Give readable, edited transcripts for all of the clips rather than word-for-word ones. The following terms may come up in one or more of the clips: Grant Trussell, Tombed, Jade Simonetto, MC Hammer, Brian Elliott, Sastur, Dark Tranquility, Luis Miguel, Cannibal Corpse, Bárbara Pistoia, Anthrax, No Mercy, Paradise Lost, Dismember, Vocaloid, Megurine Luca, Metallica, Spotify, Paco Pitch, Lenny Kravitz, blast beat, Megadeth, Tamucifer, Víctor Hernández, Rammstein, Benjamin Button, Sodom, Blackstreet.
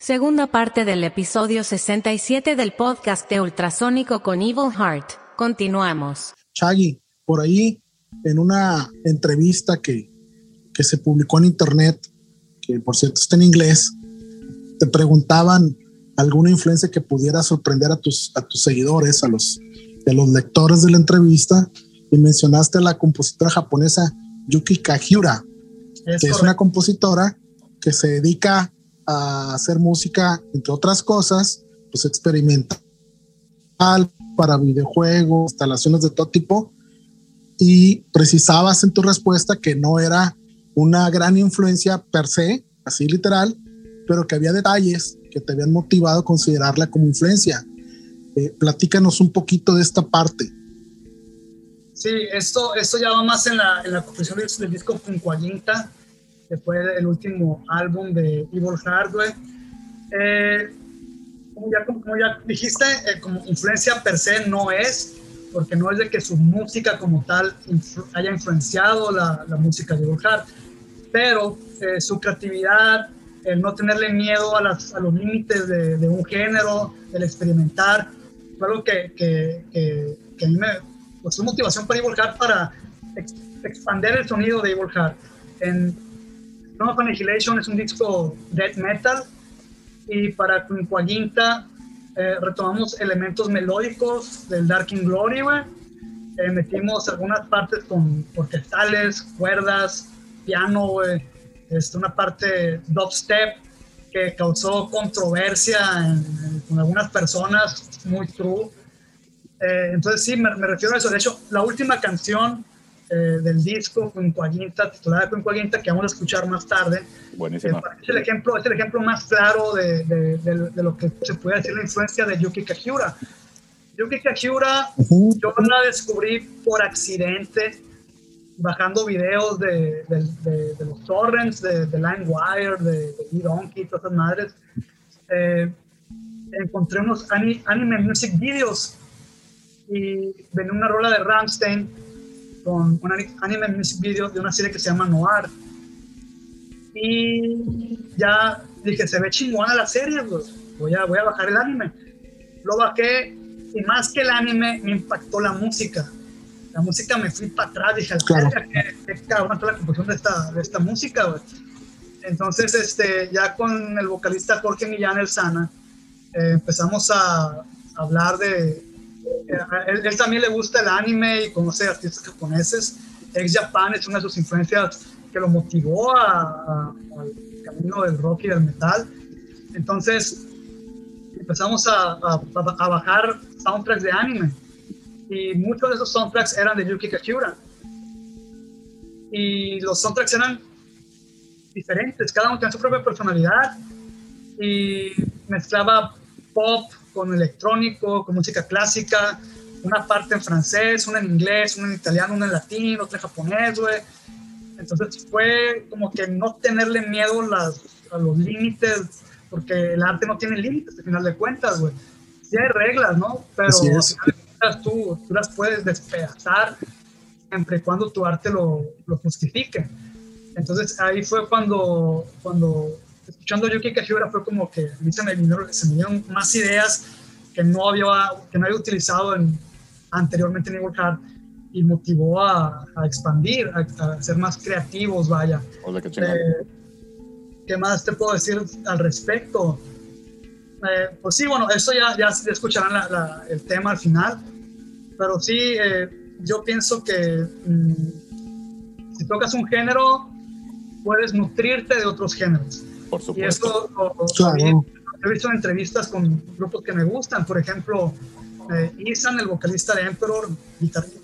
Segunda parte del episodio 67 del podcast de Ultrasónico con Evil Heart. Continuamos. Chaggy, por ahí, en una entrevista que se publicó en internet, que por cierto está en inglés, te preguntaban alguna influencia que pudiera sorprender a tus seguidores, a los lectores de la entrevista, y mencionaste a la compositora japonesa Yuki Kajiura, es una compositora que se dedica a hacer música, entre otras cosas, pues experimental, para videojuegos, instalaciones de todo tipo, y precisabas en tu respuesta que no era una gran influencia per se, así literal, pero que había detalles que te habían motivado a considerarla como influencia. Platícanos un poquito de esta parte. Sí, esto ya va más en la conclusión del disco Punquaginta, que fue el último álbum de Evil Hardware. Como ya dijiste, como influencia per se no es, porque no es de que su música como tal haya influenciado la música de Evil Hardware, pero su creatividad, el no tenerle miedo a los límites de un género, el experimentar, fue algo que a mí me... pues su motivación para Evil Heart, para expandir el sonido de Evil Heart. En Rotten Mutilation es un disco death metal, y para Punquaginta retomamos elementos melódicos del Dark Inglory, metimos algunas partes con orquestales, cuerdas, piano, una parte dubstep que causó controversia con algunas personas, muy true. Entonces sí, me refiero a eso. De hecho, la última canción del disco Punquaginta, titulada Punquaginta, que vamos a escuchar más tarde, es el ejemplo más claro de lo que se puede decir la influencia de Yuki Kajiura. Yuki Kajiura, yo la descubrí por accidente bajando videos de los torrents, de LimeWire, de eDonkey, todas esas madres. Encontré unos anime music videos y venía una rola de Rammstein con un anime music video de una serie que se llama Noir, y ya dije, se ve chingona la serie, pues voy a bajar el anime. Lo bajé, y más que el anime me impactó la música. Me fui para atrás, dije, claro, qué cabrón la composición de esta música, güey. Entonces ya con el vocalista Jorge Millán Elzana empezamos a hablar de... Él también le gusta el anime y conoce artistas japoneses. Ex Japan es una de sus influencias que lo motivó al camino del rock y del metal. Entonces empezamos a bajar soundtracks de anime, y muchos de esos soundtracks eran de Yuki Kajiura, y los soundtracks eran diferentes, cada uno tenía su propia personalidad, y mezclaba pop con electrónico, con música clásica, una parte en francés, una en inglés, una en italiano, una en latín, otra en japonés, güey. Entonces fue como que no tenerle miedo a los límites, porque el arte no tiene límites, al final de cuentas, güey. Sí hay reglas, ¿no? Pero al final de cuentas tú las puedes despedazar siempre y cuando tu arte lo justifique. Entonces ahí fue cuando escuchando Yuki Kajiura fue como que a mí se me vinieron más ideas que no había utilizado anteriormente en Evil Heart, y motivó a expandir, a ser más creativos, vaya. Hola, ¿qué más te puedo decir al respecto? Pues sí, bueno, eso ya escucharán el tema al final, pero sí, yo pienso que si tocas un género, puedes nutrirte de otros géneros. Por supuesto. Y esto claro. He visto en entrevistas con grupos que me gustan, por ejemplo, Isan, el vocalista de Emperor,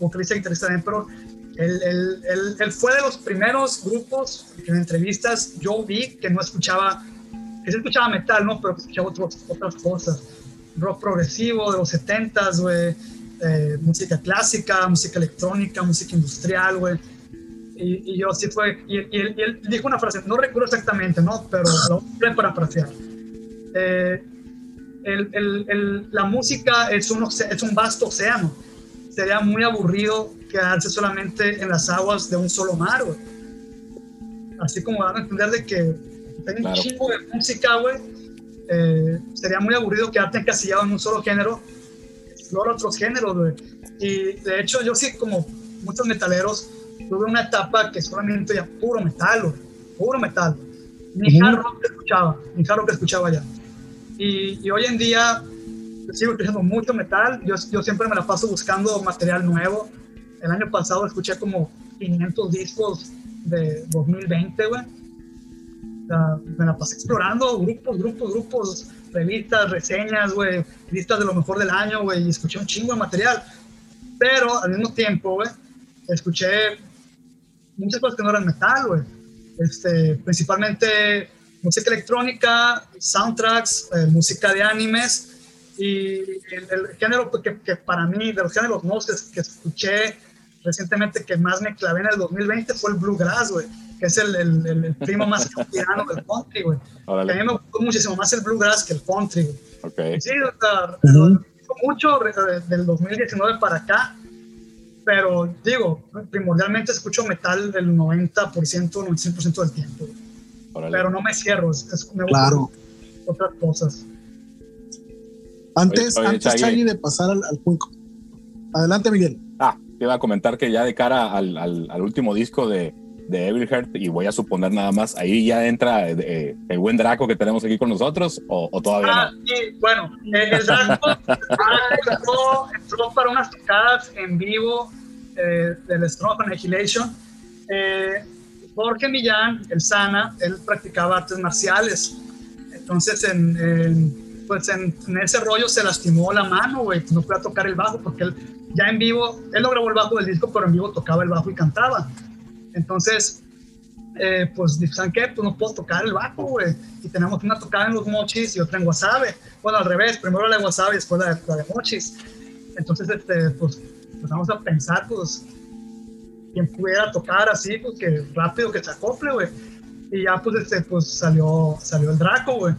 vocalista y guitarrista de Emperor. Él fue de los primeros grupos que en entrevistas yo vi que se escuchaba metal, ¿no? Pero escuchaba otras cosas, rock progresivo de los 70s, güey, música clásica, música electrónica, música industrial, güey. Y yo sí fue, y él dijo una frase, no recuerdo exactamente, ¿no? Pero lo voy para apreciar. La música es un vasto océano. Sería muy aburrido quedarse solamente en las aguas de un solo mar, güey. Así como van a entender de que hay un chingo de música, güey, sería muy aburrido quedarte encasillado en un solo género, explora otros géneros, güey. Y de hecho yo sí, como muchos metaleros, tuve una etapa que solamente ya puro metal, güey, puro metal. Ni hard rock que escuchaba, ni hard rock que escuchaba ya. Y hoy en día sigo escuchando mucho metal. Yo siempre me la paso buscando material nuevo. El año pasado escuché como 500 discos de 2020, güey. O sea, me la pasé explorando grupos, revistas, reseñas, güey, listas de lo mejor del año, güey, y escuché un chingo de material. Pero al mismo tiempo, güey, escuché muchas cosas que no eran metal, güey. Principalmente música electrónica, soundtracks, música de animes. Y el género que para mí, de los géneros nuevos que escuché recientemente, que más me clavé en el 2020 fue el bluegrass, güey, que es el primo más campirano del country, güey. A mí me gustó muchísimo más el bluegrass que el country, güey. Okay. Sí, o sea, mucho del 2019 para acá, pero digo, primordialmente escucho metal del 90%, 95% del tiempo, pero no me cierro, me claro. Gustan otras cosas. Antes Chagui, de pasar al punto. Adelante, Miguel. Te iba a comentar que ya de cara al último disco de Evil Heart, y voy a suponer nada más, ahí ya entra el buen Draco que tenemos aquí con nosotros, o todavía no. Sí, bueno, el Draco entró para unas tocadas en vivo del Strong Annihilation. Jorge Millán, el Sana, él practicaba artes marciales. Entonces, pues en ese rollo se lastimó la mano, güey, no podía tocar el bajo, porque él ya en vivo, él no grabó el bajo del disco, pero en vivo tocaba el bajo y cantaba. Entonces, pues, ¿saben qué? Pues no puedo tocar el bajo, güey. Y tenemos una tocada en Los Mochis y otra en Guasave. Bueno, al revés, primero la de Guasave y después la de Mochis. Entonces, pues, empezamos a pensar, pues, quién pudiera tocar así, pues, que rápido, que se acople, güey. Y ya, pues, pues salió el Draco, güey.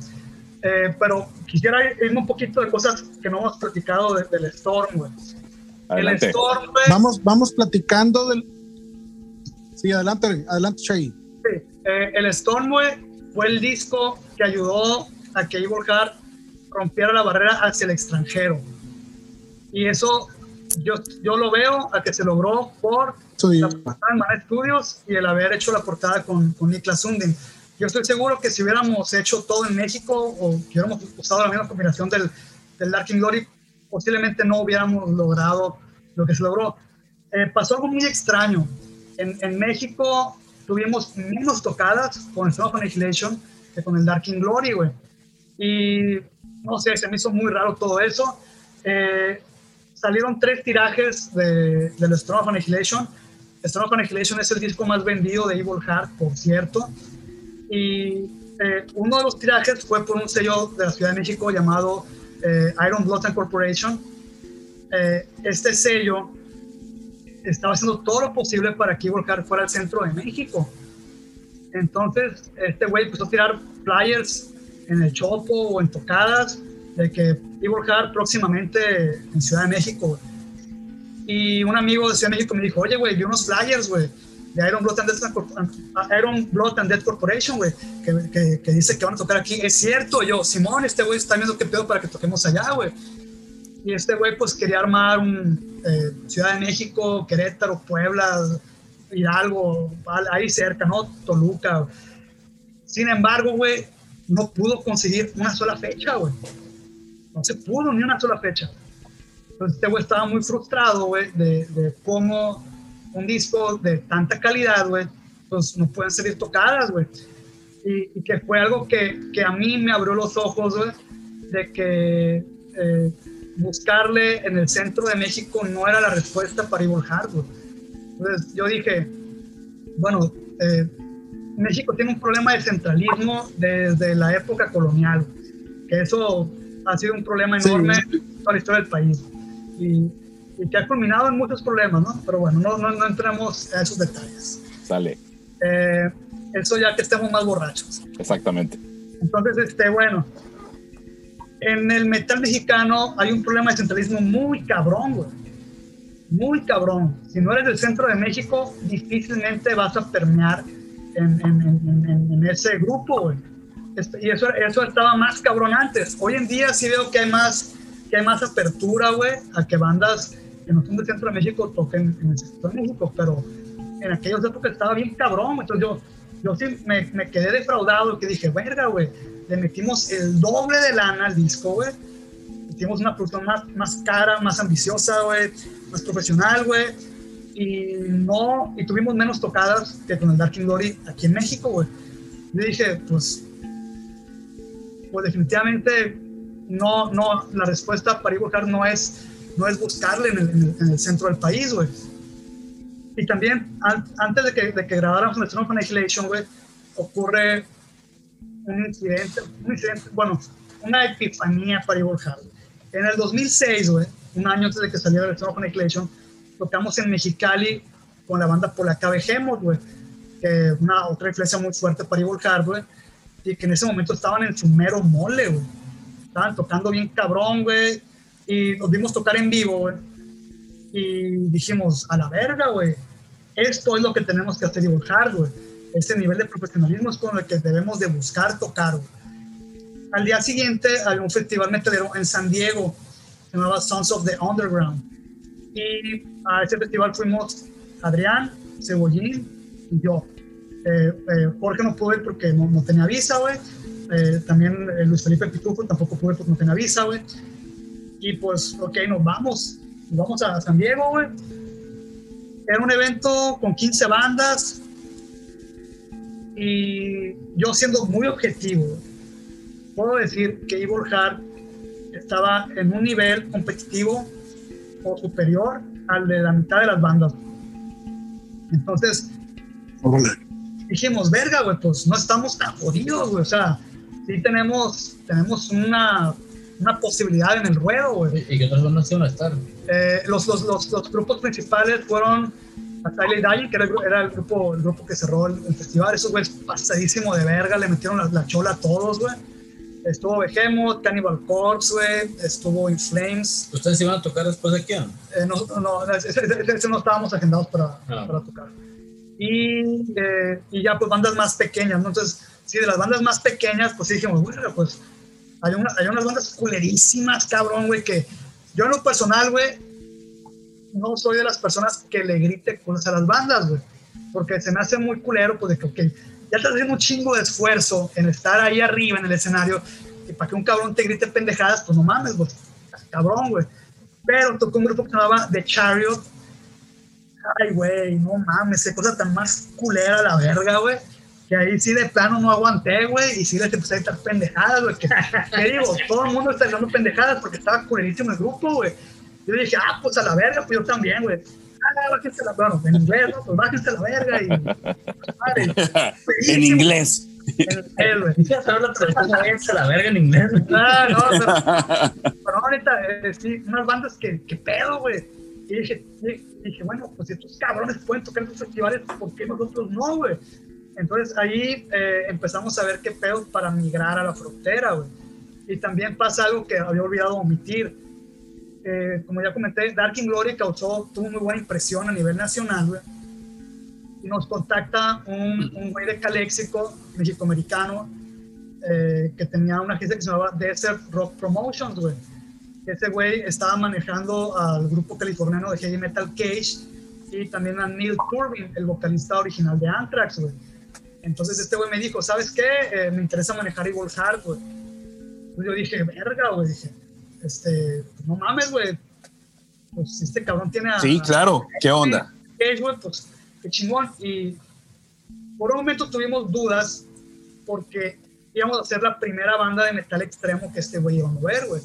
Pero quisiera irme un poquito de cosas que no hemos platicado del Storm, güey. Adelante. El Storm, güey. Vamos platicando del... Sí, adelante, Chey. Sí, el Storm, güey, fue el disco que ayudó a que Evil Heart rompiera la barrera hacia el extranjero. Y eso yo lo veo a que se logró por la portada de Manet Studios y el haber hecho la portada con Niklas Sundin. Yo estoy seguro que si hubiéramos hecho todo en México o que hubiéramos usado la misma combinación del Dark and Glory, posiblemente no hubiéramos logrado lo que se logró. Pasó algo muy extraño. En México tuvimos menos tocadas con el Cenotaph Annihilation que con el Dark and Glory, güey. Y no sé, se me hizo muy raro todo eso. Salieron 3 tirajes del Cenotaph Annihilation. El Cenotaph Annihilation es el disco más vendido de Evil Heart, por cierto. Y uno de los tirajes fue por un sello de la Ciudad de México llamado Iron Blood Corporation. Este sello estaba haciendo todo lo posible para que Evil Heart fuera al centro de México. Entonces, este güey empezó a tirar flyers en el Chopo o en tocadas de que Evil Heart próximamente en Ciudad de México. Y un amigo de Ciudad de México me dijo, oye, güey, vi unos flyers, güey, de Iron Blood and Death Corporation, güey, que dice que van a tocar aquí. Es cierto, yo, Simón, este güey está viendo qué pedo para que toquemos allá, güey. Y este güey, pues, quería armar un Ciudad de México, Querétaro, Puebla, Hidalgo, ahí cerca, ¿no? Toluca, wey. Sin embargo, güey, no pudo conseguir una sola fecha, güey. No se pudo ni una sola fecha. Entonces, este güey estaba muy frustrado, güey, de cómo un disco de tanta calidad, güey, pues no pueden salir tocadas, güey. Y que fue algo que a mí me abrió los ojos, güey, de que buscarle en el centro de México no era la respuesta para Evil Heart, güey. Entonces yo dije, bueno, México tiene un problema de centralismo desde la época colonial, güey, que eso ha sido un problema enorme para la historia del país. Y que ha culminado en muchos problemas, ¿no? Pero bueno, no entramos a esos detalles. Sale. Eso ya que estemos más borrachos. Exactamente. Entonces, bueno, en el metal mexicano hay un problema de centralismo muy cabrón, güey. Muy cabrón. Si no eres del centro de México, difícilmente vas a permear en ese grupo, güey. Y eso estaba más cabrón antes. Hoy en día sí veo que hay más apertura, güey, a que bandas que no son del centro de México toquen en el centro de México, pero en aquellos épocas estaba bien cabrón. Entonces yo sí me quedé defraudado, que dije, verga, güey, le metimos el doble de lana al disco, güey. Metimos una producción más cara, más ambiciosa, güey, más profesional, güey, y tuvimos menos tocadas que con el Dark King Glory aquí en México, güey. Yo dije, pues definitivamente no, la respuesta para ir a buscar no es buscarle en el centro del país, güey. Y también, antes de que grabáramos el Rotten Mutilation, güey, ocurre una epifanía para Ivor Hardware. En el 2006, güey, un año antes de que saliera el Rotten Mutilation, tocamos en Mexicali con la banda polaca Behemoth, güey, una otra influencia muy fuerte para Ivor Hardware, y que en ese momento estaban en su mero mole, güey. Estaban tocando bien cabrón, güey, y nos vimos tocar en vivo, güey. Y dijimos, a la verga, güey, esto es lo que tenemos que hacer y buscar, güey. Este nivel de profesionalismo es con el que debemos de buscar tocar, güey. Al día siguiente había un festival metalero en San Diego, se llamaba Sons of the Underground. Y a ese festival fuimos Adrián, Cebollín y yo. Jorge no pudo ir porque no tenía visa, güey. También Luis Felipe Pitufo tampoco pudo ir porque no tenía visa, güey. Y pues, ok, nos vamos a San Diego, güey. Era un evento con 15 bandas y yo, siendo muy objetivo, güey, puedo decir que Ivor Hart estaba en un nivel competitivo o superior al de la mitad de las bandas. Entonces, dijimos, verga, güey, pues no estamos tan jodidos, güey. O sea, sí tenemos una posibilidad en el ruedo, güey. ¿Y qué otras bandas iban a estar? Los grupos principales fueron Natalia y Dali, que era el grupo que cerró el festival. Esos güeyes pasadísimo de verga, le metieron la chola a todos, güey. Estuvo Behemoth, Cannibal Corpse, güey, estuvo In Flames. ¿Ustedes iban a tocar después de quién? No estábamos agendados para tocar. Y ya pues bandas más pequeñas, ¿no? Entonces, sí, de las bandas más pequeñas, pues sí dijimos, güey, pues hay unas bandas culerísimas, cabrón, güey, que yo en lo personal, güey, no soy de las personas que le grite cosas a las bandas, güey, porque se me hace muy culero, pues, de que, ok, ya estás haciendo un chingo de esfuerzo en estar ahí arriba en el escenario, y para que un cabrón te grite pendejadas, pues no mames, güey, cabrón, güey. Pero tocó un grupo que se llamaba The Chariot. Ay, güey, no mames, qué cosa tan más culera la verga, güey. Que ahí sí de plano no aguanté, güey, y sí les empecé a gritar pendejadas, güey. ¿Qué digo? Todo el mundo está gritando pendejadas porque estaba culerísimo el grupo, güey. Yo le dije, pues a la verga, pues yo también, güey. Bájense la verga, bueno, en inglés, ¿no? Pues bájense la verga y... Madre, en inglés. Dije, saber la traducción, bájense la verga en inglés. Ah, no, pero ahorita, sí, unas bandas que pedo, güey. Y dije, bueno, pues si estos cabrones pueden tocar en estos festivales, ¿por qué nosotros no, güey? Entonces ahí empezamos a ver qué pedos para migrar a la frontera, güey. Y también pasa algo que había olvidado omitir. Como ya comenté, Dark King Glory tuvo muy buena impresión a nivel nacional, güey. Y nos contacta un güey de Caléxico, mexicoamericano, que tenía una agencia que se llamaba Desert Rock Promotions, güey. Ese güey estaba manejando al grupo californiano de heavy metal Cage y también a Neil Turbin, el vocalista original de Anthrax, güey. Entonces este güey me dijo, ¿sabes qué? Me interesa manejar Ivor Hart, güey. Pues yo dije, verga, güey, dije, no mames, güey, pues este cabrón tiene a... Sí, claro, ¿qué onda? Cage, güey, pues, qué chingón. Y por un momento tuvimos dudas porque íbamos a ser la primera banda de metal extremo que este güey iba a mover, güey.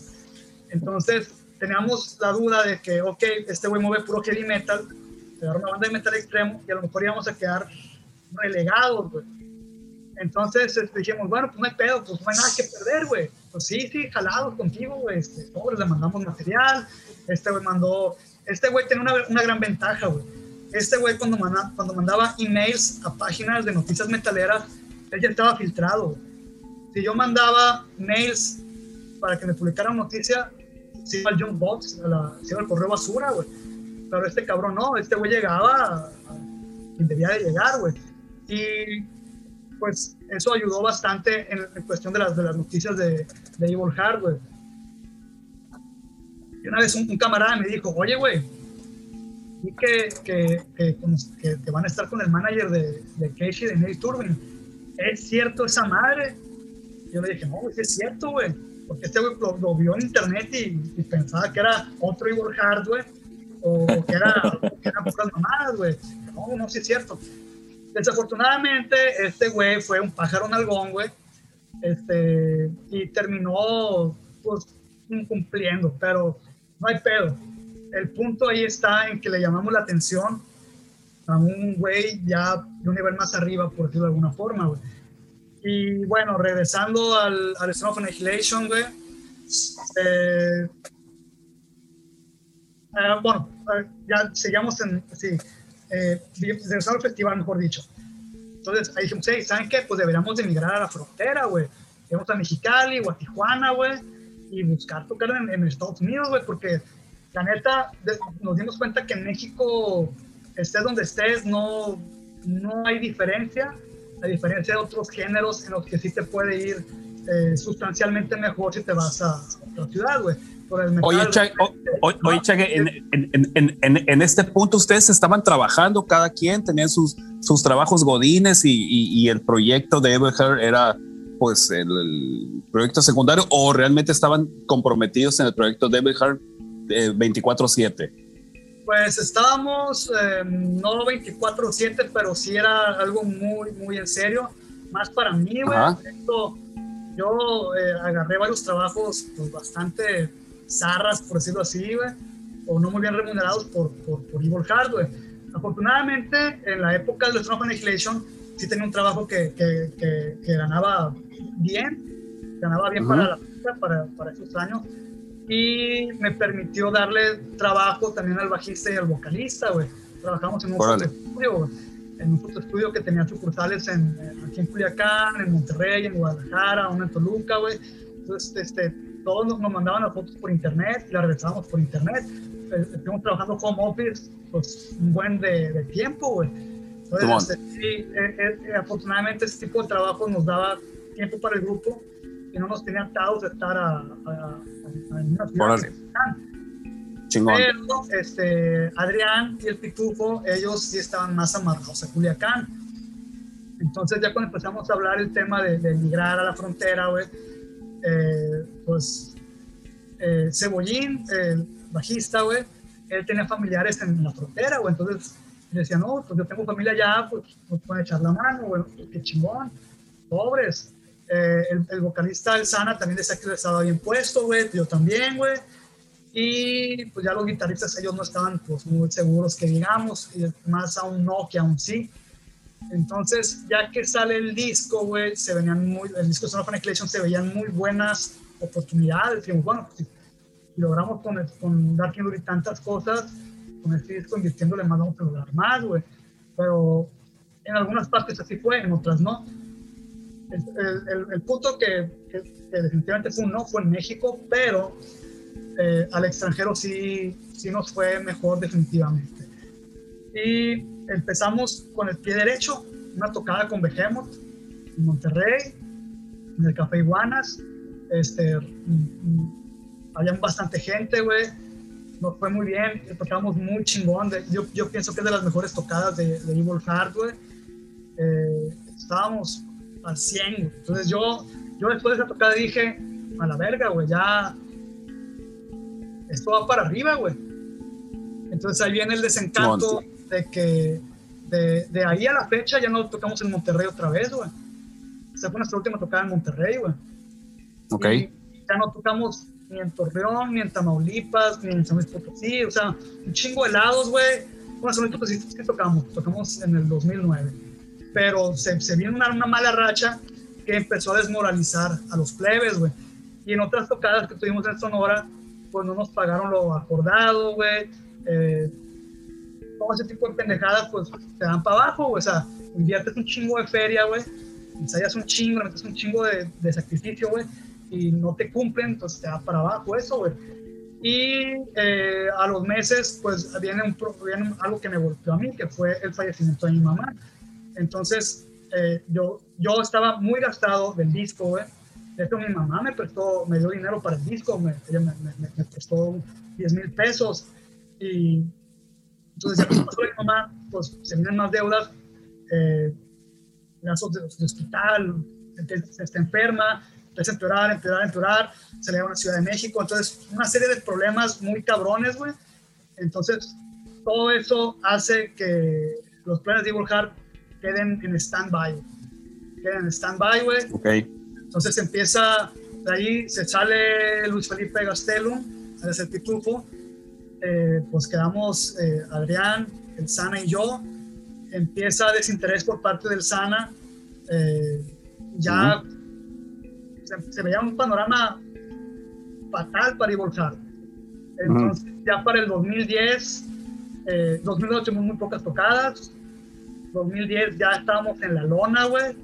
Entonces teníamos la duda de que, ok, este güey mueve puro heavy metal, era una banda de metal extremo y a lo mejor íbamos a quedar relegados, güey. Entonces dijimos, bueno, pues no hay pedo, pues no hay nada que perder, güey. Pues sí, jalados contigo, güey. Pobres, le mandamos material. Este güey tenía una gran ventaja, güey. Este güey cuando mandaba emails a páginas de noticias metaleras, él ya estaba filtrado, güey. Si yo mandaba mails para que me publicaran noticia, se iba al junk box, se iba al correo basura, güey. Pero este cabrón no, este güey llegaba a quien debía de llegar, güey. Y pues eso ayudó bastante en cuestión de las noticias de Evil Heart, güey. Y una vez un camarada me dijo, oye, güey, vi que van a estar con el manager de Keishi de Neil Turbin. ¿Es cierto esa madre? Yo le dije, no, güey, es cierto, güey. Porque este güey lo vio en internet y pensaba que era otro Evil Heart, güey. O que eran puras mamadas, güey. No, no, sí es cierto. Desafortunadamente, este güey fue un pájaro nalgón, güey. Y terminó, pues, incumpliendo, pero no hay pedo. El punto ahí está en que le llamamos la atención a un güey ya de un nivel más arriba, por decirlo de alguna forma, güey. Y bueno, regresando al Son of Annihilation, güey. Bueno, ya seguimos en... Sí. Regresar al festival, mejor dicho. Entonces ahí dijimos, hey, ¿saben qué? Pues deberíamos de emigrar a la frontera, güey. Vamos a Mexicali o a Tijuana, güey, y buscar tocar en Estados Unidos, güey, porque la neta nos dimos cuenta que en México, estés donde estés, no hay diferencia, a diferencia de otros géneros en los que sí te puede ir sustancialmente mejor si te vas a otra ciudad, güey. Oye, Chague, en este punto ustedes estaban trabajando, cada quien tenía sus trabajos godines y el proyecto de Everheart era pues el proyecto secundario, o realmente estaban comprometidos en el proyecto de Everheart 24/7. Pues estábamos no 24/7, pero sí era algo muy muy en serio, más para mí, güey. Yo agarré varios trabajos pues bastante zarras, por decirlo así, güey, o no muy bien remunerados por Evil Heart, güey. Afortunadamente, en la época de los Son of Annihilation, sí tenía un trabajo que ganaba bien. Uh-huh. para esos años, y me permitió darle trabajo también al bajista y al vocalista, güey. Trabajamos en un estudio que tenía sucursales aquí en Culiacán, en Monterrey, en Guadalajara, aún en Toluca, güey. Entonces, todos nos mandaban las fotos por internet, las regresábamos por internet. Estuvimos trabajando home office pues un buen de tiempo, güey. Entonces, afortunadamente ese tipo de trabajo nos daba tiempo para el grupo y no nos tenía atados de estar a una ciudad. Chingón. Pero Adrián y el Pitufo, ellos sí estaban más amarrados a Culiacán. Entonces ya cuando empezamos a hablar el tema de migrar a la frontera, güey, Cebollín, el bajista, güey, él tenía familiares en la frontera, güey. Entonces le decía, no, pues yo tengo familia allá, pues nos pueden echar la mano, güey, qué chingón, pobres. El vocalista del Sana también decía que le estaba bien puesto, güey, yo también, güey. Y pues ya los guitarristas, ellos no estaban pues muy seguros que digamos, más aún no que aún sí. Entonces, ya que sale el disco, güey, el disco de Son of Annihilation se veían muy buenas oportunidades. Dijimos, bueno, pues, si logramos con Dark y tantas cosas, con este disco invirtiéndole más, vamos a lograr más, güey. Pero en algunas partes así fue, en otras no. El punto que definitivamente fue un no fue en México, pero al extranjero sí nos fue mejor definitivamente. Y empezamos con el pie derecho, una tocada con Behemoth en Monterrey, en el Café Iguanas. Había bastante gente, güey. Nos fue muy bien, tocábamos muy chingón. Yo pienso que es de las mejores tocadas de Evil Heart, güey. Estábamos al 100, güey. Entonces yo después de esa tocada dije, a la verga, güey, ya esto va para arriba, güey. Entonces ahí viene el desencanto. Monty. De ahí a la fecha ya no tocamos en Monterrey otra vez, güey. Esa fue nuestra última tocada en Monterrey, güey. Ok. Y ya no tocamos ni en Torreón, ni en Tamaulipas, ni en San Luis Potosí. O sea, un chingo de lados, güey. Bueno, San Luis Potosí sí tocamos en el 2009. Pero se vino una mala racha que empezó a desmoralizar a los plebes, güey. Y en otras tocadas que tuvimos en Sonora, pues no nos pagaron lo acordado, güey. Todo ese tipo de pendejadas, pues te dan para abajo, güey. O sea, inviertes un chingo de feria, güey, ensayas un chingo, metes un chingo de sacrificio, güey, y no te cumplen, entonces te da para abajo eso, güey. Y a los meses, pues viene algo que me golpeó a mí, que fue el fallecimiento de mi mamá. Entonces, yo estaba muy gastado del disco, ¿eh? De hecho, mi mamá me prestó, me dio dinero para el disco, me prestó 10,000 pesos. Y entonces, ya pasó mi mamá, pues se vienen más deudas, gastos de hospital, está enferma, empieza a empeorar, se le lleva a la Ciudad de México. Entonces, una serie de problemas muy cabrones, güey. Entonces, todo eso hace que los planes de Evil Heart queden en stand-by, güey. Okay. Entonces empieza, de ahí se sale Luis Felipe Gastelum, el Certitufo, pues quedamos Adrián, el Sana y yo. Empieza desinterés por parte del Sana, ya se veía un panorama fatal para Evil Heart. Entonces ya para el 2010, 2008 tuvimos muy pocas tocadas, 2010 ya estábamos en la lona, güey.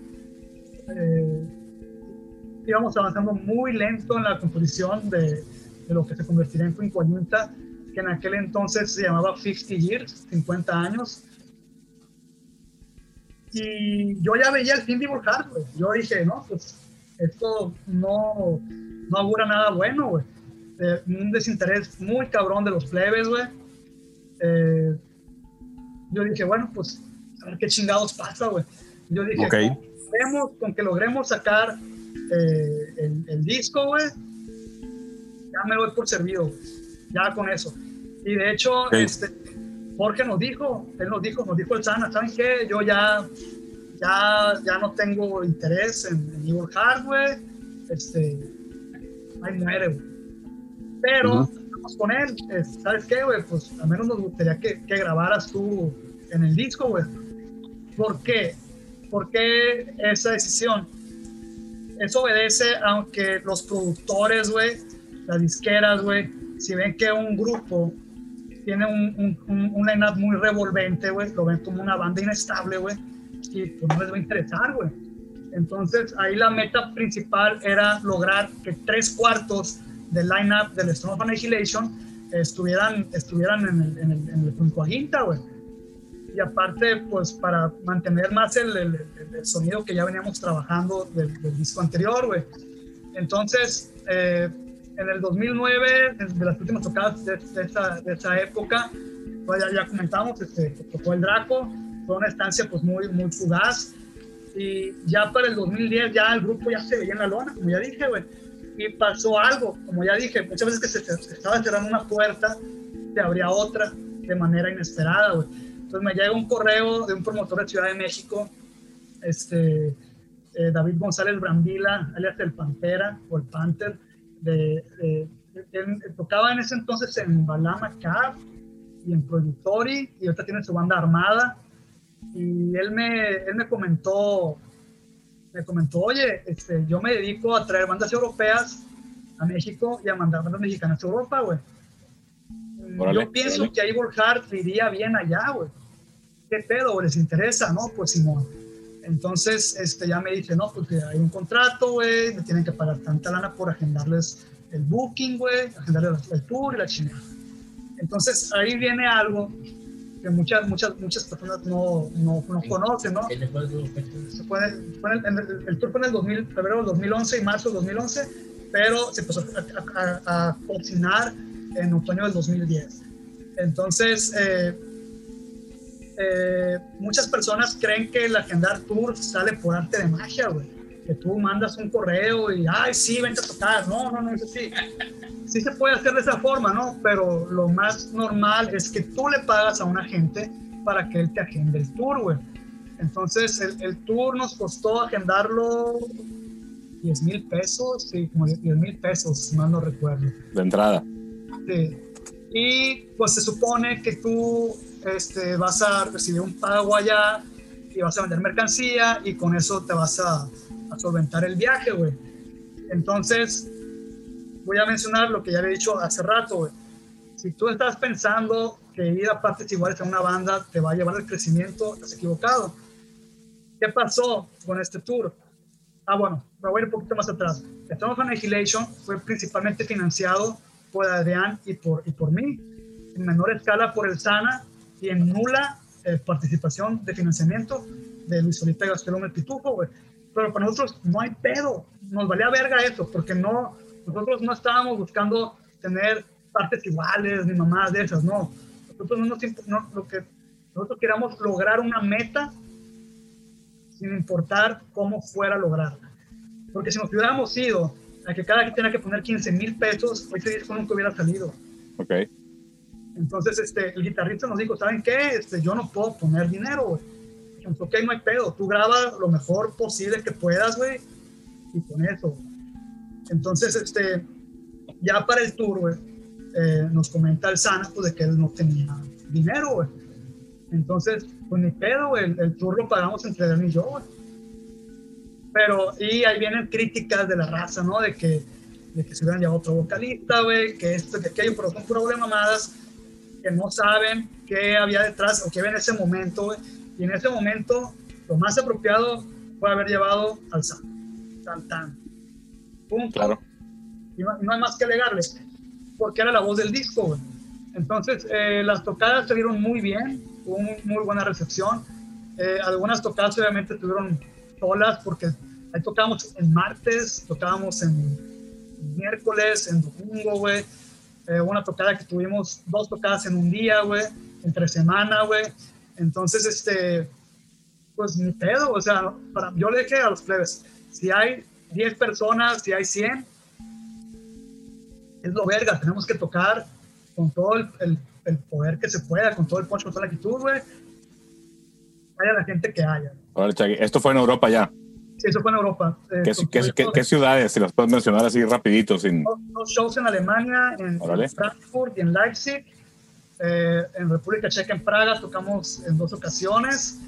Íbamos avanzando muy lento en la composición de lo que se convertiría en Quinquaginta, que en aquel entonces se llamaba 50 Years, 50 años. Y yo ya veía el fin de Evil Heart, güey. Yo dije, no, pues esto no augura nada bueno, güey. Un desinterés muy cabrón de los plebes, güey. Yo dije, bueno, pues a ver qué chingados pasa, güey. Yo dije, okay, con que logremos sacar el disco, güey, ya me doy por servido, wey, ya con eso. Y de hecho, okay, Jorge nos dijo el Sana, ¿saben qué? Yo ya no tengo interés en Evil Heart, güey, ahí muere, güey. Pero estamos con él, ¿sabes qué, güey? Pues al menos nos gustaría que grabaras tú en el disco, güey. ¿Por qué? ¿Por qué esa decisión? Eso obedece, aunque los productores, güey, las disqueras, güey, si ven que un grupo tiene un line-up muy revolvente, güey, lo ven como una banda inestable, güey, y pues no les va a interesar, güey. Entonces, ahí la meta principal era lograr que 3/4 del line-up del Strong Annihilation estuvieran en el Quinquaginta, güey. Y aparte, pues para mantener más el sonido que ya veníamos trabajando del disco anterior, güey. Entonces, en el 2009, de las últimas tocadas de esa época, pues ya comentamos, tocó el Draco, fue una estancia pues muy, muy fugaz. Y ya para el 2010, ya el grupo ya se veía en la lona, como ya dije, güey. Y pasó algo, como ya dije, muchas veces que se estaba cerrando una puerta, se abría otra de manera inesperada, güey. Entonces me llega un correo de un promotor de Ciudad de México, David González Brambila, alias el Pantera o el Panther, él tocaba en ese entonces en Balama Cab y en Productori, y ahorita tiene su banda armada, y él me comentó, oye, yo me dedico a traer bandas europeas a México y a mandar bandas mexicanas a Europa, güey. Orale, yo pienso que ahí Evil Heart iría bien allá, güey. ¿Qué pedo, güey? ¿Les interesa? No, pues Simón. Entonces, ya me dice, no, porque hay un contrato, güey, me tienen que pagar tanta lana por agendarles el booking, güey, agendarles el tour y la chingada. Entonces, ahí viene algo que muchas personas no conocen, ¿no? El tour fue en febrero del 2011 y marzo del 2011, pero se empezó a cocinar en otoño del 2010. Entonces, muchas personas creen que el agendar tour sale por arte de magia, güey. Que tú mandas un correo y, ay, sí, vente a tocar. No es así. Sí se puede hacer de esa forma, ¿no? Pero lo más normal es que tú le pagas a un agente para que él te agende el tour, güey. Entonces, el tour nos costó agendarlo 10,000 pesos, sí, como 10,000 pesos, si mal no recuerdo. De entrada. Sí. Y pues se supone que tú vas a recibir un pago allá y vas a vender mercancía y con eso te vas a solventar el viaje, güey. Entonces, voy a mencionar lo que ya había dicho hace rato, güey. Si tú estás pensando que ir a partes iguales a una banda te va a llevar al crecimiento, estás equivocado. ¿Qué pasó con este tour? Ah, bueno, me voy a ir un poquito más atrás. Estamos en Annihilation, fue principalmente financiado por Adrián y por mí, en menor escala por el Sana y en nula participación de financiamiento de Luis Solita y Gastelón el Pitufo, güey. Pero para nosotros no hay pedo, nos valía verga eso, porque no, nosotros no estábamos buscando tener partes iguales ni mamadas de esas, no. Nosotros no nos no, lo que nosotros queríamos lograr una meta sin importar cómo fuera lograrla. Porque si nos hubiéramos ido a que cada quien tenía que poner 15,000 pesos, hoy ese disco nunca hubiera salido. Ok. Entonces, el guitarrista nos dijo, ¿saben qué? Yo no puedo poner dinero, güey. Entonces, ok, no hay pedo. Tú graba lo mejor posible que puedas, güey. Y con eso, güey. Entonces, ya para el tour, güey, nos comenta el Sana, pues, de que él no tenía dinero, güey. Entonces, pues, ni pedo, güey. El tour lo pagamos entre él y yo, güey. Pero, y ahí vienen críticas de la raza, ¿no? De que se hubieran llevado otro vocalista, güey. Que esto, que aquello, pero son puras mamadas. Que no saben qué había detrás o qué había en ese momento, wey. Y en ese momento lo más apropiado fue haber llevado al San tan punto. Claro. Y no hay más que alegarle, porque era la voz del disco, wey. Entonces las tocadas se vieron muy bien, hubo muy buena recepción. Algunas tocadas obviamente tuvieron solas, porque ahí tocábamos en martes, tocábamos en miércoles, en domingo, güey. Una tocada que tuvimos, 2 tocadas en un día, güey, entre semana, güey. Entonces, pues ni pedo, o sea, yo le dije a los plebes, si hay 10 personas, si hay 100, es lo verga, tenemos que tocar con todo el poder que se pueda, con todo el punch, con toda la actitud, güey. Haya la gente que haya. Esto fue en Europa ya. Sí, eso fue en Europa. ¿Qué ciudades? Si las puedes mencionar así rapidito. Sin... Los shows en Alemania, en Frankfurt y en Leipzig. En República Checa, en Praga, tocamos en 2 ocasiones.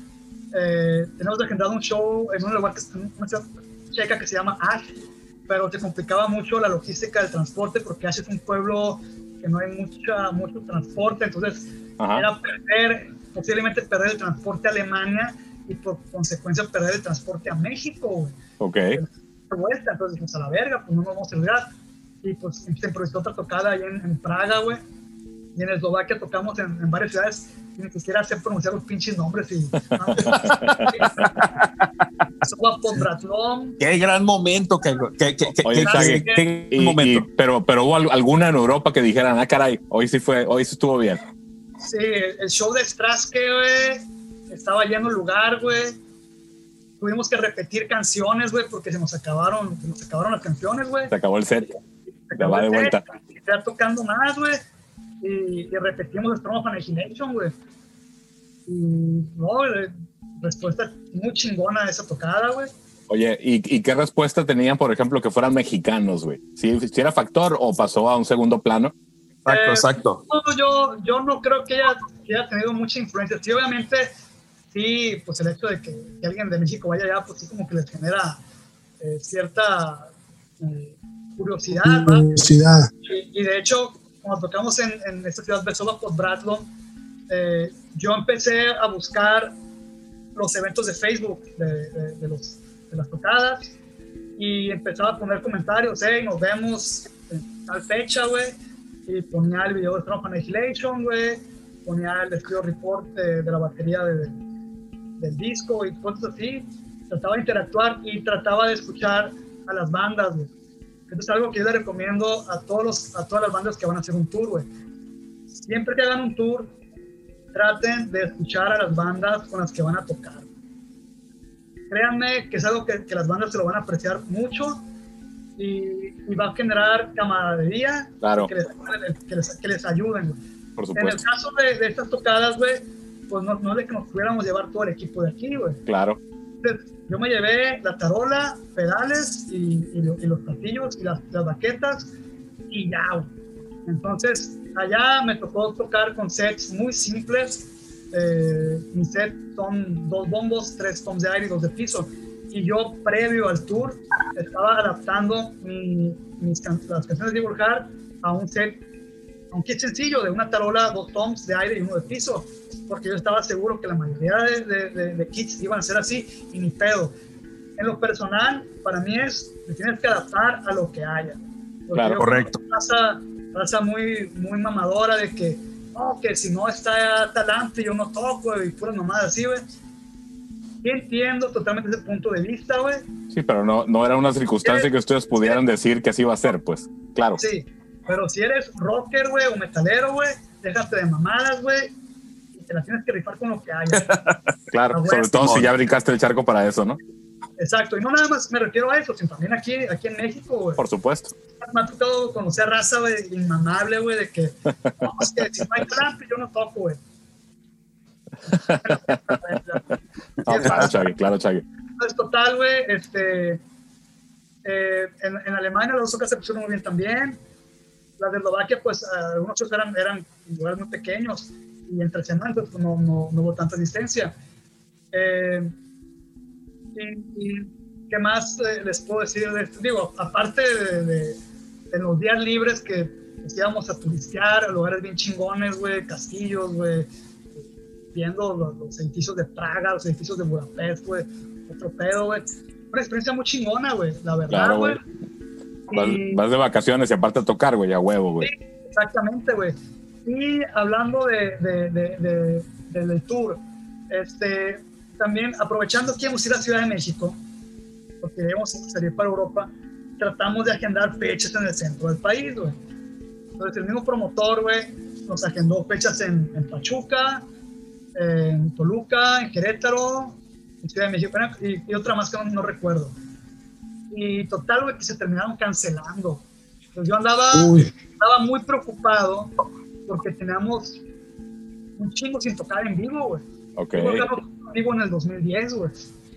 Tenemos agendado un show en un lugar que es una ciudad checa que se llama Ash, pero te complicaba mucho la logística del transporte, porque Ash es un pueblo que no hay mucho transporte, entonces ajá, era posiblemente perder el transporte a Alemania, y por consecuencia perder el transporte a México, güey. Ok. Entonces dijimos, a la verga, pues no nos vamos a llegar. Y pues se improvisó otra tocada ahí en Praga, güey. Y en Eslovaquia tocamos en varias ciudades. Y ni siquiera sé pronunciar los pinches nombres. Y qué gran momento. Qué gran momento. Pero hubo alguna en Europa que dijeran, ah, caray, hoy sí estuvo bien. Sí, el show de Straske, güey. Estaba lleno el lugar, güey. Tuvimos que repetir canciones, güey, porque se nos acabaron las canciones, güey. Se acabó el set. Se acabó de vuelta. Está tocando más, güey. Y repetimos el Throne of Annihilation, güey. Y no, respuesta muy chingona a esa tocada, güey. Oye, ¿y qué respuesta tenían, por ejemplo, que fueran mexicanos, güey? ¿Si era factor o pasó a un segundo plano? Exacto. No, yo no creo que haya tenido mucha influencia. Sí, obviamente. Sí, pues el hecho de que alguien de México vaya allá, pues sí como que les genera cierta curiosidad, ¿verdad? Curiosidad. Y de hecho, cuando tocamos en esta ciudad de Sova por Bradlon, yo empecé a buscar los eventos de Facebook de las tocadas y empezaba a poner comentarios, nos vemos en tal fecha, güey, y ponía el video de Trump Annihilation, güey, ponía el estudio report de la batería del disco y cosas así. Trataba de interactuar y trataba de escuchar a las bandas, güey. Esto es algo que yo le recomiendo a todas las bandas que van a hacer un tour, güey. Siempre que hagan un tour, traten de escuchar a las bandas con las que van a tocar. Créanme que es algo que las bandas se lo van a apreciar mucho y va a generar camaradería, claro, que les ayuden, güey. Por supuesto. En el caso de estas tocadas, güey, pues no es de que nos pudiéramos llevar todo el equipo de aquí, güey. Claro. Entonces, yo me llevé la tarola, pedales y los platillos y las baquetas y ya, güey. Entonces, allá me tocó tocar con sets muy simples. Mis sets son 2 bombos, 3 toms de aire y 2 de piso. Y yo, previo al tour, estaba adaptando las canciones de Burjar a un set, aunque es sencillo, de una tarola, 2 toms de aire y 1 de piso, porque yo estaba seguro que la mayoría de kits iban a ser así, y ni pedo. En lo personal, para mí te tienes que adaptar a lo que haya. Porque claro, correcto. Pasa muy, muy mamadora de que si no está talante yo no toco, y pura mamada así, güey. Sí entiendo totalmente ese punto de vista, güey. Sí, pero no era una circunstancia que ustedes pudieran decir que así iba a ser, pues. Claro. Sí, pero si eres rocker, güey, o metalero, güey, déjate de mamadas, güey, y te las tienes que rifar con lo que hay. Claro, wey, sobre todo si ya brincaste el charco para eso, ¿no? Exacto, y no nada más me refiero a eso, sino también aquí en México, güey. Por supuesto. Me ha tocado conocer raza, güey, inmamable, güey, de que, no, es que si no hay trampa, yo no toco, güey. No, claro, Chagui. Pues total, güey, en Alemania las dos se pusieron muy bien también. Las de Eslovaquia, pues algunos shows eran lugares muy pequeños y entre semanas pues, no hubo tanta asistencia. Y qué más les puedo decir de esto, digo, aparte de los días libres que íbamos a turistear a lugares bien chingones, güey, castillos, güey, viendo los edificios de Praga, los edificios de Budapest, güey, otro pedo, güey. Una experiencia muy chingona, güey, la verdad, güey. Claro, vas de vacaciones y aparte a tocar, güey, a huevo, güey. Sí, exactamente, güey. Y hablando del tour, también aprovechando que íbamos a ir a la Ciudad de México, porque íbamos a salir para Europa, tratamos de agendar fechas en el centro del país, güey. Entonces el mismo promotor, güey, nos agendó fechas en Pachuca, en Toluca, en Querétaro, en Ciudad de México, y otra más que no recuerdo. Y total, güey, que se terminaron cancelando. Entonces yo andaba muy preocupado porque teníamos un chingo sin tocar en vivo, güey. Ok. En vivo en el 2010, güey.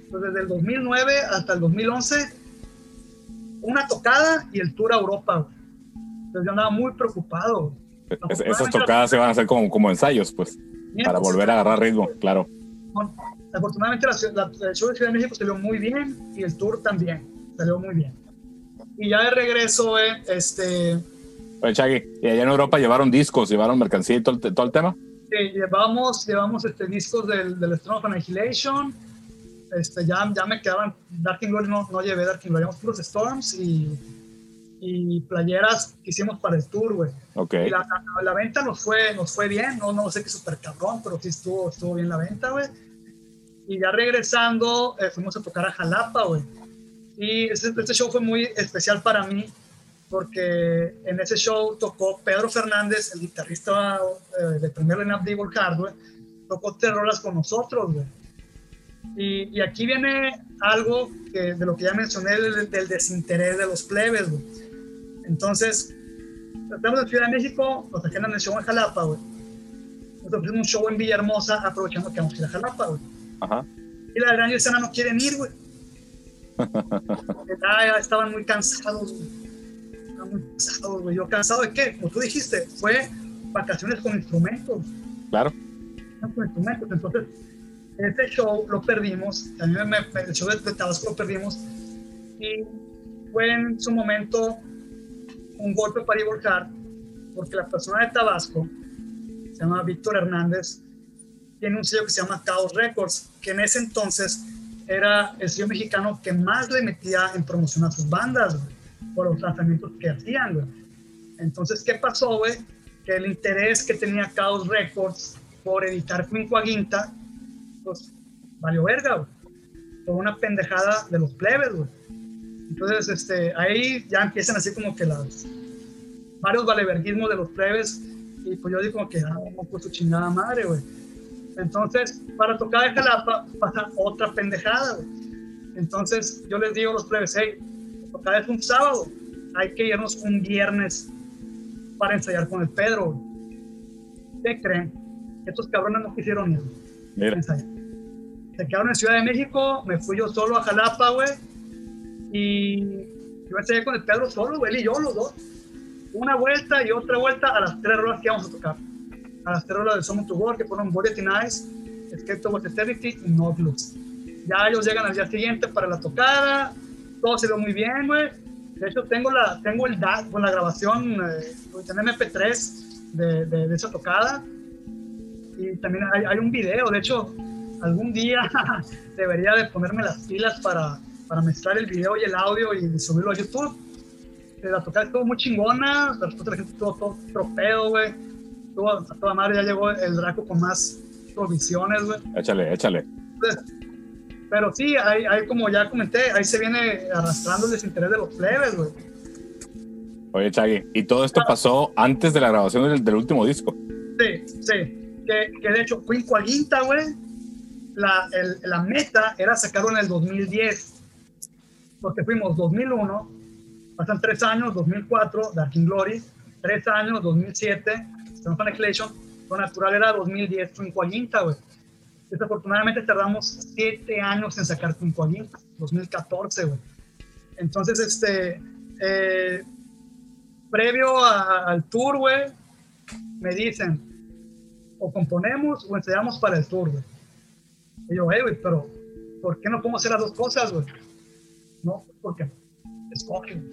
Entonces, desde el 2009 hasta el 2011, una tocada y el tour a Europa, güey. Entonces yo andaba muy preocupado. Esas tocadas se van a hacer como ensayos, pues. Para volver a agarrar ritmo, claro. Bueno, afortunadamente el show de Ciudad de México salió muy bien y el tour también salió muy bien. Y ya de regreso, Oye, Chagui, ¿y allá en Europa llevaron mercancía y todo el tema? Sí, llevamos discos del estreno de Annihilation. Ya me quedaban Darkin Glory, no llevé Darkin Glory, llevamos puros Storms y playeras que hicimos para el tour, güey. Okay. Y la venta nos fue bien, no sé qué súper cabrón, pero sí estuvo bien la venta, güey. Y ya regresando, fuimos a tocar a Jalapa, güey. Y este show fue muy especial para mí, porque en ese show tocó Pedro Fernández, el guitarrista del primer line-up de Evil Hard, güey. Tocó 3 rolas con nosotros, güey. Y aquí viene algo de lo que ya mencioné, del desinterés de los plebes, güey. Entonces, tratamos de Ciudad de México, nos agendan el show en Jalapa, güey. Nos ofrecen un show en Villahermosa, aprovechando que vamos a ir a Jalapa, güey. Ajá. Y la gran Yesana no quieren ir, güey. Ya estaban muy cansados, güey. Estaban muy cansados, güey. Yo, ¿cansado de qué? Como tú dijiste, fue vacaciones con instrumentos. Claro. Con instrumentos. Entonces, este show lo perdimos. También el show de Tabasco lo perdimos. Y fue en su momento un golpe para Evil Heart, porque la persona de Tabasco, se llama Víctor Hernández, tiene un sello que se llama Chaos Records, que en ese entonces era el sello mexicano que más le metía en promoción a sus bandas, güey, por los lanzamientos que hacían, güey. Entonces, ¿qué pasó, güey? Que el interés que tenía Chaos Records por editar Quincuaguinta, pues, valió verga, güey. Fue una pendejada de los plebes, güey. Entonces, ahí ya empiezan así como que varios valeverguismos de los plebes, y pues yo digo como que, no, pues su chingada madre, güey. Entonces, para tocar de Jalapa pasa otra pendejada, güey. Entonces, yo les digo a los plebes, hey, tocar es un sábado, hay que irnos un viernes para ensayar con el Pedro, güey. ¿Qué creen? Estos cabrones no quisieron ir, güey, a ensayar. Se quedaron en Ciudad de México, me fui yo solo a Jalapa, güey. Y yo ensayé con el Pedro solo, güey, él y yo, los dos. Una vuelta y otra vuelta a las 3 rolas que íbamos a tocar. A las 3 rolas de Summon to War, que fueron Buried in Ice, Escape Towards Eternity y No Blues. Ya ellos llegan al día siguiente para la tocada, todo se dio muy bien, güey. De hecho, tengo el DAT con la grabación, en MP3 de esa tocada. Y también hay un video, de hecho, algún día debería de ponerme las pilas para mezclar el video y el audio y subirlo a YouTube. La tocada estuvo muy chingona, la respuesta de la gente estuvo todo tropeo, güey. Estuvo a toda madre, ya llegó el Draco con más provisiones, güey. Échale. Entonces, Pero sí, ahí como ya comenté, ahí se viene arrastrando el desinterés de los plebes, güey. Oye, Chagui, y todo esto pasó antes de la grabación del último disco. Sí, sí. Que de hecho, Queen Coalinta, güey, la meta era sacarlo en el 2010. Porque fuimos 2001, pasan 3 años, 2004, Dark in Glory, 3 años, 2007, Cenotaph Annihilation, con natural era 2010, Queen Coalinta, güey. Desafortunadamente tardamos 7 años en sacar Queen Coalinta, 2014, güey. Entonces, previo al tour, güey, me dicen, o componemos o ensayamos para el tour, güey. Y yo, güey, pero ¿por qué no podemos hacer las dos cosas, güey? No, porque escogen.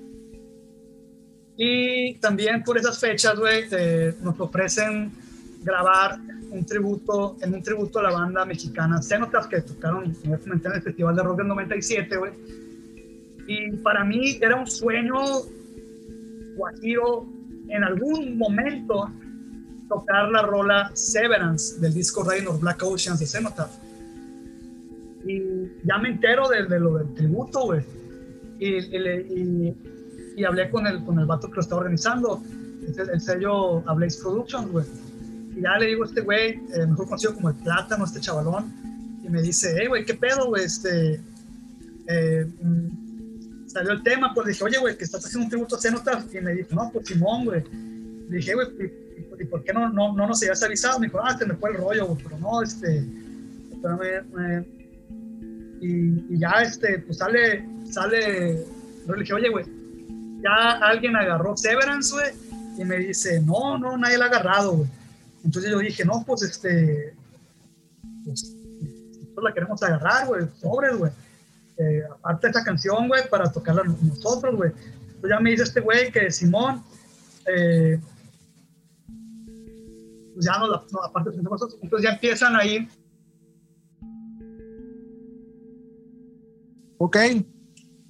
Y también por esas fechas, güey, nos ofrecen grabar un tributo a la banda mexicana Cenotaph, que tocaron, como ya comenté, en el Festival de Rock del 97, güey. Y para mí era un sueño guajiro en algún momento tocar la rola Severance del disco Rain or Black Oceans de Cenotaph. Y ya me entero de lo del tributo, güey. Y hablé con el vato que lo está organizando, el sello Ablaze Productions, güey. Y ya le digo a este güey, mejor conocido como el Plátano, este chavalón, y me dice, hey, güey, ¿qué pedo, güey? Salió el tema, pues dije, oye, güey, que estás haciendo un tributo a Cenotaph. Y me dijo, no, pues Simón, güey. Le dije, güey, ¿y por qué no nos habías avisado? Me dijo, te me fue el rollo, güey, pero no, espérame. Y ya pues sale, yo le dije, oye, güey, ya alguien agarró Severance, güey, y me dice, no, nadie la ha agarrado, güey. Entonces yo dije, no, pues nosotros la queremos agarrar, güey, sobres, güey. Aparte esta canción, güey, para tocarla nosotros, güey. Entonces ya me dice este güey que Simón, pues ya no, aparte de nosotros, entonces ya empiezan ahí. Ok,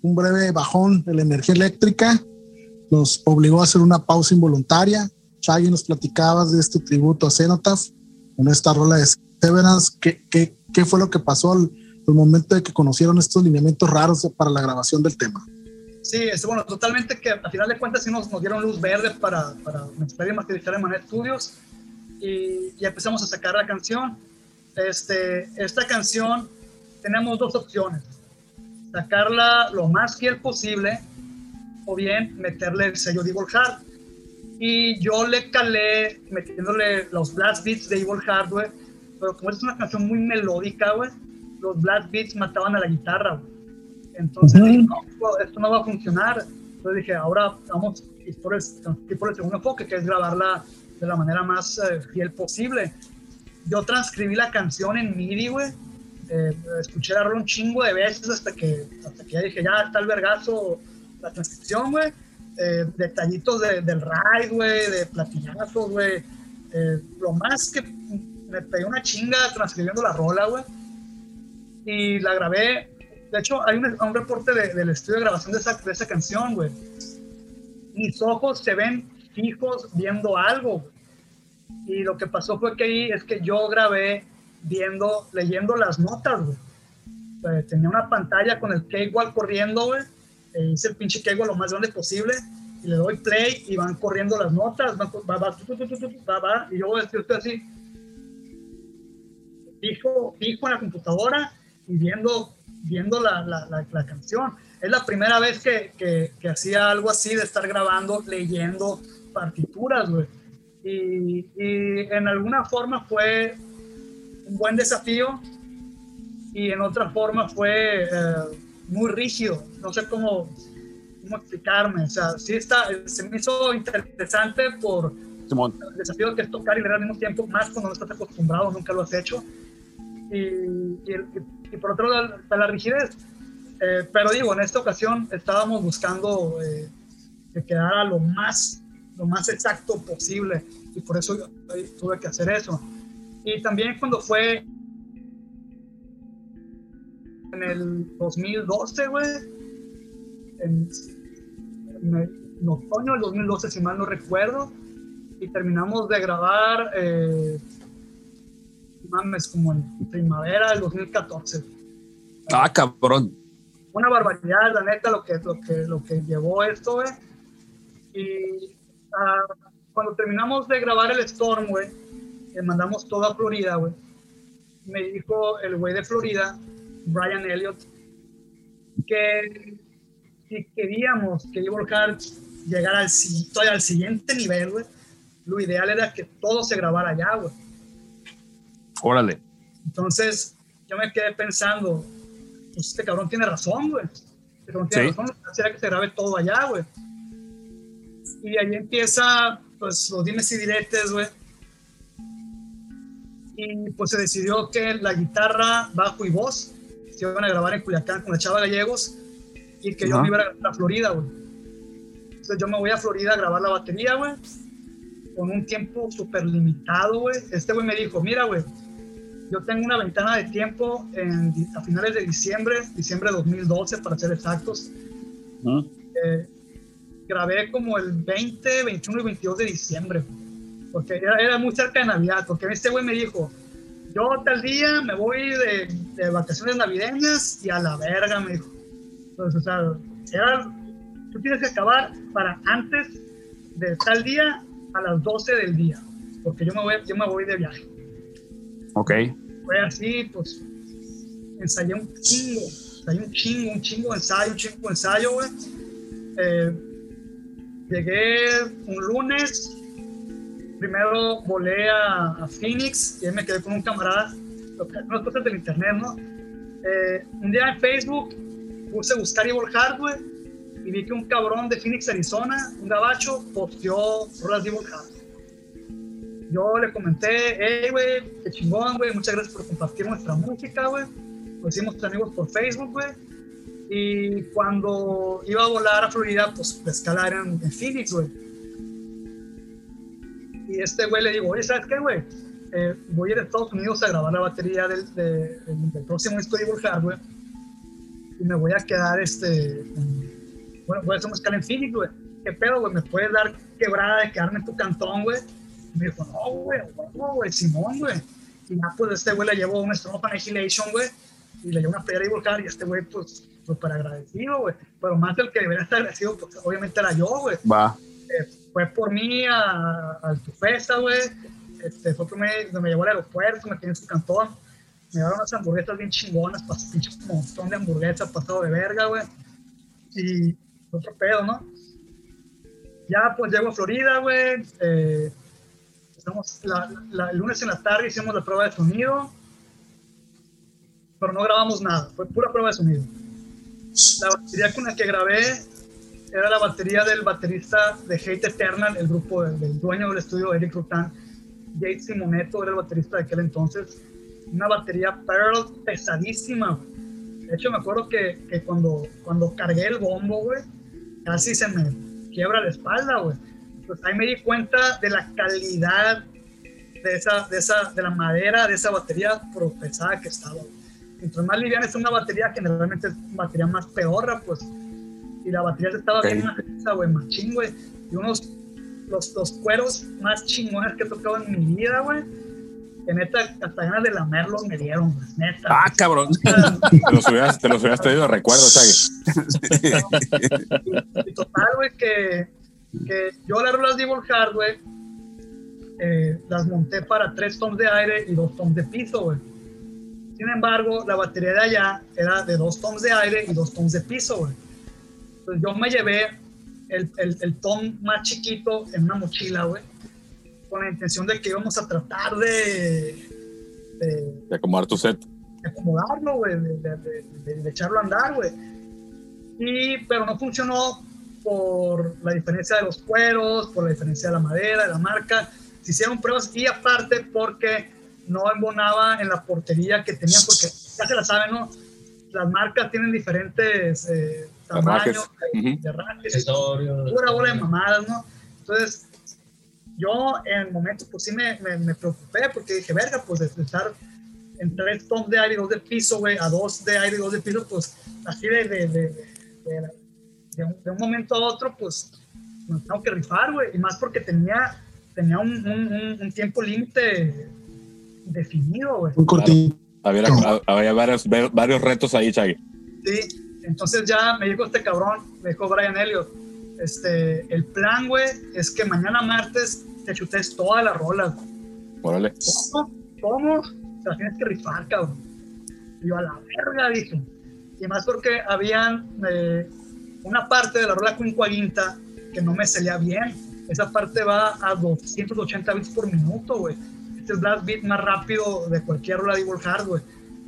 un breve bajón de la energía eléctrica nos obligó a hacer una pausa involuntaria. Chagui, nos platicabas de este tributo a Cenotaph con esta rola de Severance. ¿Qué fue lo que pasó al momento de que conocieron estos lineamientos raros para la grabación del tema? Sí, bueno, totalmente que a final de cuentas sí nos dieron luz verde para mezclar y masterizar en Manet Studios y empezamos a sacar la canción. Esta canción tenemos dos opciones: sacarla lo más fiel posible o bien meterle el sello de Evil Heart, y yo le calé metiéndole los blast beats de Evil Heart, güey, pero como es una canción muy melódica, güey, los blast beats mataban a la guitarra, güey. Entonces dije, no, esto no va a funcionar. Entonces dije, ahora vamos a ir por el segundo enfoque, que es grabarla de la manera más fiel posible. Yo transcribí la canción en MIDI, güey. Escuché la rola un chingo de veces hasta que ya dije, ya está el vergazo la transcripción, güey. Detallitos del ride, güey, de platillazos, güey. Lo más que me pegué una chinga transcribiendo la rola, güey. Y la grabé. De hecho, hay un reporte del estudio de grabación de esa canción, güey. Mis ojos se ven fijos viendo algo, güey. Y lo que pasó fue que ahí es que yo grabé leyendo las notas, güey. Tenía una pantalla con el K-Wall corriendo, güey. Hice el pinche K-Wall lo más grande posible y le doy play y van corriendo las notas. Va, y yo estoy así, fijo en la computadora y viendo la canción. Es la primera vez que hacía algo así de estar grabando, leyendo partituras, güey. Y en alguna forma fue un buen desafío y en otra forma fue muy rígido, no sé cómo explicarme. O sea, sí se me hizo interesante por Simón. El desafío que es tocar y leer al mismo tiempo, más cuando no estás acostumbrado, nunca lo has hecho, y por otro lado la rigidez, pero digo, en esta ocasión estábamos buscando que quedara lo más exacto posible y por eso yo tuve que hacer eso. Y también cuando fue en el 2012, güey, en otoño del 2012, si mal no recuerdo, y terminamos de grabar, como en primavera del 2014. Ah, cabrón. Una barbaridad, la neta, lo que llevó esto, güey. Y cuando terminamos de grabar el Storm, güey, le mandamos todo a Florida, güey. Me dijo el güey de Florida, Brian Elliott, que si queríamos que Evil Hearts llegara al siguiente nivel, güey, lo ideal era que todo se grabara allá, güey. Órale. Entonces, yo me quedé pensando, pues este cabrón tiene razón, güey. Este cabrón tiene razón, será que se grabe todo allá, güey. Y ahí empieza, pues, los dimes y diretes, güey. Y pues se decidió que la guitarra, bajo y voz se iban a grabar en Culiacán con la Chava Gallegos y que yo me iba a grabar a Florida, güey. Entonces yo me voy a Florida a grabar la batería, güey, con un tiempo súper limitado, güey. Este güey me dijo, mira, güey, yo tengo una ventana de tiempo a finales de diciembre de 2012, para ser exactos. Grabé como el 20, 21 y 22 de diciembre, porque era muy cerca de Navidad, porque este güey me dijo, yo tal día me voy de vacaciones navideñas y a la verga, me dijo. Entonces, o sea, tú tienes que acabar para antes de tal día a las 12 del día, porque yo me voy de viaje. Ok. Fue así, pues, ensayé un chingo, güey. Llegué un lunes, primero volé a Phoenix y ahí me quedé con un camarada, unas cosas del internet, ¿no? Un día en Facebook puse a buscar Evil Hardware y vi que un cabrón de Phoenix, Arizona, un gabacho, posteó rolas de Evil Hardware. Yo le comenté, hey, güey, qué chingón, güey, muchas gracias por compartir nuestra música, güey. Nos hicimos amigos por Facebook, güey. Y cuando iba a volar a Florida, pues la escala era en Phoenix, güey. Y este güey le digo, oye, ¿sabes qué, güey? Voy a ir a Estados Unidos a grabar la batería del próximo disco de Evil Heart, güey. Y me voy a quedar, bueno, voy a hacer una escala en Phoenix, güey. ¿Qué pedo, güey? ¿Me puedes dar quebrada de quedarme en tu cantón, güey? Y me dijo, no, güey, Simón, güey. Y ya, pues, este güey le llevó un Storm of Annihilation, güey. Y le llevó una playera de Evil Heart y este güey, pues para agradecido, güey, pero más del que debería estar agradecido, pues obviamente era yo, güey. Va. Fue por mí a tu festa, güey. Fue por mí, me llevó al aeropuerto, me quedé en su cantón, me dieron unas hamburguesas bien chingonas, pinches un montón de hamburguesas, pasado de verga, güey. Y otro pedo, ¿no? Ya, pues llego a Florida, güey. El lunes en la tarde hicimos la prueba de sonido, pero no grabamos nada, fue pura prueba de sonido. La batería con la que grabé era la batería del baterista de Hate Eternal, el grupo del dueño del estudio, Eric Rutan. Jade Simonetto era el baterista de aquel entonces. Una batería Pearl pesadísima. De hecho, me acuerdo que cuando cargué el bombo, güey, casi se me quiebra la espalda, güey. Pues ahí me di cuenta de la calidad de la madera de esa batería pro pesada que estaba, güey. Mientras más liviana es una batería, generalmente es una batería más peorra, pues. Y la batería se estaba bien maciza, güey, machín, güey. Y los cueros más chingones que he tocado en mi vida, güey. Que neta, hasta ganas de lamerlos me dieron, güey, neta. Ah, pues, cabrón. Te los hubieras traído de recuerdo, ¿sabes? Y total, güey, que yo las rolas de Evil Heart, güey, las monté para 3 toms de aire y 2 toms de piso, güey. Sin embargo, la batería de allá era de 2 toms de aire y 2 toms de piso, güey. Entonces yo me llevé el tom más chiquito en una mochila, güey, con la intención de que íbamos a tratar de acomodar tu set. De acomodarlo, güey, de echarlo a andar, güey. Pero no funcionó por la diferencia de los cueros, por la diferencia de la madera, de la marca. Se hicieron pruebas y aparte porque no embonaba en la portería que tenía, porque ya se la saben, ¿no? Las marcas tienen diferentes tamaños, de rajes, pura bola de mamadas, ¿no? Entonces, yo en el momento, pues sí me preocupé, porque dije, verga, pues de estar en 3 toms de aire y 2 de piso, güey, a 2 de aire y 2 de piso, pues así de un momento a otro, pues me tengo que rifar, güey, y más porque tenía un tiempo límite definido, güey. Un cortito. Había varios retos ahí, Chagui. Sí, entonces ya me dijo este cabrón, me dijo Brian Elliott, el plan, güey, es que mañana martes te chutes todas las rolas. Órale. ¿Cómo? Te las tienes que rifar, cabrón. Y yo, a la verga, dije. Y más porque habían una parte de la rola Cunquaguinta que no me salía bien. Esa parte va a 280 bits por minuto, güey. Este es blast beat más rápido de cualquier rola de Evil Heart, güey.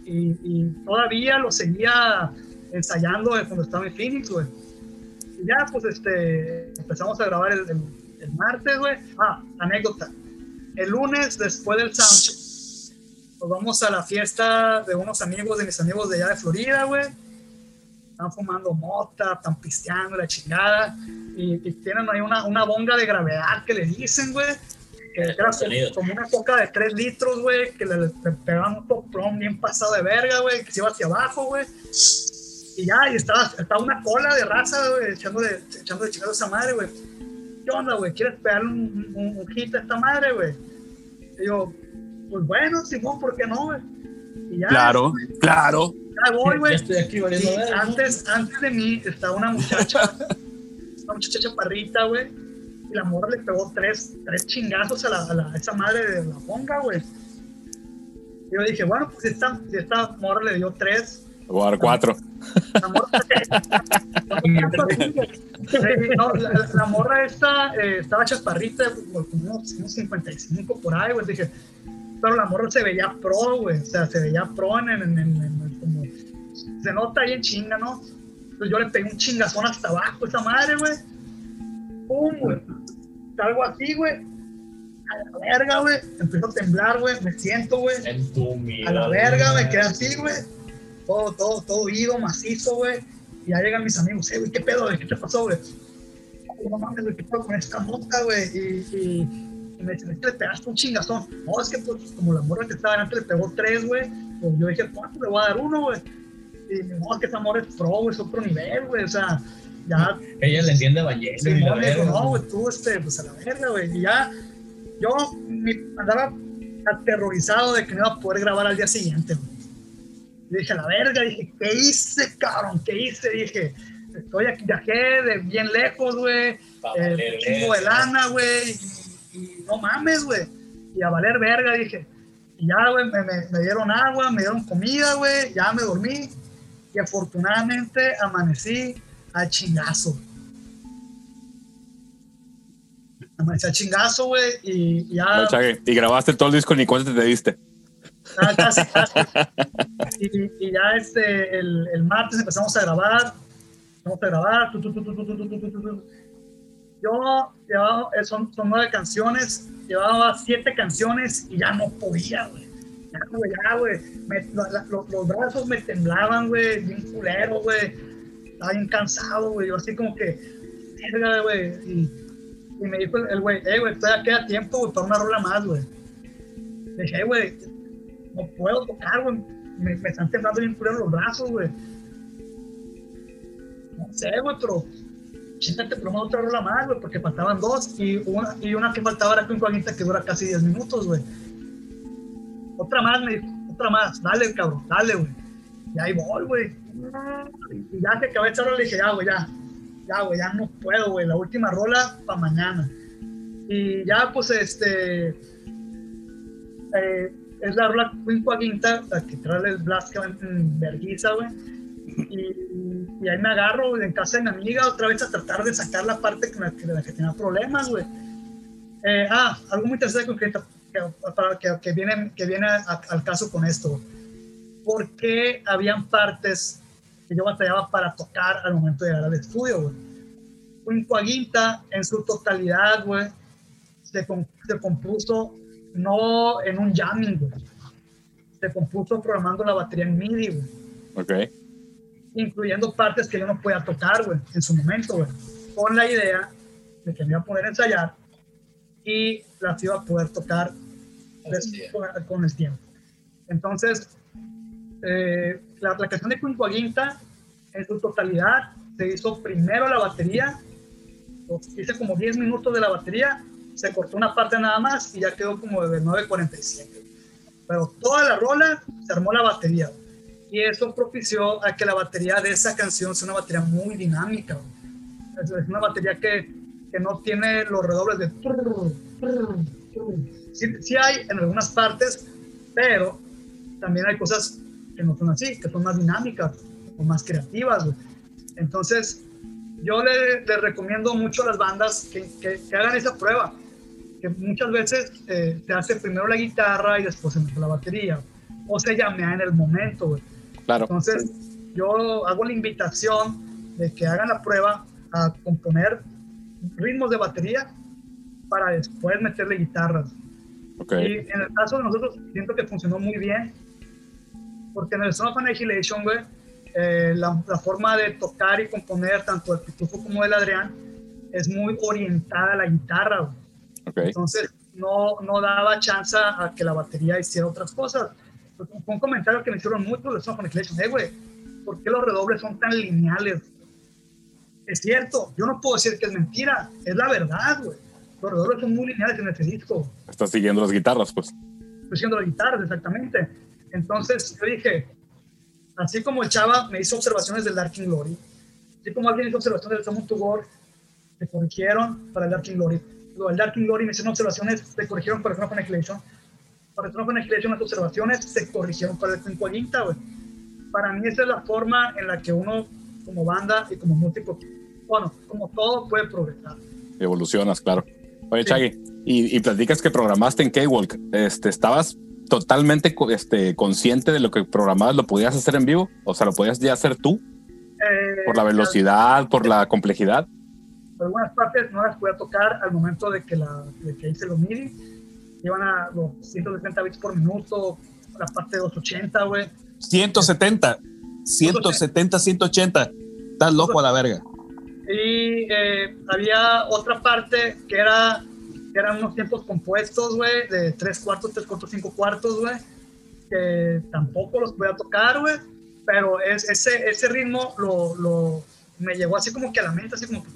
Y todavía lo seguía ensayando cuando estaba en Phoenix, güey. Y ya, pues, empezamos a grabar el martes, güey. Ah, anécdota. El lunes, después del soundcheck, nos vamos a la fiesta de unos amigos, de mis amigos de allá de Florida, güey. Están fumando mota, están pisteando la chingada. Y tienen ahí una bonga de gravedad que le dicen, güey. Que era como una coca de 3 litros, güey. Que le pegaban un toplón bien pasado de verga, güey. Que se iba hacia abajo, güey. Y ya, y estaba una cola de raza, güey, echándole chingados a esa madre, güey. ¿Qué onda, güey? ¿Quieres pegarle un hit a esta madre, güey? Y yo, pues bueno, Simón, ¿por qué no, güey? Y ya, claro, wey, claro. Ya voy, güey. Antes de mí estaba una muchacha, chaparrita, güey. Y la morra le pegó tres chingazos a esa madre de la bonga, güey. Y yo dije, bueno, pues esta morra le dio 3. Voy a dar 4. La morra esta estaba chaparrita, como unos 55 por ahí, güey. Dije, pero la morra se veía pro, güey. O sea, se veía pro en como, se nota ahí en chinga, ¿no? Entonces yo le pegué un chingazón hasta abajo a esa madre, güey. Pum, güey. Salgo así, güey. A la verga, güey. Empiezo a temblar, güey. Me siento, güey. A la verga, me quedé así, güey. Todo ido, macizo, güey. Y ya llegan mis amigos, güey, ¿qué pedo, güey? ¿Qué te pasó, güey? No mames, güey, ¿qué pedo con esta mota, güey? Y me dicen, es que le pegaste un chingazón. No, es que pues, como la morra que estaba delante le pegó 3, güey. Pues yo dije, ¿cuánto le voy a dar 1, güey? Y no, es que esa morra es pro, güey, es otro nivel, güey. O sea, ya. Ella le entiende ballena. Sí, y le digo, no, güey, tú, pues a la verga, güey. Y ya, yo andaba aterrorizado de que no iba a poder grabar al día siguiente, güey. Le dije, a la verga, dije, ¿qué hice, cabrón? ¿Qué hice? Dije, estoy aquí, viajé de bien lejos, güey, chingo de lana, güey, y no mames, güey, y a valer verga, dije. Y ya, güey, me dieron agua, me dieron comida, güey, ya me dormí, y afortunadamente amanecí a chingazo. Amanecí a chingazo, güey, y ya... ¿Y grabaste todo el disco ni cuánto te diste? Casi. Y ya el martes empezamos a grabar. Yo llevaba, son 9 canciones, llevaba 7 canciones y ya no podía, güey. Ya, güey. Los brazos me temblaban, güey, bien culero, güey. Estaba bien cansado, güey. Yo así como que, verga, güey. Y me dijo el güey, güey, todavía queda tiempo, güey, para una rola más, güey. Le dije, güey, no puedo tocar, güey. Me están temblando bien culero los brazos, güey. No sé, güey, pero chíntate, probamos otra rola más, güey, porque faltaban 2. Y una que faltaba era Cunquaguinta, que dura casi 10 minutos, güey. Otra más, me dijo, otra más. Dale, cabrón, dale, güey. Y ahí voy, güey. Y ya que acabé de esta rola, le dije, ya, güey, ya. Ya, güey, ya no puedo, güey. La última rola para mañana. Y ya, pues, es la rola Cunquaguinta, la que trae el blast en verguiza, güey. Y ahí me agarro, güey, en casa de mi amiga otra vez a tratar de sacar la parte de la que tenía problemas, güey. Algo muy interesante concreto que viene al caso con esto, güey. Porque habían partes que yo batallaba para tocar al momento de llegar al estudio, güey. Cunquaguinta en su totalidad, güey, se compuso no en un jamming, güey. Se compuso programando la batería en MIDI, güey. Ok. Incluyendo partes que yo no podía tocar, güey, en su momento, güey. Con la idea de que me iba a poder ensayar y las iba a poder tocar con el tiempo. Entonces, la canción de Cunquaguinta en su totalidad se hizo primero la batería. Hice como 10 minutos de la batería. Se cortó una parte nada más y ya quedó como de 9:47. pero toda la rola se armó la batería. Y eso propició a que la batería de esa canción sea una batería muy dinámica. Es una batería que no tiene los redobles de... Sí, sí hay en algunas partes, pero también hay cosas que no son así, que son más dinámicas o más creativas. Entonces, yo le recomiendo mucho a las bandas que hagan esa prueba, que muchas veces se hace primero la guitarra y después se mete la batería, o se llamea en el momento, güey. Claro. Entonces, yo hago la invitación de que hagan la prueba a componer ritmos de batería para después meterle guitarras. Okay. Y en el caso de nosotros, siento que funcionó muy bien, porque en el Son of Annihilation, güey, la forma de tocar y componer tanto del Pitufo como del Adrián es muy orientada a la guitarra, güey. Okay. Entonces no daba chance a que la batería hiciera otras cosas. Fue un comentario que me hicieron mucho de Son of Annihilation: güey, ¿por qué los redobles son tan lineales? Es cierto, yo no puedo decir que es mentira, es la verdad, güey. Los redobles son muy lineales en este disco. Estás siguiendo las guitarras, pues. Estoy siguiendo las guitarras, exactamente. Entonces yo dije, así como el Chava me hizo observaciones del Dark King Glory, así como alguien hizo observaciones del Summon to Gore, se corrigieron para el Dark King Glory. El Dark King Glory me hicieron observaciones, se corrigieron para el Son of Annihilation. Para el Son of Annihilation las observaciones se corrigieron para el Quinquaginta, güey. Para mí esa es la forma en la que uno, como banda y como músico, bueno, como todo, puede progresar. Evolucionas, claro. Oye, sí. Chagui, y platicas que programaste en K-Walk. ¿Estabas totalmente consciente de lo que programabas? ¿Lo podías hacer en vivo? O sea, ¿lo podías ya hacer tú? ¿Por la velocidad, por la complejidad? Algunas partes no las podía tocar al momento de que hice los MIDI. Iban a los 170 bits por minuto, la parte de 280, güey. 180. Estás loco a la verga. Y había otra parte que eran unos tiempos compuestos, güey, de 3/4, 5/4, güey, que tampoco los podía tocar, güey, pero ese ritmo me llegó así como que a la mente, así como que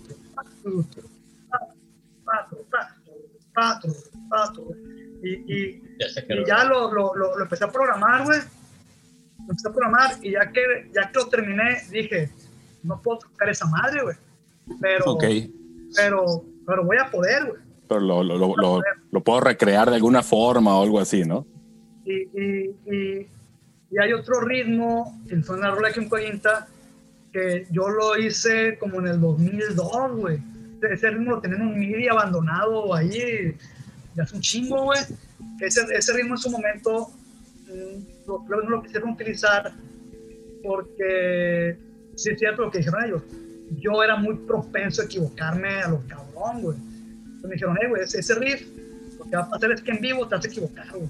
y ya lo empecé a programar, güey. Lo empecé a programar y ya que lo terminé, dije, no puedo tocar esa madre, güey. Pero voy a poder, güey. Pero lo puedo recrear de alguna forma o algo así, ¿no? Y hay otro ritmo, que fue una rola de Quinquaginta, que yo lo hice como en el 2002, güey. Ese ritmo lo tenía en un MIDI abandonado ahí, ya hace un chingo, güey. Ese ritmo en su momento, no lo quisieron utilizar porque, sí es cierto lo que dijeron ellos, yo era muy propenso a equivocarme a lo cabrón, güey. Entonces me dijeron, güey, ese riff, lo que va a pasar es que en vivo te vas a equivocar, güey.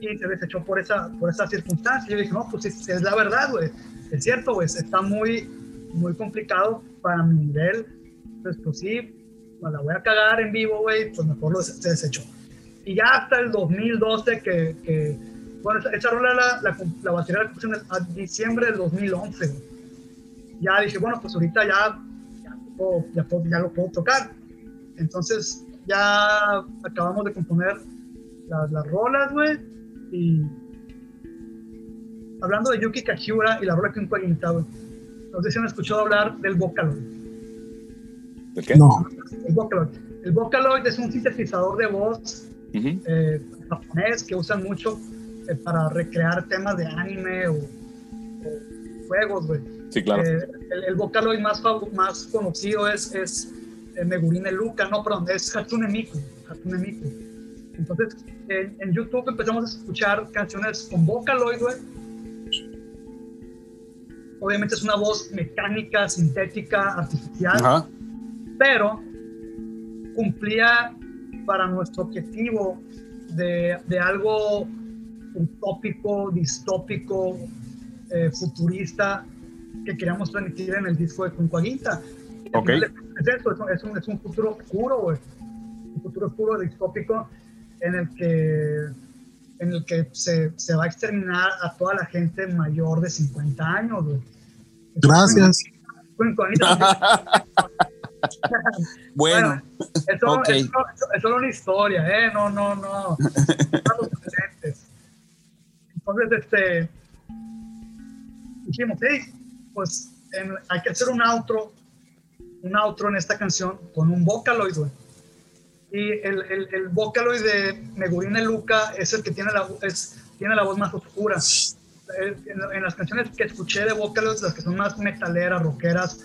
Y se desechó por esa circunstancia. Y yo dije, no, pues es la verdad, güey. Es cierto, güey, está muy, muy complicado para mi nivel. Entonces, pues sí, me la voy a cagar en vivo, güey, pues mejor se desechó. Y ya hasta el 2012 que bueno, esa rola la batería la pusieron a diciembre del 2011, güey. Ya dije, bueno, pues ahorita ya lo puedo tocar. Entonces ya acabamos de componer las rolas, güey. Y hablando de Yuki Kajiura y la rola que un cuaguinta, güey, no sé si han escuchado hablar del Vocaloid. ¿Del qué? No. El Vocaloid. El Vocaloid es un sintetizador de voz japonés que usan mucho para recrear temas de anime o juegos, güey. Sí, claro. El Vocaloid más conocido es Megurine Luca, no, perdón, es Hatsune Miku. Entonces, en YouTube empezamos a escuchar canciones con Vocaloid, güey. Obviamente es una voz mecánica, sintética, artificial, pero cumplía para nuestro objetivo de algo utópico, distópico, futurista, que queríamos transmitir en el disco de Quinquaginta. Okay. Es eso, es un futuro oscuro, güey. Un futuro oscuro distópico en el que se va a exterminar a toda la gente mayor de 50 años, güey. Gracias. Quinquaginta. Bueno, eso, okay. Eso es una historia, ¿eh? No. Estamos presentes. Entonces, dijimos, hey, pues hay que hacer un outro en esta canción con un Vocaloid, güey. Y el Vocaloid de Megurine Luca es el que tiene la voz más oscura. En las canciones que escuché de Vocaloid, las que son más metaleras, rockeras,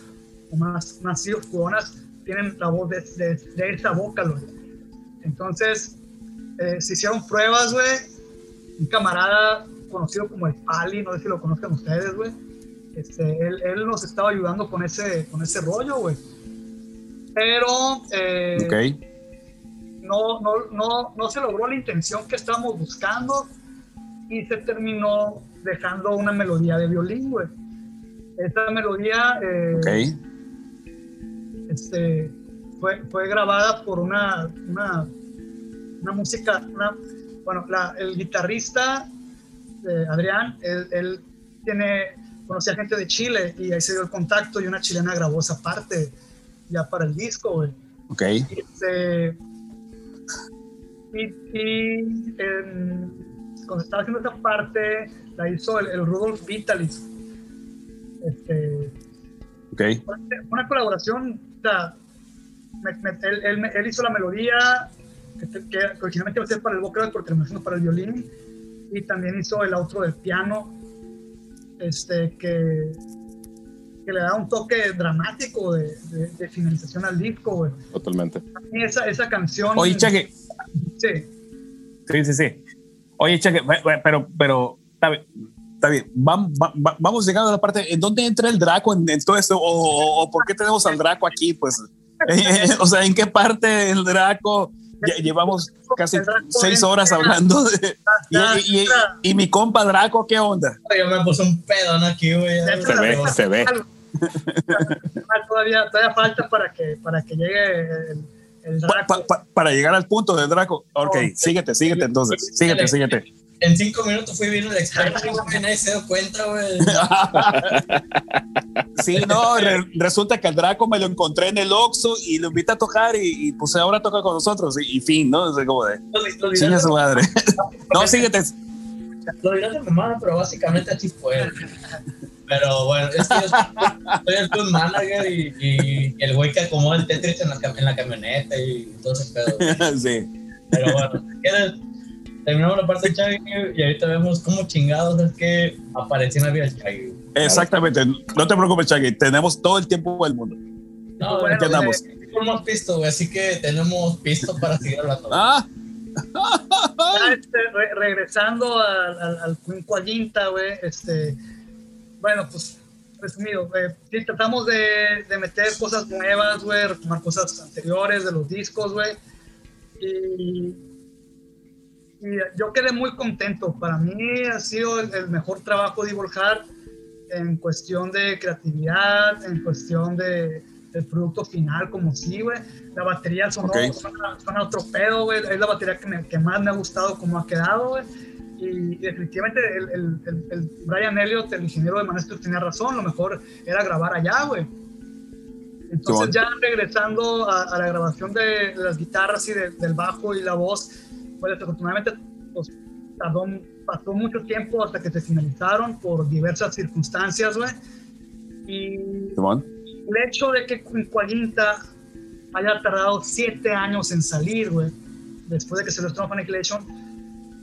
o más así oscuronas, tienen la voz de esa Vocaloid. Entonces, se hicieron pruebas, güey. Un camarada conocido como el Pali, no sé si lo conozcan ustedes, güey. Él nos estaba ayudando con ese rollo, güey. Pero no se logró la intención que estábamos buscando y se terminó dejando una melodía de violín, güey. Esta melodía fue grabada por una música, el guitarrista Adrián, él conocía gente de Chile y ahí se dio el contacto y una chilena grabó esa parte ya para el disco, güey. Ok. Cuando estaba haciendo esa parte la hizo el Rudolf Vitalis. Una colaboración, o sea, él hizo la melodía que originalmente iba a ser para el vocal, porque lo hizo para el violín, y también hizo el outro del piano, que le da un toque dramático de finalización al disco, güey. Totalmente. Esa canción. Oye, Chaque. Sí. Oye, Chaque, pero está bien. Vamos llegando a la parte. ¿En dónde entra el Draco en todo esto? ¿O por qué tenemos al Draco aquí? Pues, o sea, ¿en qué parte el Draco? Llevamos casi 6 horas hablando de, y mi compa Draco, ¿qué onda? Yo me puse un pedón aquí, güey. Se ve. Todavía falta para que llegue el Draco. Para llegar al punto del Draco. Ok, síguete entonces. Síguete. En 5 minutos fui bien el experto, güey, nadie se dio cuenta, güey. Sí, no, resulta que al Draco me lo encontré en el Oxxo y lo invité a tocar y pues ahora toca con nosotros y fin, ¿no? Es como de, chinga su madre. No, síguete. Lo dirás de mamá, pero básicamente así fue. Pero bueno, es que yo soy el club manager y el güey que acomoda el Tetris en la camioneta y todo ese pedo. Sí. Pero bueno, terminamos la parte de Chagui y ahorita vemos cómo chingados es que apareció en la vida de Chagui. Exactamente, no te preocupes, Chagui, tenemos todo el tiempo del mundo. No, bueno, tenemos pisto, así que tenemos pisto para seguir hablando. Regresando al Quinco Aguinta, güey, bueno, pues resumido, tratamos de meter cosas nuevas, güey, retomar cosas anteriores de los discos, güey, y yo quedé muy contento. Para mí ha sido el mejor trabajo de Evil Heart en cuestión de creatividad, en cuestión del producto final, como sí, güey. La batería suena otro pedo, güey. Es la batería que más me ha gustado cómo ha quedado, güey. Y definitivamente el Brian Elliott, el ingeniero de Manet Studios, tenía razón. Lo mejor era grabar allá, güey. Entonces ya regresando a la grabación de las guitarras y del bajo y la voz, pues desafortunadamente pasó mucho tiempo hasta que se finalizaron por diversas circunstancias, güey. Y el hecho de que Quinquaginta haya tardado 7 años en salir, güey, después de que se lo estrenó Annihilation,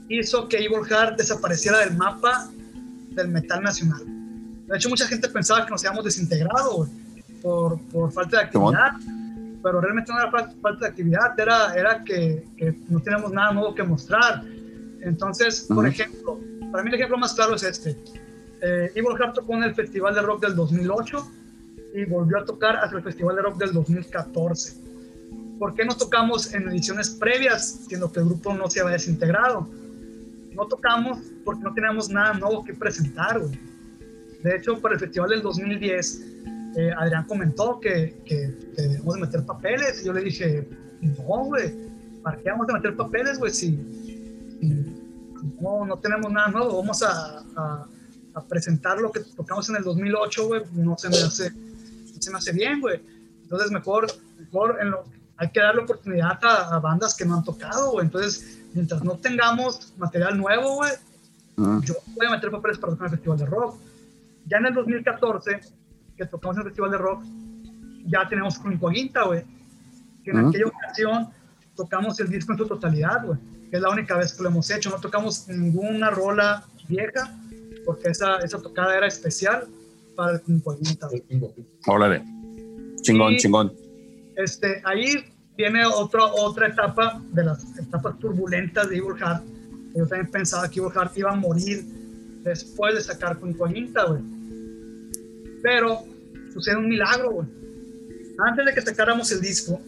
hizo que Evil Heart desapareciera del mapa del metal nacional. De hecho, mucha gente pensaba que nos habíamos desintegrado, güey, por falta de actividad. Pero realmente no era falta de actividad, era que no teníamos nada nuevo que mostrar. Entonces, por ejemplo, para mí el ejemplo más claro es Evil Heart tocó en el Festival de Rock del 2008 y volvió a tocar hasta el Festival de Rock del 2014. ¿Por qué no tocamos en ediciones previas, siendo que el grupo no se había desintegrado? No tocamos porque no teníamos nada nuevo que presentar, güey. De hecho, para el Festival del 2010, Adrián comentó que debemos de meter papeles y yo le dije, no, güey, ¿para qué vamos a meter papeles, güey? Si no tenemos nada nuevo, vamos a presentar lo que tocamos en el 2008, güey, no se me hace bien, güey. Entonces mejor hay que darle oportunidad a bandas que no han tocado, güey. Entonces, mientras no tengamos material nuevo, güey, Yo voy a meter papeles para tocar en el Festival de Rock. Ya en el 2014, que tocamos en el Festival de Rock, ya tenemos Crónico Aguinta, güey. Que en aquella ocasión tocamos el disco en su totalidad, güey. Que es la única vez que lo hemos hecho. No tocamos ninguna rola vieja, porque esa tocada era especial para el Crónico Aguinta, güey. Órale. Chingón, y, chingón. Ahí viene otra etapa de las etapas turbulentas de Evil Heart. Yo también pensaba que Evil Heart iba a morir después de sacar Crónico Aguinta, güey. Pero sucede un milagro, güey. Antes de que sacáramos el disco,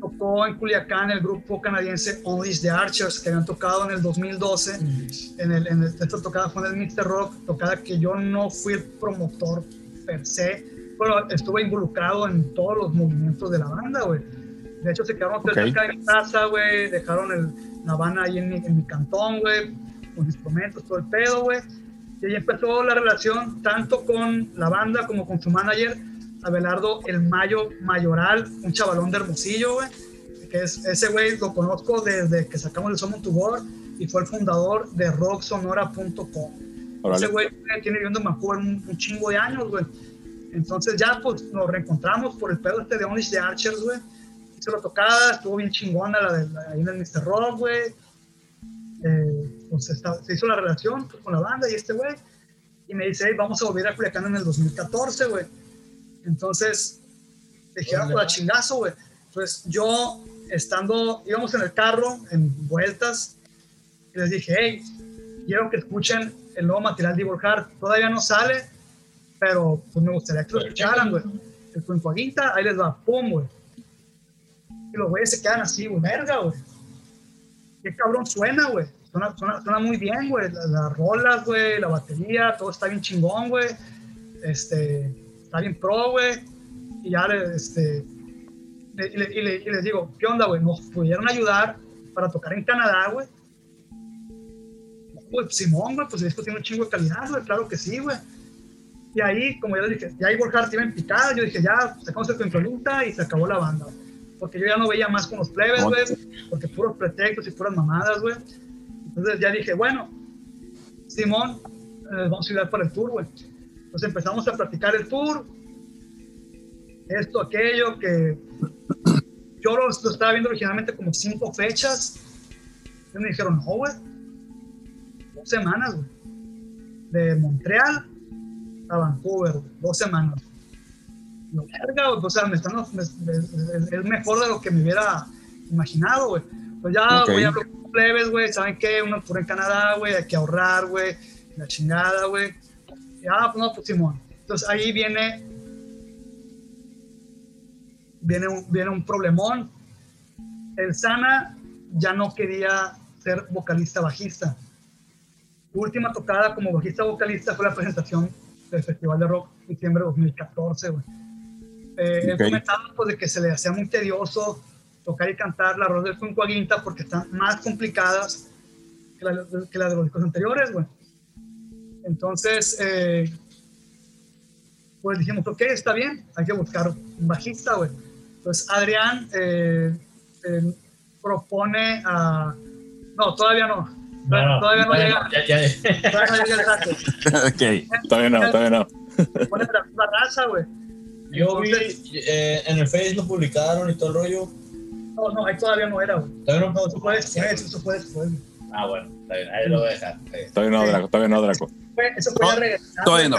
tocó en Culiacán el grupo canadiense Unleash the Archers, que habían tocado en el 2012. Esta tocada fue en el Mixed Rock, tocada que yo no fui el promotor per se, pero estuve involucrado en todos los movimientos de la banda, güey. De hecho, se quedaron tres acá en casa, güey. Dejaron la Habana ahí en mi cantón, güey, con instrumentos, todo el pedo, güey. Y ahí empezó la relación tanto con la banda como con su manager, Abelardo El Mayo Mayoral, un chavalón de Hermosillo, güey. Que ese güey lo conozco desde que sacamos el Summon to War y fue el fundador de rocksonora.com. Ese güey tiene viviendo en Vancouver un chingo de años, güey. Entonces ya pues nos reencontramos por el pedo de Unleash the Archers, güey. Hice la tocada, estuvo bien chingona la ahí en el Mr. Rock, güey. Pues se hizo la relación pues, con la banda y este güey, y me dice, hey, vamos a volver a Culiacán en el 2014, güey. Entonces dije, ah, pues chingazo, güey. Entonces yo íbamos en el carro, en vueltas, y les dije, hey, quiero que escuchen el nuevo material de Evil Heart, todavía no sale, pero pues me gustaría que lo escucharan, güey. El Crónico Aguinta, ahí les va, pum, güey. Y los güeyes se quedan así, güey, verga, güey. Qué cabrón suena, güey. Suena muy bien, güey. Las rolas, güey, la batería, todo está bien chingón, güey. Está bien pro, güey. Y ya, y les digo, ¿qué onda, güey? ¿Nos pudieron ayudar para tocar en Canadá, güey? Pues simón, güey, pues el disco tiene un chingo de calidad, güey, claro que sí, güey. Y ahí, como ya les dije, ya Evil Heart iba en picada, yo dije, ya, sacamos el contraluta y se acabó la banda, güey. Porque yo ya no veía más con los plebes, güey, porque puros pretextos y puras mamadas, güey. Entonces ya dije, bueno, Simón, vamos a ir para el tour, güey. Entonces empezamos a platicar el tour, esto, aquello, que yo lo estaba viendo originalmente como 5 fechas. Y me dijeron, no, güey, 2 semanas, güey. De Montreal a Vancouver, wey, 2 semanas. Verga, o sea, es mejor de lo que me hubiera imaginado, güey. Pues ya voy a hablar con plebes, güey, ¿saben qué? Una pura en Canadá, güey, hay que ahorrar, güey, la chingada, güey. Ya, pues no, pues simón. Entonces ahí viene un problemón. El Sana ya no quería ser vocalista-bajista. Su última tocada como bajista-vocalista fue la presentación del Festival de Rock, diciembre de 2014, güey. Él comentaba pues, de que se le hacía muy tedioso tocar y cantar las rolas del Crónico Aguinta porque están más complicadas que las de los discos anteriores, güey. Entonces, pues dijimos, ok, está bien, hay que buscar un bajista, güey. Entonces Adrián propone a... No, todavía no. Todavía no llega el rato. Ok, todavía no. Bueno, pero la raza, güey. Yo vi en el Facebook lo publicaron y todo el rollo. No, ahí todavía no era, güey. Todavía no, eso puedes. Ah, bueno, está bien, ahí lo voy a dejar. Todavía no, Draco. Eso puede regresar. Todavía no.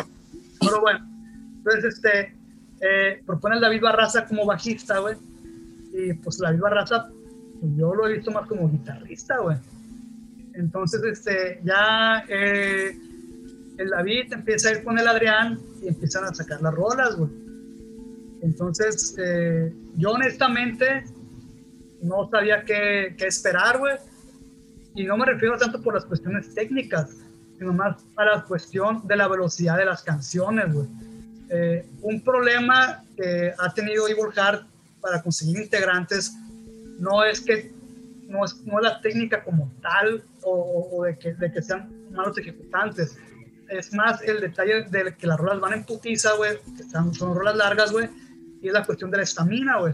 Pero bueno, entonces propone el David Barraza como bajista, güey. Y pues David Barraza, pues, yo lo he visto más como guitarrista, güey. Entonces, ya el David empieza a ir con el Adrián y empiezan a sacar las rolas, güey. Entonces, yo honestamente no sabía qué esperar, güey. Y no me refiero tanto por las cuestiones técnicas, sino más a la cuestión de la velocidad de las canciones, güey. Un problema que ha tenido Evil Heart para conseguir integrantes no es la técnica como tal o de que sean malos ejecutantes. Es más el detalle de que las rolas van en putiza, güey. Son rolas largas, güey. Y es la cuestión de la estamina, güey.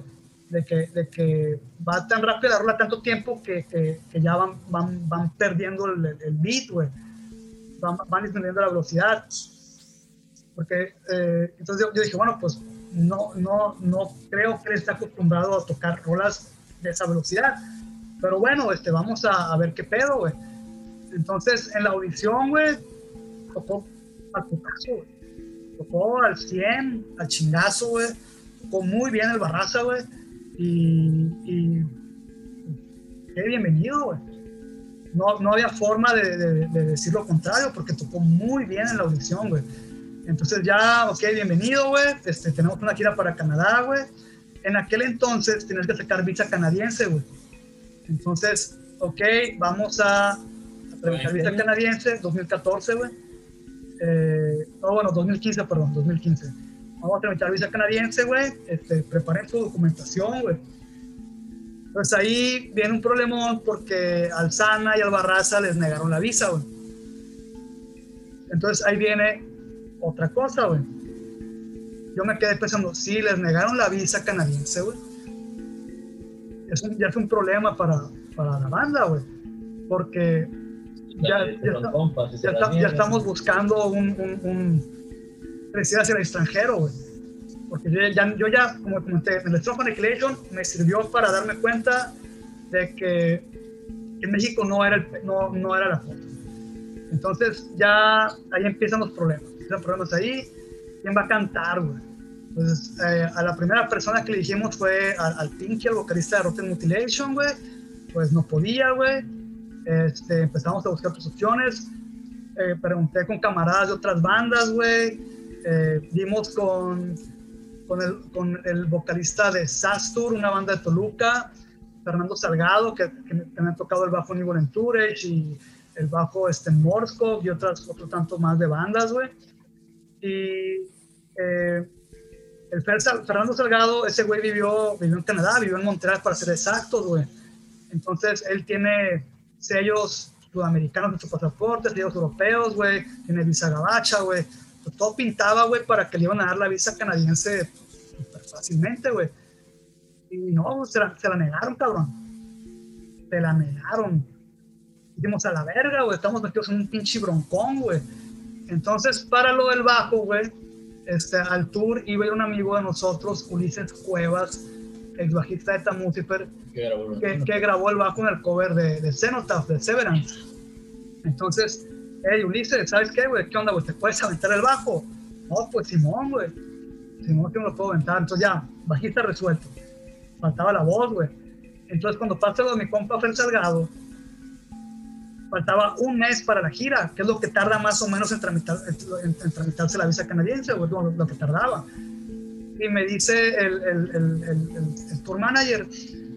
de que va tan rápido la rola tanto tiempo que ya van perdiendo el beat, güey. Van disminuyendo la velocidad. Porque entonces yo dije, bueno, pues no creo que él esté acostumbrado a tocar rolas de esa velocidad. Pero bueno, vamos a ver qué pedo, güey. Entonces, en la audición, güey, tocó al putazo, güey. Tocó al 100, al chingazo, güey. Tocó muy bien el Barraza, güey. Y qué bienvenido, güey. No había forma de decir lo contrario, porque tocó muy bien en la audición, güey. Entonces ya, ok, bienvenido, güey. Tenemos una gira para Canadá, güey. En aquel entonces tenías que sacar visa canadiense, güey. Entonces, ok, vamos a tramitar visa canadiense, 2014, güey. No, bueno, 2015, perdón, 2015. Vamos a tramitar visa canadiense, güey. Preparen su documentación, güey. Entonces ahí viene un problemón porque al Sana y al Barraza les negaron la visa, güey. Entonces ahí viene otra cosa, güey. Yo me quedé pensando, sí, les negaron la visa canadiense, güey. Ya fue un problema para la banda, güey. Porque ya estamos buscando un crecer hacia el extranjero, güey. Porque yo ya, como comenté, el Rotten Mutilation me sirvió para darme cuenta de que en México no era la foto. Entonces ya ahí empiezan los problemas. ¿Quién va a cantar, güey? Entonces, a la primera persona que le dijimos fue al Pinky, al vocalista de Rotten Mutilation, güey. Pues no podía, güey. Empezamos a buscar otras opciones. Pregunté con camaradas de otras bandas, güey. Vimos con el vocalista de Sastur, una banda de Toluca, Fernando Salgado, que me ha tocado el bajo Nibor Entourage y el bajo Morskov y otro tanto más de bandas, güey. Y el Fernando Salgado, ese güey vivió en Canadá, vivió en Montreal, para ser exactos, güey. Entonces él tiene sellos sudamericanos en su pasaporte, sellos europeos, güey, tiene visa gabacha, güey. Todo pintaba, güey, para que le iban a dar la visa canadiense fácilmente, güey. Y no, se la negaron, cabrón. Se la negaron. Dijimos, a la verga, güey, estamos metidos en un pinche broncón, güey. Entonces, para lo del bajo, güey, al tour iba a ir un amigo de nosotros, Ulises Cuevas, ex bajista de Tamucifer, que grabó el bajo en el cover de Cenotaph, de Severance. Entonces, hey, Ulises, ¿sabes qué, güey? ¿Qué onda, güey? ¿Te puedes aventar el bajo? No, pues Simón, güey. Simón, que me lo puedo aventar. Entonces ya, bajista resuelto. Faltaba la voz, güey. Entonces cuando pasa lo de mi compa Fer Salgado, faltaba un mes para la gira, que es lo que tarda más o menos en tramitarse la visa canadiense, güey, lo que tardaba. Y me dice el tour manager,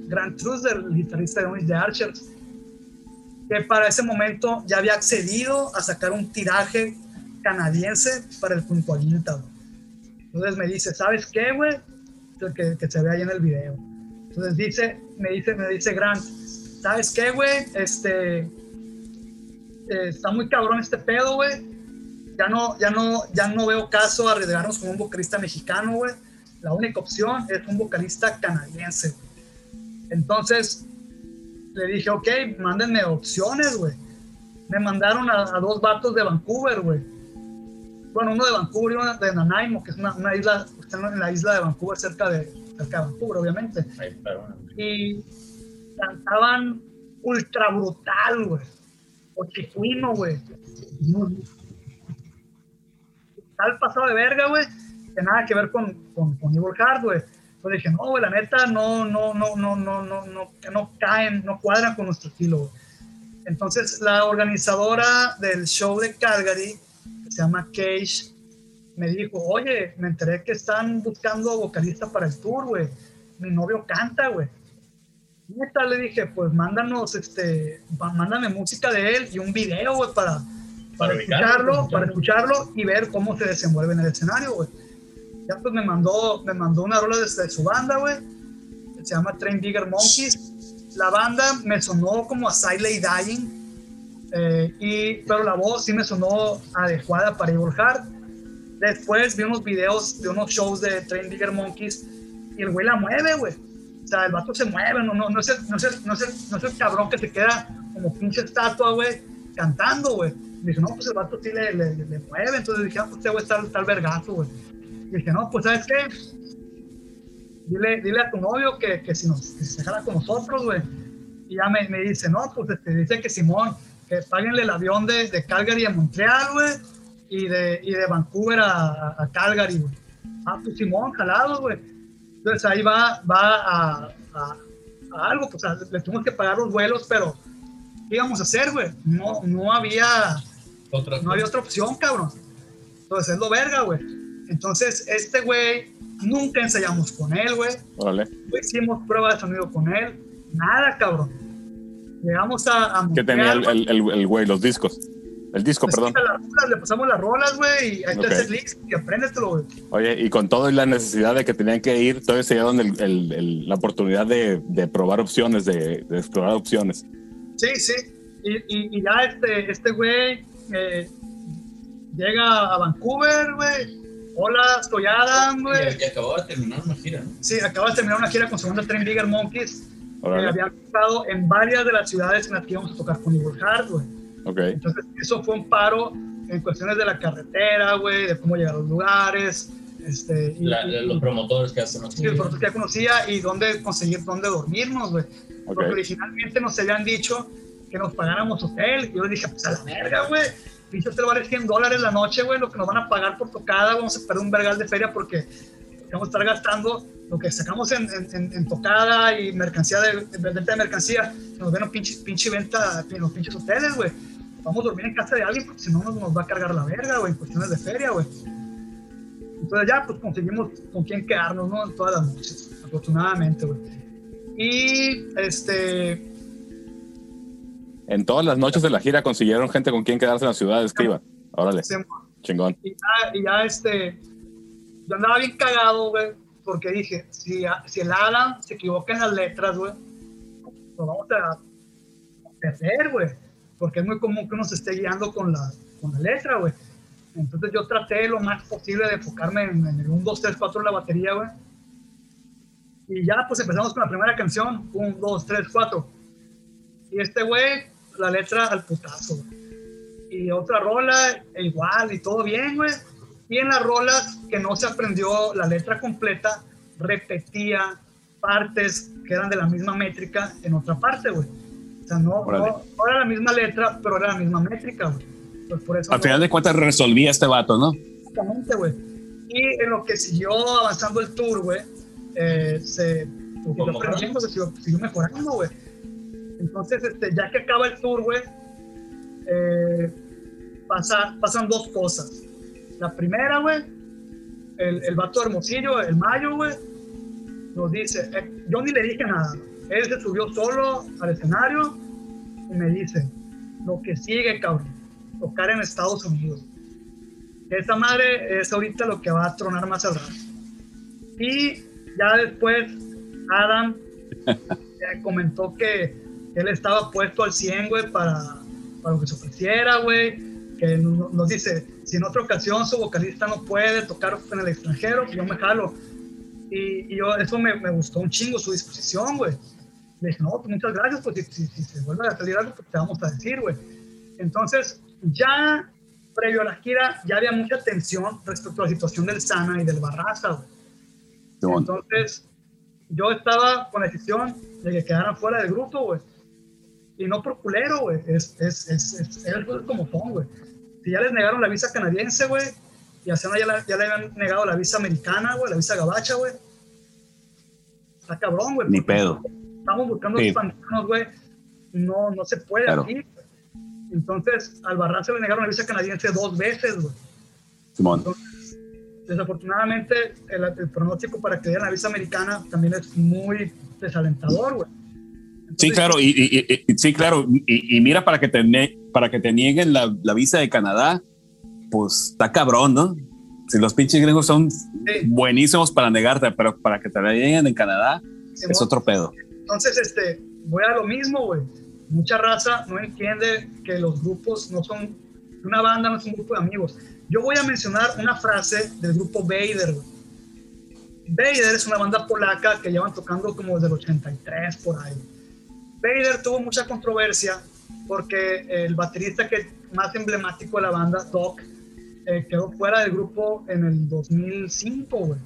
Grant Trussell, el guitarrista de Orange the Archers, que para ese momento ya había accedido a sacar un tiraje canadiense para el Puntuaguinta, güey. Entonces me dice, ¿sabes qué, güey? Que se ve ahí en el video. Entonces me dice Grant, ¿sabes qué, güey? Está muy cabrón este pedo, güey. Ya no veo caso arriesgarnos con un vocalista mexicano, güey. La única opción es un vocalista canadiense, güey. Entonces le dije, ok, mándenme opciones, güey. Me mandaron a dos vatos de Vancouver, güey. Bueno, uno de Vancouver y uno de Nanaimo, que es una isla, está en la isla de Vancouver, cerca de Vancouver, obviamente. Ay, perdón. Y cantaban ultra brutal, güey. O chicuino, güey. Tal pasado de verga, güey. Que nada que ver con Evil Heart, güey. Entonces dije, no, güey, la neta no caen, no cuadran con nuestro estilo, güey. Entonces la organizadora del show de Calgary, que se llama Cage, me dijo, oye, me enteré que están buscando vocalista para el tour, güey. Mi novio canta, güey. Neta, le dije, pues mándame música de él y un video, güey, para escucharlo y ver cómo se desenvuelve en el escenario, güey. Ya pues me mandó una rola de su banda, güey, que se llama Train Digger Monkeys. La banda me sonó como a Siley Dying, pero la voz sí me sonó adecuada para Evil Heart. Después vi unos videos de unos shows de Train Digger Monkeys y el güey la mueve, güey. O sea, el vato se mueve, no es el cabrón que se queda como pinche estatua, güey, cantando, güey. Dije, no, pues el vato sí le mueve. Entonces dije, ah, pues este güey está vergazo, güey. Dije, no, pues ¿sabes qué? Dile a tu novio que se dejara con nosotros, güey. Y ya me dice, no, pues dice que Simón, que páguenle el avión de Calgary a Montreal, güey, y de Vancouver a Calgary, güey. Ah, pues Simón, jalado, güey. Entonces ahí va a algo, pues le tuvimos que pagar los vuelos, pero ¿qué íbamos a hacer, güey? No había otra opción, cabrón. Entonces es lo verga, güey. Entonces este güey, nunca ensayamos con él, güey. Vale. No hicimos pruebas de sonido con él, nada, cabrón. Llegamos a Montreal, ¿qué tenía el güey? Los discos. El disco, pues perdón. Le pasamos las rolas, güey, y ahí está ese link, y apréndetelo, güey. Oye, y con todo y la necesidad de que tenían que ir, todavía se dieron la oportunidad de probar opciones, de explorar opciones. Sí, sí. Y ya este güey llega a Vancouver, güey. Hola, soy Adam, güey. El que acababa de terminar una gira, ¿no? Sí, acababa de terminar una gira con su banda Train Digger Monkeys. Habían estado en varias de las ciudades en las que íbamos a tocar con Evil Heart, güey. Okay. Entonces eso fue un paro en cuestiones de la carretera, güey, de cómo llegar a los lugares, los promotores que ya conocía. Sí, los promotores que ya conocía y dónde dormirnos, güey. Okay. Porque originalmente nos habían dicho que nos pagáramos hotel, y yo les dije, pues a la verga, güey, pinche hotel vale $100 la noche, güey, lo que nos van a pagar por tocada, vamos a perder un vergal de feria porque vamos a estar gastando lo que sacamos en tocada y mercancía de venta de mercancía. Nos ven pinche venta en los pinches hoteles, güey. Vamos a dormir en casa de alguien porque si no nos va a cargar la verga, güey, en cuestiones de feria, güey. Entonces ya pues conseguimos con quién quedarnos, ¿no? En todas las noches, afortunadamente, güey. Y en todas las noches de la gira consiguieron gente con quien quedarse en la ciudad, escriba. Órale, chingón. Y ya yo andaba bien cagado, güey, porque dije, si el Adam se equivoca en las letras, güey, lo vamos a perder, güey, porque es muy común que uno se esté guiando con la letra, güey. Entonces yo traté lo más posible de enfocarme en el 1, 2, 3, 4 de la batería, güey. Y ya pues empezamos con la primera canción, 1, 2, 3, 4. Y este güey, la letra al putazo, güey. Y otra rola, igual, y todo bien, güey. Y en las rolas que no se aprendió la letra completa, repetía partes que eran de la misma métrica en otra parte, güey. O sea, no era la misma letra, pero era la misma métrica, güey. Pues por eso, al final de cuentas resolvía este vato, ¿no? Exactamente, güey. Y en lo que siguió avanzando el tour, güey, se siguió mejorando, güey. Entonces, ya que acaba el tour, güey, pasan dos cosas. La primera, güey, el vato Hermosillo, el Mayo, güey, nos dice, yo ni le dije nada, él se subió solo al escenario y me dice, lo que sigue, cabrón, tocar en Estados Unidos. Esa madre es ahorita lo que va a tronar más al rato. Y ya después Adam comentó que él estaba puesto al 100, güey, para lo que se ofreciera, güey, que nos dice, si en otra ocasión su vocalista no puede tocar en el extranjero, yo me jalo. Y yo, eso me gustó un chingo su disposición, güey. Le dije, no, muchas gracias, pues si se vuelve a salir algo, pues te vamos a decir, güey. Entonces, ya previo a la gira, ya había mucha tensión respecto a la situación del Sana y del Barraza, güey. Entonces, yo estaba con la decisión de que quedaran fuera del grupo, güey. Y no por culero, güey. Es como son, güey. Si ya les negaron la visa canadiense, güey, y a Sana ya le habían negado la visa americana, güey, la visa gabacha, güey. Está cabrón, güey. Ni pedo. Estamos buscando hispanos, güey. No se puede aquí. Claro. Entonces, al Barraza le negaron la visa canadiense 2 veces, güey. Simón. Entonces, desafortunadamente, el pronóstico para que le den la visa americana también es muy desalentador, güey. Sí, claro, y mira, para que te nieguen la visa de Canadá, pues está cabrón, ¿no? Si los pinches gringos son buenísimos para negarte, pero para que te la nieguen en Canadá, sí, es otro pedo. Entonces, voy a lo mismo, güey. Mucha raza no entiende que los grupos no son, una banda no es un grupo de amigos. Yo voy a mencionar una frase del grupo Vader, güey. Vader es una banda polaca que llevan tocando como desde el 83 por ahí. Vader tuvo mucha controversia porque el baterista que más emblemático de la banda, Doc, quedó fuera del grupo en el 2005, güey.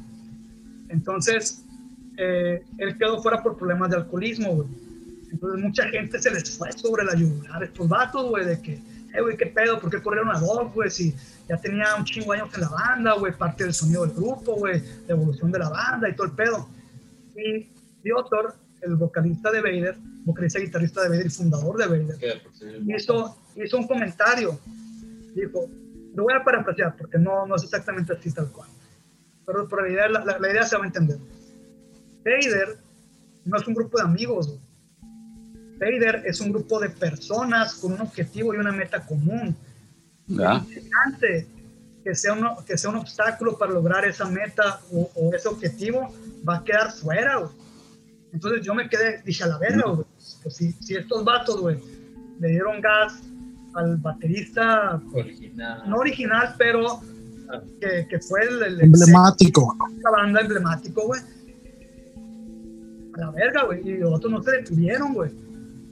Entonces, él quedó fuera por problemas de alcoholismo, güey. Entonces, mucha gente se les fue sobre la yugular estos vatos, güey, de que, güey, qué pedo, ¿por qué corrieron a Doc, güey? Si ya tenía un chingo años en la banda, güey, parte del sonido del grupo, güey, la evolución de la banda y todo el pedo. Y Diotor, el vocalista de Vader, vocalista y guitarrista de Vader y fundador de Vader, hizo un comentario. Dijo, lo voy a parafrasear porque no es exactamente así tal cual, pero por la idea se va a entender. Vader no es un grupo de amigos, güey. Vader es un grupo de personas con un objetivo y una meta común. ¿Ah? Es importante que sea un obstáculo para lograr esa meta o ese objetivo, va a quedar fuera, güey. Entonces yo me quedé, dije, a la verga, güey. Pues si estos vatos, güey, le dieron gas al baterista original, no original, pero que fue el emblemático, la banda emblemático, güey, a la verga, güey, y los otros no se detuvieron, güey.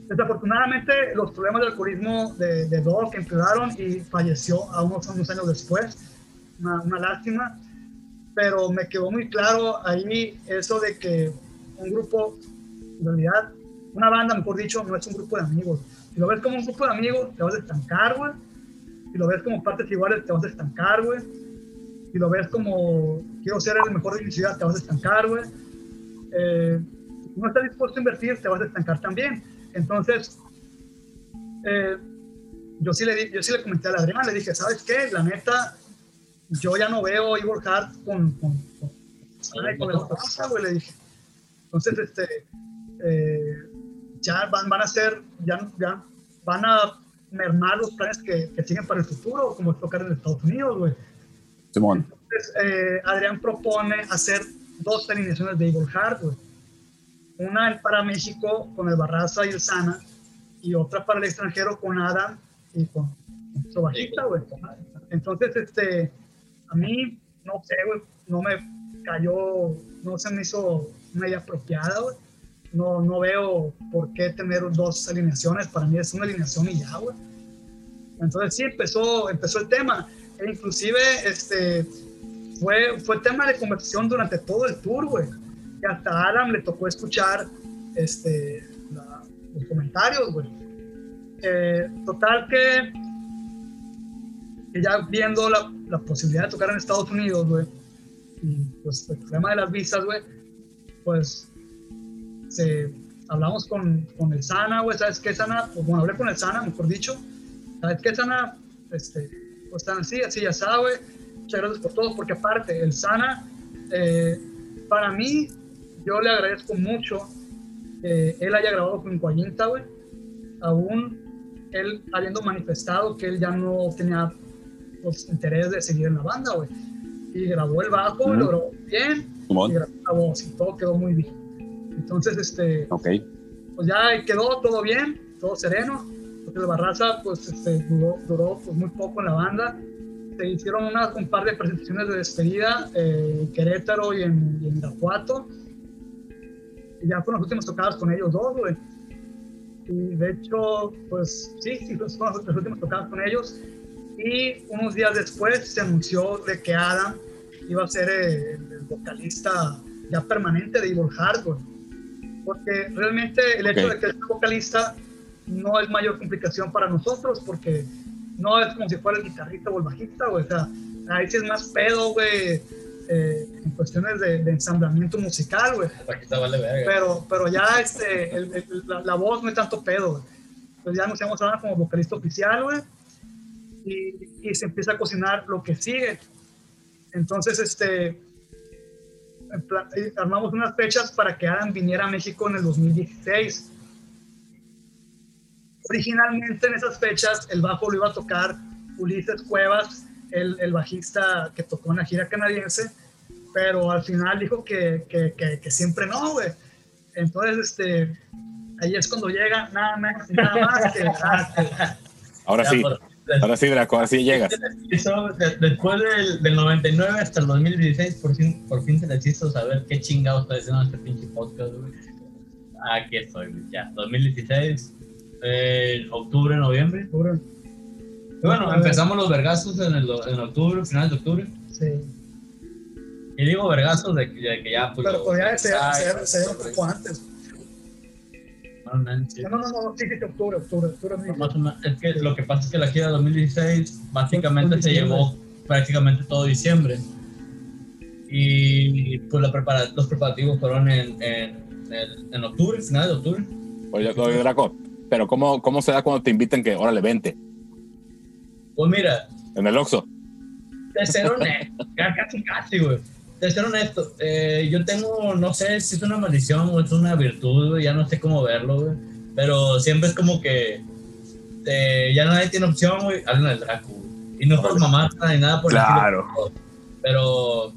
Desafortunadamente los problemas del alcoholismo de Doc empeoraron y falleció a unos años después, una lástima, pero me quedó muy claro ahí eso de que un grupo, en realidad, una banda, mejor dicho, no es un grupo de amigos. Si lo ves como un grupo de amigos, te vas a estancar, güey. Si lo ves como partes iguales, te vas a estancar, güey. Si lo ves como quiero ser el mejor de mi ciudad, te vas a estancar, güey. Si no estás dispuesto a invertir, te vas a estancar también. Entonces, yo sí le comenté a Adrián, le dije, ¿sabes qué? La neta, yo ya no veo Evil Heart con la cosa, güey, le dije. Entonces, ya van a ser, ya van a mermar los planes que siguen para el futuro, como tocar en Estados Unidos, güey. Simón. Entonces, Adrián propone hacer dos alineaciones de Evil Heart, güey. Una para México, con el Barraza y el Sana, y otra para el extranjero, con Adam y con su bajista, güey. Entonces, a mí, no sé, güey, no me cayó, no se me hizo media apropiada, güey. No veo por qué tener dos alineaciones, para mí es una alineación y ya, güey. Entonces sí, empezó el tema, e inclusive fue tema de conversación durante todo el tour, güey. Y hasta a Adam le tocó escuchar los comentarios, güey. Total que ya viendo la posibilidad de tocar en Estados Unidos, güey, y pues el problema de las visas, güey, pues hablamos con el Sana, güey, ¿sabes qué, Sana? Pues, bueno, hablé con el Sana, mejor dicho, ¿sabes qué, Sana? Pues están así, ya sabe, muchas gracias por todo, porque aparte, el Sana, para mí, yo le agradezco mucho que él haya grabado con Cuallinta, güey, aún él habiendo manifestado que él ya no tenía pues, interés de seguir en la banda, güey, y grabó el bajo, lo grabó bien, y grabó la voz, y todo quedó muy bien. Entonces, okay. Pues ya quedó todo bien, todo sereno, porque el Barraza, pues, duró pues, muy poco en la banda. Se hicieron un par de presentaciones de despedida en Querétaro y en Irapuato, y ya fueron las últimas tocadas con ellos dos, güey. Y de hecho, pues, sí, fueron las últimas tocadas con ellos, y unos días después se anunció de que Adam iba a ser el vocalista ya permanente de Evil Heart, güey. Porque realmente el hecho de que sea vocalista no es mayor complicación para nosotros, porque no es como si fuera el guitarrista o el bajista, güey. O sea, ahí sí es más pedo, güey, en cuestiones de ensamblamiento musical, güey. Vale, pero ya la voz no es tanto pedo, güey. Entonces ya nos hemos hablado como vocalista oficial, güey, y se empieza a cocinar lo que sigue. Entonces, armamos unas fechas para que Adam viniera a México en el 2016. Originalmente en esas fechas el bajo lo iba a tocar Ulises Cuevas, el bajista que tocó en la gira canadiense, pero al final dijo que siempre no, güey. Entonces ahí es cuando llega nada más que ahora sí. Ahora sí, Draco, ahora sí llegas. Eso, después del 99 hasta el 2016, por fin se les hizo saber qué chingados está diciendo este pinche podcast, güey. Aquí estoy, ya, 2016, octubre, noviembre. Octubre. Bueno, empezamos los vergazos en octubre, finales de octubre. Sí. Y digo vergazos de que ya... Pues, pero podía ser un poco antes. No, sí, octubre. Es que lo que pasa es que la gira 2016 básicamente se llevó prácticamente todo diciembre. Y pues los preparativos fueron en octubre, finales de octubre. Oye, Draco, pero ¿cómo se da cuando te invitan que órale, vente? Pues mira, en el Oxxo. De ser honesto, casi, güey. De ser honesto, yo tengo, no sé si es una maldición o es una virtud, güey, ya no sé cómo verlo, güey. Pero siempre es como que ya nadie tiene opción, güey, hablan del Draco. Y no por mamá ni nada por el estilo. Claro. Pero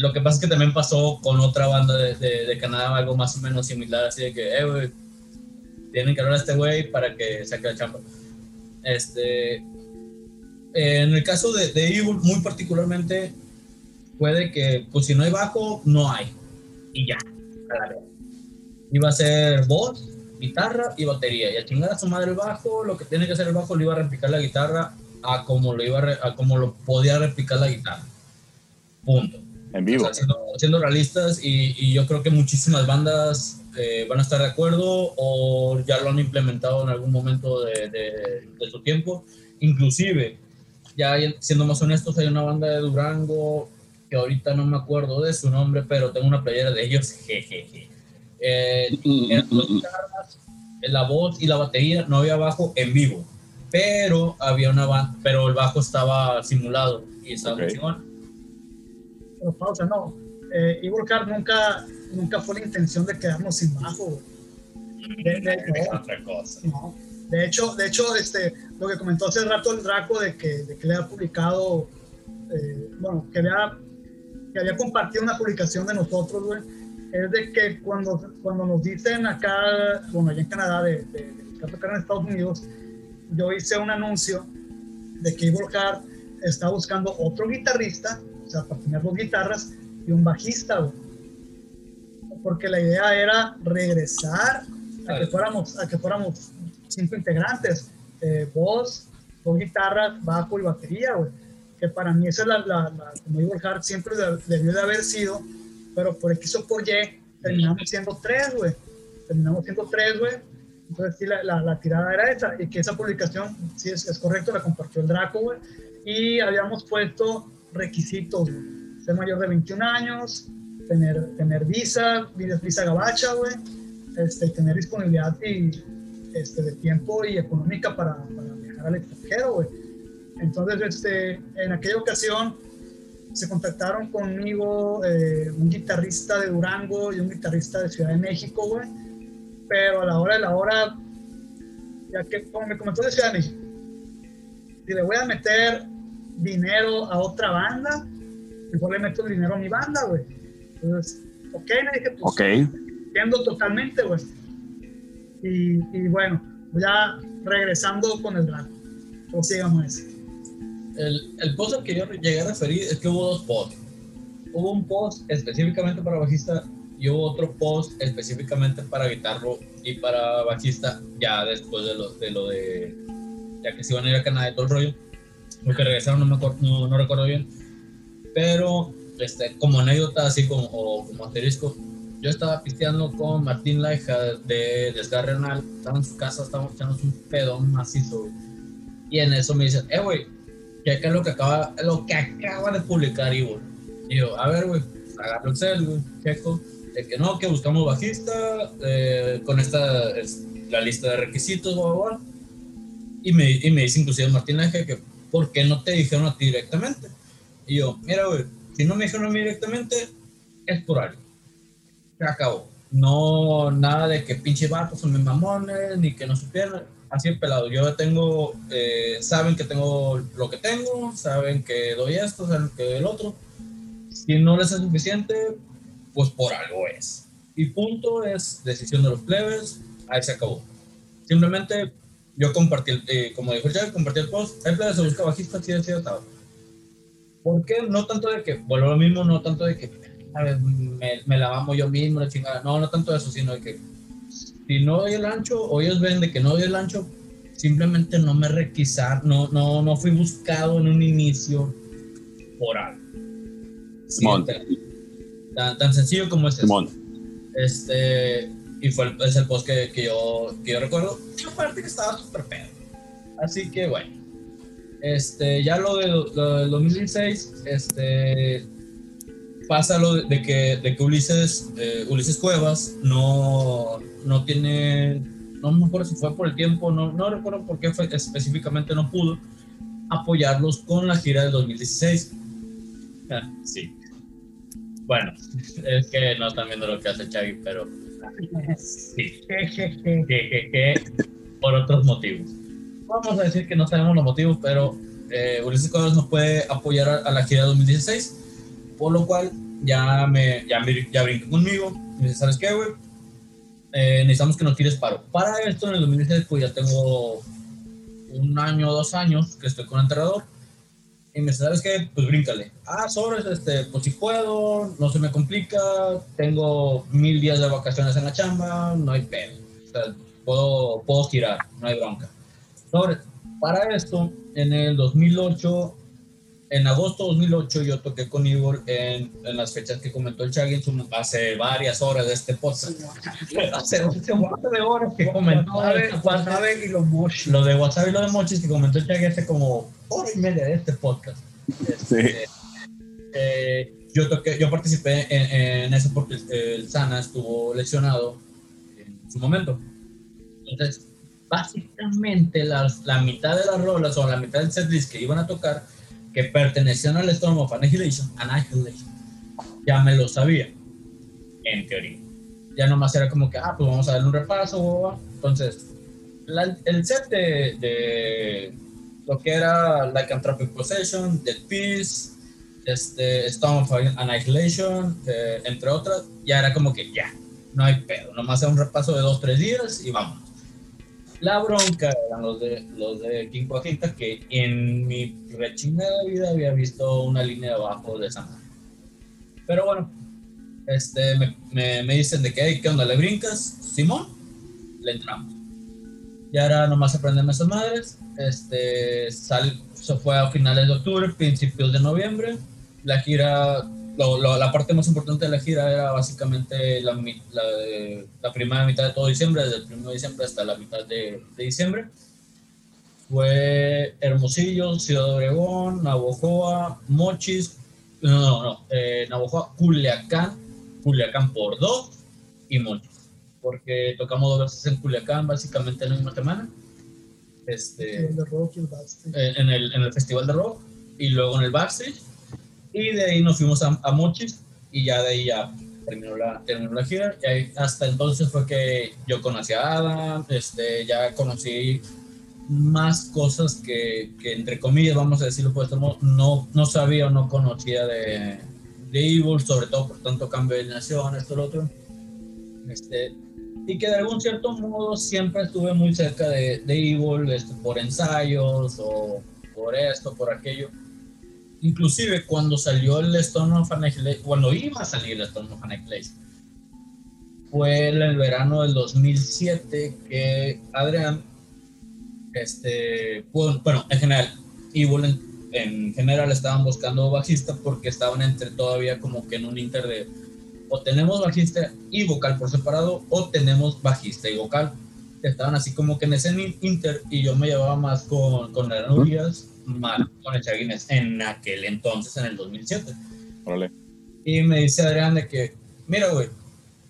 lo que pasa es que también pasó con otra banda de Canadá, algo más o menos similar, así de que, güey, tienen que hablar a este güey para que saque la chamba. En el caso de Evil, muy particularmente, puede que, pues si no hay bajo, no hay. Y ya, a la vez. Iba a ser voz, guitarra y batería. Y al chingar a su madre el bajo, lo que tiene que hacer el bajo, le iba a replicar la guitarra a como lo podía replicar la guitarra. Punto. En vivo. O sea, siendo realistas, y yo creo que muchísimas bandas van a estar de acuerdo o ya lo han implementado en algún momento de su tiempo. Inclusive... Ya siendo más honestos, hay una banda de Durango que ahorita no me acuerdo de su nombre, pero tengo una playera de ellos, jejeje. Eran dos guitarras, la voz y la batería, no había bajo en vivo, pero había una banda, pero el bajo estaba simulado y estaba muy chingón. Pero pausa, no. Evil Card nunca fue la intención de quedarnos sin bajo. Es otra cosa. No. De hecho, lo que comentó hace rato el Draco de que le había publicado, que había compartido una publicación de nosotros, güey, es de que cuando nos dicen acá, bueno, allá en Canadá, de acá en Estados Unidos, yo hice un anuncio de que Evil Heart está buscando otro guitarrista, o sea, para tener dos guitarras y un bajista, güey, porque la idea era regresar a que fuéramos 5 integrantes, voz, dos guitarras, bajo y batería, güey. Que para mí esa es la como Evil Heart siempre debió de haber sido, pero por X o por Y terminamos siendo tres, güey. Entonces sí, la tirada era esa, y que esa publicación, sí es correcto, la compartió el Draco, güey. Y habíamos puesto requisitos, güey. Ser mayor de 21 años, tener visa gabacha, güey, tener disponibilidad de tiempo y económica para viajar al extranjero, güey. Entonces, en aquella ocasión se contactaron conmigo un guitarrista de Durango y un guitarrista de Ciudad de México, güey. Pero a la hora, ya que como me comentó de Ciudad de México, si le voy a meter dinero a otra banda, mejor le meto el dinero a mi banda, güey. Entonces, ok, le dije, pues, entiendo totalmente, güey. Y bueno, ya regresando con el Draco, pues sigamos ese. El post al que yo llegué a referir es que hubo dos posts. Hubo un post específicamente para bajista y hubo otro post específicamente para guitarra y para bajista, ya después de lo de ya que se iban a ir a Canadá y todo el rollo, porque regresaron, no recuerdo bien. Pero como anécdota, así como asterisco, yo estaba pisteando con Martín Laija de Desgarrenal, estaba en su casa, estábamos echando un pedón macizo, y en eso me dicen, güey, ¿qué es lo que acaba de publicar Evil? Y yo, a ver, güey, agarro Excel, güey, checo, de que no, que buscamos bajista, con esta es la lista de requisitos, bla. Y me dice inclusive Martín Laija que, ¿por qué no te dijeron a ti directamente? Y yo, mira, güey, si no me dijeron a mí directamente, es por algo. Se acabó. No, nada de que pinche vatos son mis mamones, ni que no supieran. Así el pelado. Yo tengo, saben que tengo lo que tengo, saben que doy esto, saben que doy el otro. Si no les es suficiente, pues por algo es. Y punto, es decisión de los plebes, ahí se acabó. Simplemente Yo compartí, como dijo el Chávez, compartí el post. Hay planes de buscar bajistas, tiene sido atado. ¿Por qué? No tanto de que, vuelvo a lo mismo, no tanto de que me la mamo yo mismo, la chingada. No, no tanto de eso, sino de que si no doy el ancho, o ellos ven de que no doy el ancho, simplemente no me requisaron, no fui buscado en un inicio por algo. Sí, tan sencillo como es eso. Y es el post que yo recuerdo. Y aparte que estaba súper pedo. Así que bueno. Ya lo del 2016, pasa lo de que Ulises Cuevas no tiene. No me acuerdo si fue por el tiempo, no recuerdo por qué fue, específicamente no pudo apoyarlos con la gira del 2016. Sí. Bueno, es que no están viendo lo que hace Chavi, pero sí. Por otros motivos. Vamos a decir que no sabemos los motivos, pero Ulises Cuevas nos puede apoyar a la gira 2016, por lo cual ya brinco conmigo. Y dice, ¿sabes qué, güey? Necesitamos que nos tires paro. Para esto, en el 2016, pues ya tengo un año o 2 años que estoy con el enterrador. Y me dice, ¿sabes qué? Pues bríncale. Sobres, pues si puedo, no se me complica, tengo 1000 días de vacaciones en la chamba, no hay pedo. O sea, puedo girar, no hay bronca. Sobres, para esto, en el 2008, en agosto de 2008, yo toqué con Igor en las fechas que comentó el Chaggy hace varias horas de este podcast. Hace un montón de horas que comentó Wasabi y los Mochis. Lo de Wasabi y los Mochis que comentó el Chaggy hace como hora y media de este podcast. Sí. Yo participé en eso porque el Sana estuvo lesionado en su momento. Entonces, básicamente la mitad de las rolas o la mitad del setlist que iban a tocar que pertenecían al Storm of Annihilation, ya me lo sabía, en teoría. Ya nomás era como que, pues vamos a darle un repaso, boba. Entonces, el set de lo que era Like Anthropic Possession, Dead Peace, Storm of Annihilation, entre otras, ya era como que ya, no hay pedo, nomás era un repaso de 2-3 días y vamos. La bronca eran los de King Coajita, que en mi rechinada vida había visto una línea de abajo de esa manera. Pero bueno, me dicen de que, hey, ¿qué onda? ¿Le brincas? Simón, le entramos. Y ahora nomás aprenderme esas madres. Se fue a finales de octubre, principios de noviembre. La gira, la parte más importante de la gira era básicamente la primera mitad de todo diciembre, desde el 1 de diciembre hasta la mitad de diciembre. Fue Hermosillo, Ciudad Obregón, Navojoa, Mochis, Navojoa, Culiacán por 2 y Mochis. Porque tocamos 2 veces en Culiacán, básicamente en la misma semana. En el Festival de Rock y luego en el Backstage. Y de ahí nos fuimos a Mochis y ya de ahí ya terminó la gira. Y ahí, hasta entonces fue que yo conocí a Adam, ya conocí más cosas que entre comillas, vamos a decirlo, pues no sabía o no conocía de Evil, sobre todo por tanto cambio de nación, esto, lo otro. Y que de algún cierto modo siempre estuve muy cerca de Evil, por ensayos o por esto, por aquello. Inclusive cuando salió el Storm of Annihilation, cuando iba a salir el Storm of Annihilation, fue en el verano del 2007 que Adrián, en general, Evil en general estaban buscando bajista porque estaban todavía como que en un inter de o tenemos bajista y vocal por separado o tenemos bajista y vocal. Estaban así como que en ese inter y yo me llevaba más con las novias, más con el Chaguines en aquel entonces, en el 2007. Órale. Y me dice Adrián de que, mira güey,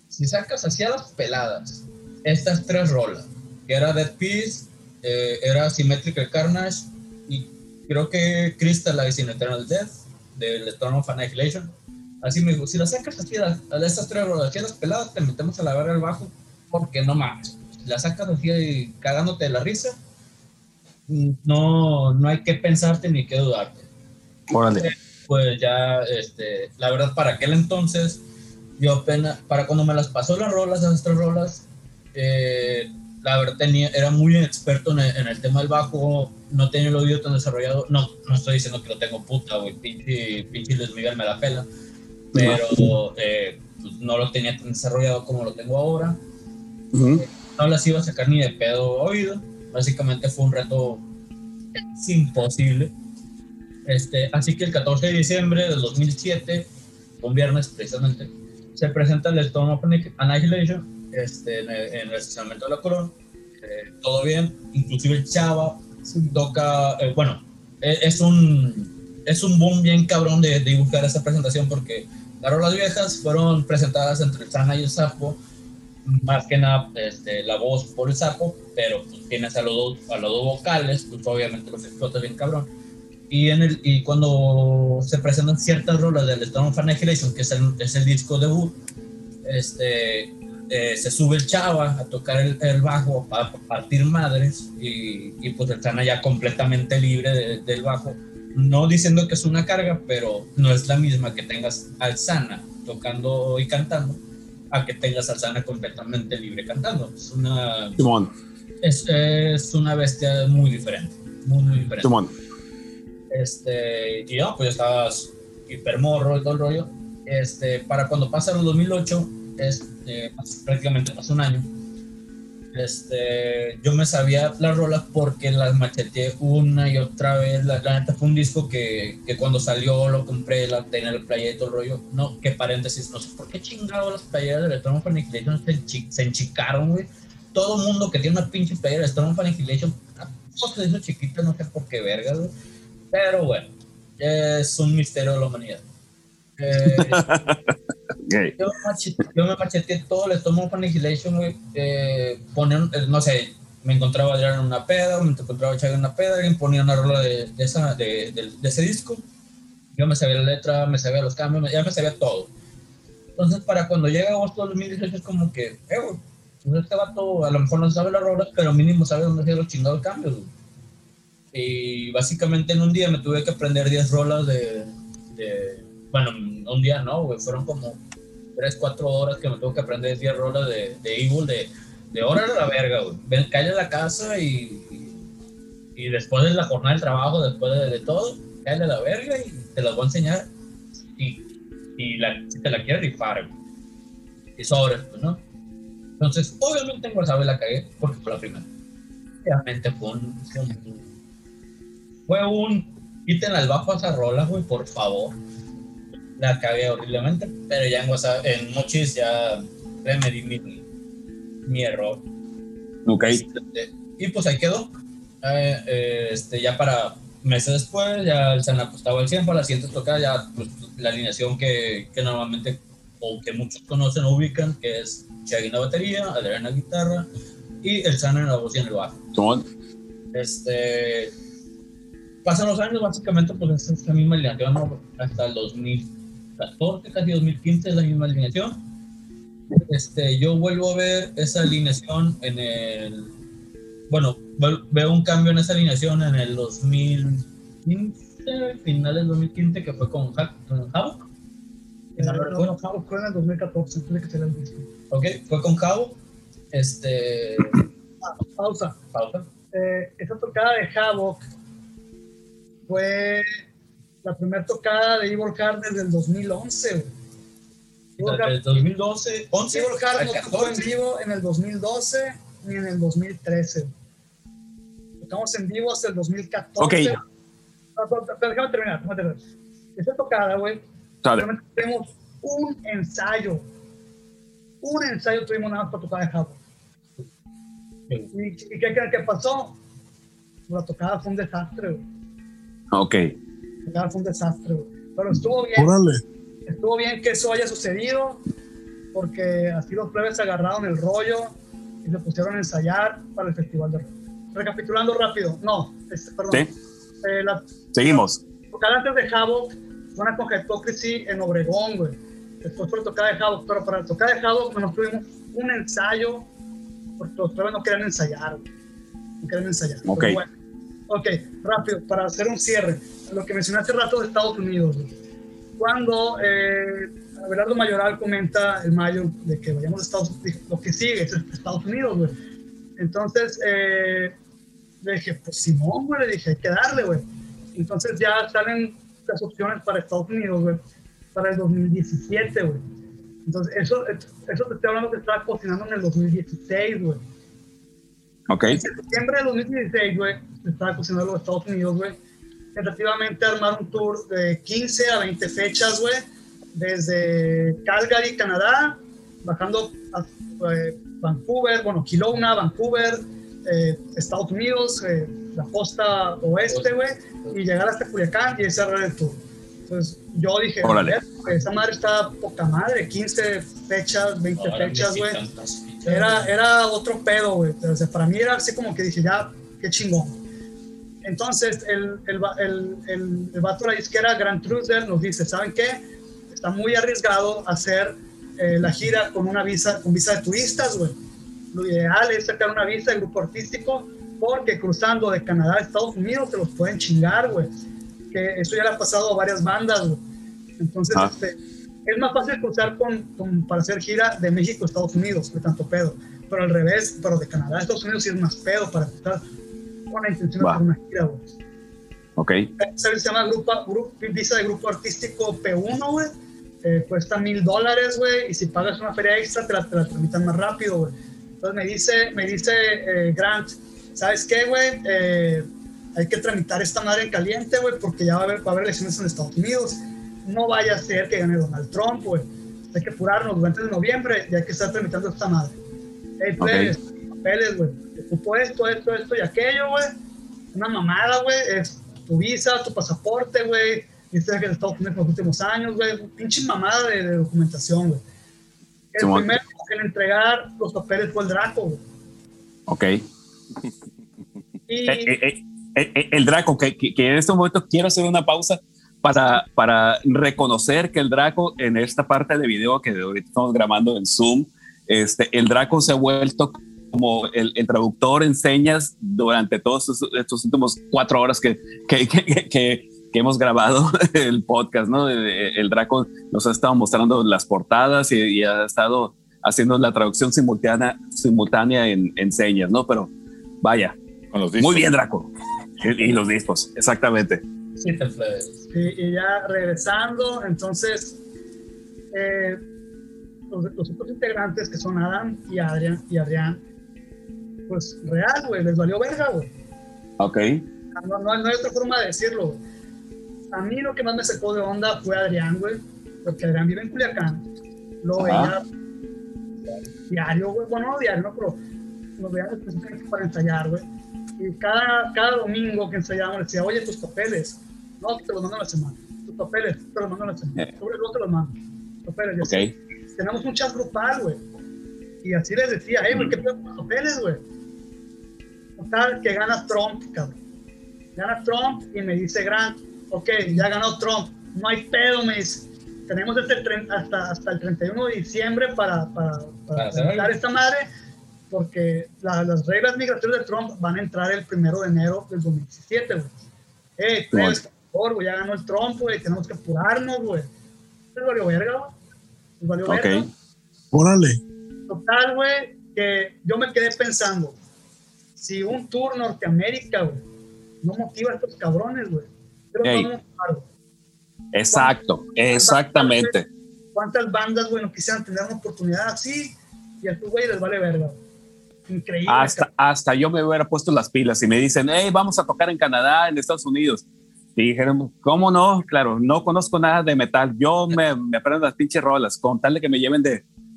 si sacas así a las peladas estas 3 rolas, que era Dead Peace, era Symmetrical Carnage y creo que Crystallize in Eternal Death del Storm of Annihilation, así me dijo, si las sacas así a estas 3 rolas, así a las peladas, te metemos a la verga al bajo porque no mames, la sacas así cagándote de la risa, no hay que pensarte ni que dudarte. Órale. Pues ya, la verdad, para aquel entonces, yo apenas, para cuando me las pasó las rolas, esas 3 rolas, la verdad era muy inexperto en el tema del bajo, no tenía el oído tan desarrollado. No estoy diciendo que lo tengo, puta, güey, pinche Luis Miguel me la pela, pero no lo tenía tan desarrollado como lo tengo ahora. Uh-huh. No las iba a sacar ni de pedo oído, básicamente fue un reto imposible. Así que el 14 de diciembre del 2007, un viernes precisamente, se presenta el Storm of Annihilation en el estacionamiento de la Corona. Todo bien, inclusive Chava toca, es un boom bien cabrón de buscar esa presentación, porque las rolas viejas fueron presentadas entre Sana y el Sapo, más que nada la voz por el Sapo, pero pues, tienes a los dos vocales, pues obviamente los explotas bien cabrón. Y cuando se presentan ciertas rolas del Storm of Annihilation, que es el disco debut, se sube el Chava a tocar el bajo, a partir madres, y pues el Sana ya completamente libre del bajo, no diciendo que es una carga, pero no es la misma que tengas al Sana tocando y cantando a que tengas al Sana completamente libre cantando. Es una bestia muy diferente, muy, muy diferente. Y yo, pues estaba hipermorro y todo el rollo. Para cuando pasa el 2008, prácticamente pasó un año. Yo me sabía las rolas porque las macheteé una y otra vez. La neta fue un disco que cuando salió lo compré, tenía la playera y todo el rollo. No, que paréntesis, no sé por qué chingado las playeras de Storm of Annihilation se enchicaron, güey. Todo mundo que tiene una pinche playera de Storm of Annihilation, todos se hizo chiquita, no sé por qué verga, güey. Pero bueno, es un misterio de la humanidad. Okay. Yo me macheteé todo, le tomo un Annihilation, güey. No sé, me encontraba Adrián en una peda, me encontraba Chaga en una peda, alguien ponía una rola de ese disco. Yo me sabía la letra, me sabía los cambios, ya me sabía todo. Entonces, para cuando llega agosto de 2018, es como que, güey, pues este vato a lo mejor no sabe las rolas, pero mínimo sabe dónde hacer los chingados cambios, güey. Y básicamente en un día me tuve que aprender 10 rolas un día no, güey, fueron como 3, 4 horas que me tuve que aprender 10 rolas de Evil, de hora de la verga, güey. Ven, cállate a la casa y después de la jornada del trabajo, después de todo, cállate a la verga y te las voy a enseñar y si te la quieres rifar, güey. Y sobre, pues, ¿no? Entonces, obviamente en WhatsApp la cagué porque fue la primera. Obviamente fue un quítenle al bajo a esas rolas, güey, por favor. La cagué horriblemente, pero ya en Mochis ya remedí mi error. Ok. Y pues ahí quedó. Ya para meses después, ya el San acostaba el 100, para las siguientes tocadas ya pues, la alineación que normalmente o que muchos conocen o ubican, que es Chagui en la batería, Adrián en la guitarra y el San en la voz y en el bajo. ¿Cómo? Pasan los años, básicamente, pues es la misma alineación hasta el 2014, casi 2015 es la misma alineación. Yo vuelvo a ver esa alineación veo un cambio en esa alineación en el 2015, finales del 2015, que fue con Havoc. No, Havoc fue en el 2014, tiene que ser el mismo. Ok, fue con Havoc. Pausa. Esta tocada de Havoc fue la primera tocada de Evil Heart desde el 2011. Desde el 2012, 11. Evil Heart no tocó en vivo en el 2012 ni en el 2013. Tocamos en vivo hasta el 2014. Okay. Pero déjame terminar. Esta tocada, güey, solamente tuvimos un ensayo. Un ensayo tuvimos nada más para tocar en Japón. Okay. ¿Y qué creen que pasó? La tocada fue un desastre, güey. Ok. Fue un desastre, pero estuvo bien. Órale. Estuvo bien que eso haya sucedido, porque así los plebes agarraron el rollo y se pusieron a ensayar para el festival de rock. Recapitulando rápido, perdón. ¿Sí? Seguimos. Tocar antes de Havoc fue una con Hypocrisy en Obregón, güey. Después fue la tocada de Havoc, pero para la tocada de Havoc nos tuvimos un ensayo, porque los plebes no querían ensayar, güey. No querían ensayar. Ok. Ok, rápido, para hacer un cierre. Lo que mencioné hace rato de Estados Unidos. Cuando Abelardo Mayoral comenta en mayo de que vayamos a Estados Unidos, lo que sigue es Estados Unidos, güey. Entonces le dije, pues Simón, güey, le dije, hay que darle, güey. Entonces ya salen las opciones para Estados Unidos, güey, para el 2017, güey. Entonces eso te estoy hablando que estaba cocinando en el 2016, güey. Ok. En septiembre del 2016, güey, estaba cocinando en los Estados Unidos, güey. Tentativamente armar un tour de 15 a 20 fechas, güey, desde Calgary, Canadá, bajando a Vancouver, bueno, Kelowna, Vancouver, Estados Unidos, la costa oeste, güey, y llegar hasta Culiacán y cerrar el tour. Entonces yo dije, esa madre está poca madre, 15 fechas, 20 fechas, güey. Era otro pedo, güey. Entonces para mí era así como que dije, ya, qué chingón. Entonces el vato de la disquera Grand Cruiser nos dice, ¿saben qué? Está muy arriesgado hacer la gira con una visa, con visa de turistas, güey. Lo ideal es sacar una visa de grupo artístico, porque cruzando de Canadá a Estados Unidos te los pueden chingar, güey. Que eso ya le ha pasado a varias bandas, güey. Entonces, es más fácil cruzar para hacer gira de México a Estados Unidos, que tanto pedo. Pero al revés, pero de Canadá a Estados Unidos sí es más pedo para cruzar con la intención de hacer una gira, güey. Ok. Se llama visa de grupo artístico P1, güey. Cuesta $1,000, güey, y si pagas una feria extra te la tramitan más rápido, güey. Entonces me dice Grant, ¿sabes qué, güey? Hay que tramitar esta madre en caliente, güey, porque ya va a haber elecciones en Estados Unidos. No vaya a ser que gane Donald Trump, güey. Hay que apurarnos durante el noviembre y hay que estar tramitando esta madre. Papeles, güey. Ocupo esto y aquello, güey. Una mamada, güey. Es tu visa, tu pasaporte, güey. Este que he estado poniendo los últimos años, güey. Pinche mamada de documentación, güey. El primero en entregar los papeles fue el Draco, güey. Ok. Y el Draco, que en estos momentos quiero hacer una pausa para reconocer que el Draco, en esta parte de video que ahorita estamos grabando en Zoom, el Draco se ha vuelto como el traductor en señas durante todos estos últimos 4 horas que hemos grabado el podcast, ¿no? El Draco nos ha estado mostrando las portadas y ha estado haciendo la traducción simultánea en señas, ¿no? Pero vaya, con los discos. Muy bien, Draco. Y los discos, exactamente. Sí, y ya regresando, entonces los otros integrantes que son Adam y Adrián, pues real, güey, les valió verga, güey. Ok. No hay otra forma de decirlo, güey. A mí lo que más me sacó de onda fue Adrián, güey, porque Adrián vive en Culiacán. Lo veía diario, güey. Bueno, no diario, no, pero nos veíamos para ensayar, güey. Y cada domingo que ensayábamos le decía, oye, tus papeles. No, que te los mando a la semana. Tus papeles, te los mando a la semana. Sobre todo te los mando. Papeles, okay. Tenemos un chat grupal, güey. Y así les decía, hey, güey, ¿qué pedo con los papeles, güey? Total, que gana Trump, cabrón. Gana Trump y me dice Grant, ok, ya ganó Trump, no hay pedo, me dice. Tenemos hasta el 31 de diciembre para tramitar esta madre, porque las reglas migratorias de Trump van a entrar el 1 de enero del 2017, güey. Por favor, güey, ya ganó el Trump, güey, tenemos que apurarnos, güey. ¿Les valió verga, güey? ¿Les valió verga? Ok. Órale. Total, güey, que yo me quedé pensando, si un tour Norteamérica, güey, no motiva a estos cabrones, güey. Exacto, exactamente. ¿Cuántas bandas, güey, no quisieran tener una oportunidad así? Y a estos güeyes les vale verga. Increíble. Hasta yo me hubiera puesto las pilas y me dicen, hey, vamos a tocar en Canadá, en Estados Unidos. Y dijeron, ¿cómo no? Claro, no conozco nada de metal. Yo me aprendo las pinches rolas, con tal de que me lleven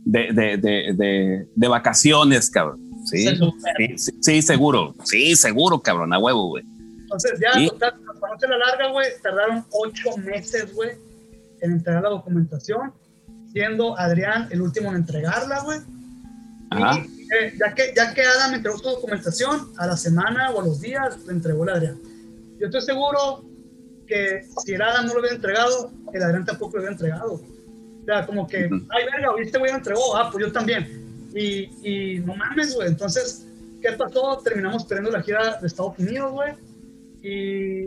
de vacaciones, cabrón. Sí, seguro. Sí, seguro, cabrón, a huevo, güey. Entonces, ya, total, para no te la larga, güey, tardaron 8 meses, güey, en entregar la documentación, siendo Adrián el último en entregarla, güey. Y ya que Adam entregó su documentación, a la semana o a los días le entregó el Adrián. Yo estoy seguro que si el Adam no lo hubiera entregado, el Adrián tampoco lo hubiera entregado. O sea, como que, ay, verga, ¿viste, güey, lo entregó? Ah, pues yo también. Y no mames, güey. Entonces, ¿qué pasó? Terminamos perdiendo la gira de Estados Unidos, güey. Y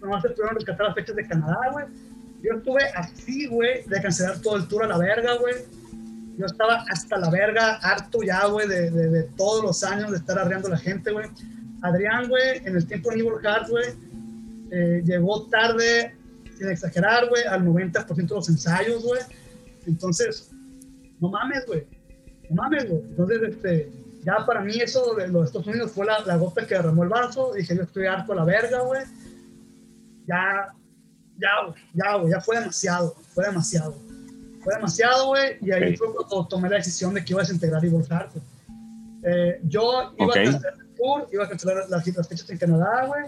nomás se pudieron rescatar las fechas de Canadá, güey. Yo estuve así, güey, de cancelar todo el tour a la verga, güey. Yo estaba hasta la verga, harto ya, güey, de todos los años de estar arreando a la gente, güey. Adrián, güey, en el tiempo de Evil Heart, güey, llegó tarde, sin exagerar, güey, al 90% de los ensayos, güey. Entonces, no mames, güey. No mames, güey. Entonces, ya para mí eso de los Estados Unidos fue la gota que derramó el vaso. Dije, yo estoy harto a la verga, güey. Ya fue demasiado, güey. Y ahí fue cuando tomé la decisión de que iba a desintegrar Evil Heart. Yo iba a cancelar el tour, iba a cancelar las fechas en Canadá, güey.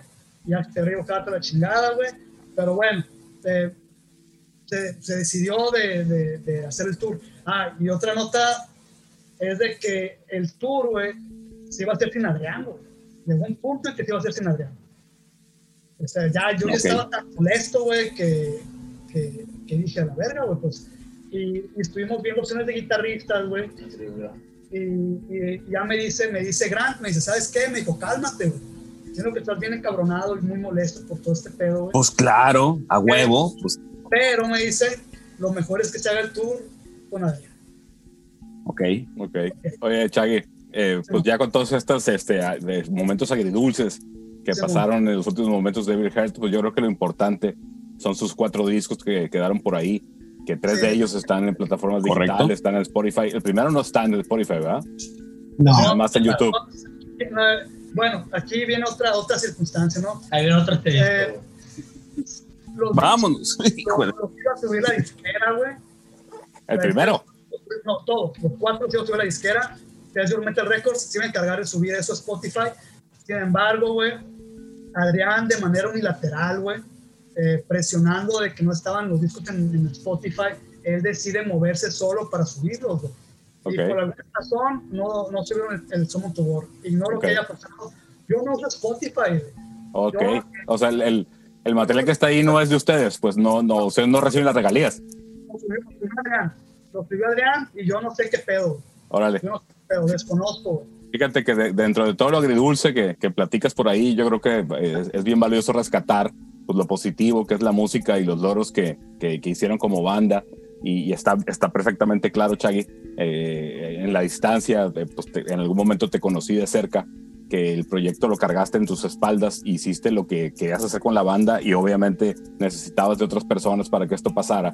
Y hasta Evil Heart a la chingada, güey. Pero bueno, se decidió de hacer el tour. Ah, y otra nota es de que el tour, güey, se iba a hacer sin Adrián, güey. Llegó un punto en que se iba a hacer sin Adrián. O sea, ya estaba tan molesto, güey, que dije, a la verga, güey, pues. Y estuvimos viendo opciones de guitarristas, güey. Y ya me dice Grant, me dice, ¿sabes qué? Me dijo, cálmate, güey. Siento que estás bien encabronado y muy molesto por todo este pedo, güey. Pues claro, a huevo. Pues. Pero me dice, lo mejor es que se haga el tour con Adrián. Ok. Oye, Chagui, pues ya con todos estos momentos agridulces que pasaron en los últimos momentos de Evil Heart, pues yo creo que lo importante son sus 4 discos que quedaron por ahí, que 3 de ellos están en plataformas digitales, están en Spotify. El primero no está en Spotify, ¿verdad? No. Nada más en YouTube. Bueno, aquí viene otra circunstancia, ¿no? Ahí viene otra experiencia. Vámonos. Los iba a subir la disquera, güey. ¿El primero? No, todos. Los 4 yo subí la disquera. Desde Metal Records se iba a encargar de subir eso a Spotify. Sin embargo, güey, Adrián de manera unilateral, güey, presionando de que no estaban los discos en Spotify, él decide moverse solo para subirlos, güey. Okay. Y por alguna razón no subieron el Summon to War. Ignoro que haya pasado. Yo no uso Spotify, güey. Ok, yo, o sea, el material que está ahí no es de ustedes, pues no, ustedes no reciben las regalías. Lo subió Adrián y yo no sé qué pedo. Órale. Yo no sé qué pedo, desconozco, güey. Fíjate que dentro de todo lo agridulce que platicas por ahí, yo creo que es bien valioso rescatar, pues, lo positivo que es la música y los logros que hicieron como banda, y está perfectamente claro, Chagui, en la distancia, pues en algún momento te conocí de cerca, que el proyecto lo cargaste en tus espaldas, hiciste lo que querías hacer con la banda y obviamente necesitabas de otras personas para que esto pasara,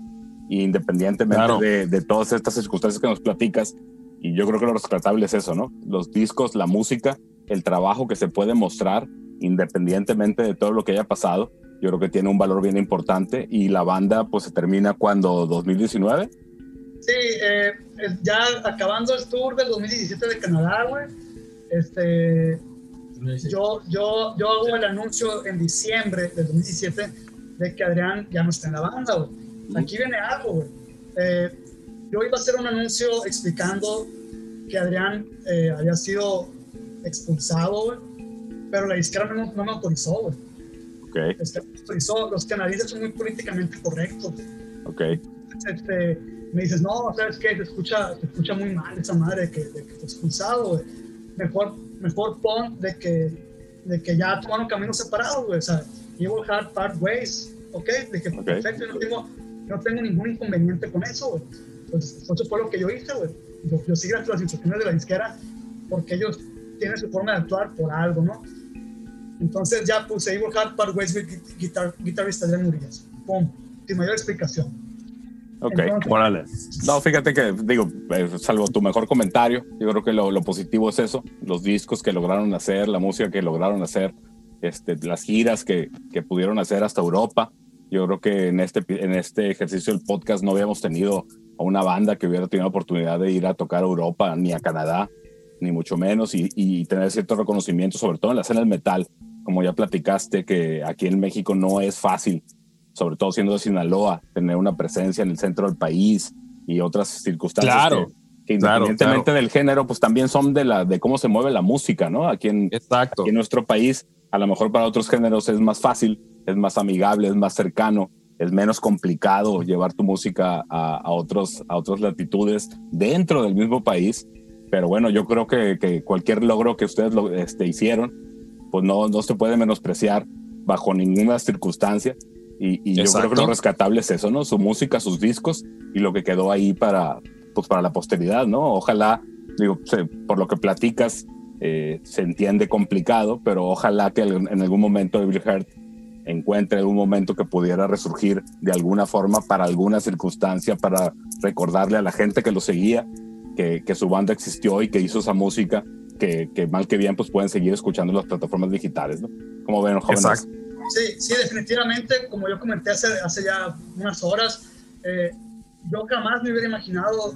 independientemente de todas estas circunstancias que nos platicas. Y yo creo que lo rescatable es eso, ¿no? Los discos, la música, el trabajo que se puede mostrar independientemente de todo lo que haya pasado, yo creo que tiene un valor bien importante. Y la banda, pues, se termina cuando, ¿2019? Sí, ya acabando el tour del 2017 de Canadá, güey. Yo hago el anuncio en diciembre del 2017 de que Adrián ya no está en la banda, güey. Aquí viene algo, güey. Yo iba a hacer un anuncio explicando que Adrián había sido expulsado, güey, pero la disquera no me autorizó, güey. Okay. Los canadienses son muy políticamente correctos, güey. Okay. Me dices, no, ¿sabes qué? Te escucha muy mal esa madre de que te expulsado, güey. Mejor pon de que ya tomaron caminos separados, güey. O sea, Evil Heart part ways, ¿ok? Dije, perfecto, no tengo ningún inconveniente con eso, güey. Pues eso fue lo que yo hice, güey. Yo sigo hasta las instrucciones de la disquera porque ellos tienen su forma de actuar por algo, ¿no? Entonces ya puse Evil Heart Part Ways with Guitarrista Adrián Murillas. Pum, sin mayor explicación. Ok, órale. No, fíjate que, digo, salvo tu mejor comentario, yo creo que lo positivo es eso. Los discos que lograron hacer, la música que lograron hacer, las giras que pudieron hacer hasta Europa. Yo creo que en este ejercicio del podcast no habíamos tenido a una banda que hubiera tenido la oportunidad de ir a tocar a Europa, ni a Canadá, ni mucho menos, y tener cierto reconocimiento, sobre todo en la escena del metal, como ya platicaste, que aquí en México no es fácil, sobre todo siendo de Sinaloa, tener una presencia en el centro del país y otras circunstancias que independientemente del género, pues también son de cómo se mueve la música, ¿no? Aquí en nuestro país, a lo mejor para otros géneros es más fácil, es más amigable, es más cercano, es menos complicado llevar tu música a otras latitudes dentro del mismo país. Pero bueno, yo creo que cualquier logro que ustedes hicieron, pues no se puede menospreciar bajo ninguna circunstancia. Y yo creo que lo rescatable es eso, ¿no? Su música, sus discos y lo que quedó ahí para, pues para la posteridad, ¿no? Ojalá, digo, por lo que platicas, se entiende complicado, pero ojalá que en algún momento Evil Heart encuentre algún momento que pudiera resurgir de alguna forma, para alguna circunstancia, para recordarle a la gente que lo seguía que su banda existió y que hizo esa música, que mal que bien pues pueden seguir escuchando en las plataformas digitales, ¿no? Como ven los jóvenes. Exacto. Sí, definitivamente, como yo comenté hace ya unas horas, yo jamás me hubiera imaginado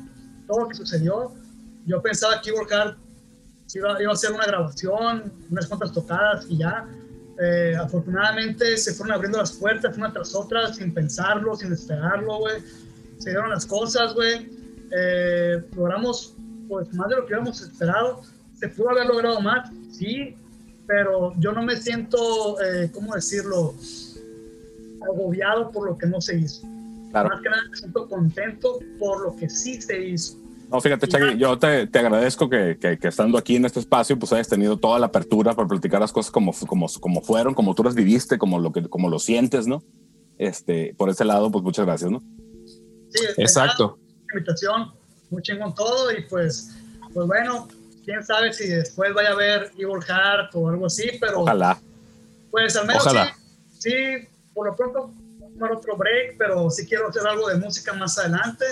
todo lo que sucedió. Yo pensaba que Evil Heart iba a ser una grabación, unas cuantas tocadas y ya. Afortunadamente se fueron abriendo las puertas una tras otra, sin pensarlo, sin esperarlo, güey. Se dieron las cosas, güey. Logramos pues más de lo que habíamos esperado. Se pudo haber logrado más, sí, pero yo no me siento, ¿cómo decirlo?, agobiado por lo que no se hizo. Claro. Más que nada me siento contento por lo que sí se hizo. No, fíjate, Chagui, yo te agradezco que estando aquí en este espacio, pues hayas tenido toda la apertura para platicar las cosas como fueron, como tú las viviste, como lo sientes, ¿no? Por ese lado, pues muchas gracias, ¿no? Sí, exacto. La invitación, muy chingón todo, y pues bueno, quién sabe si después vaya a haber Evil Heart o algo así, pero... Ojalá. Pues al menos sí, por lo pronto, otro break, pero sí quiero hacer algo de música más adelante.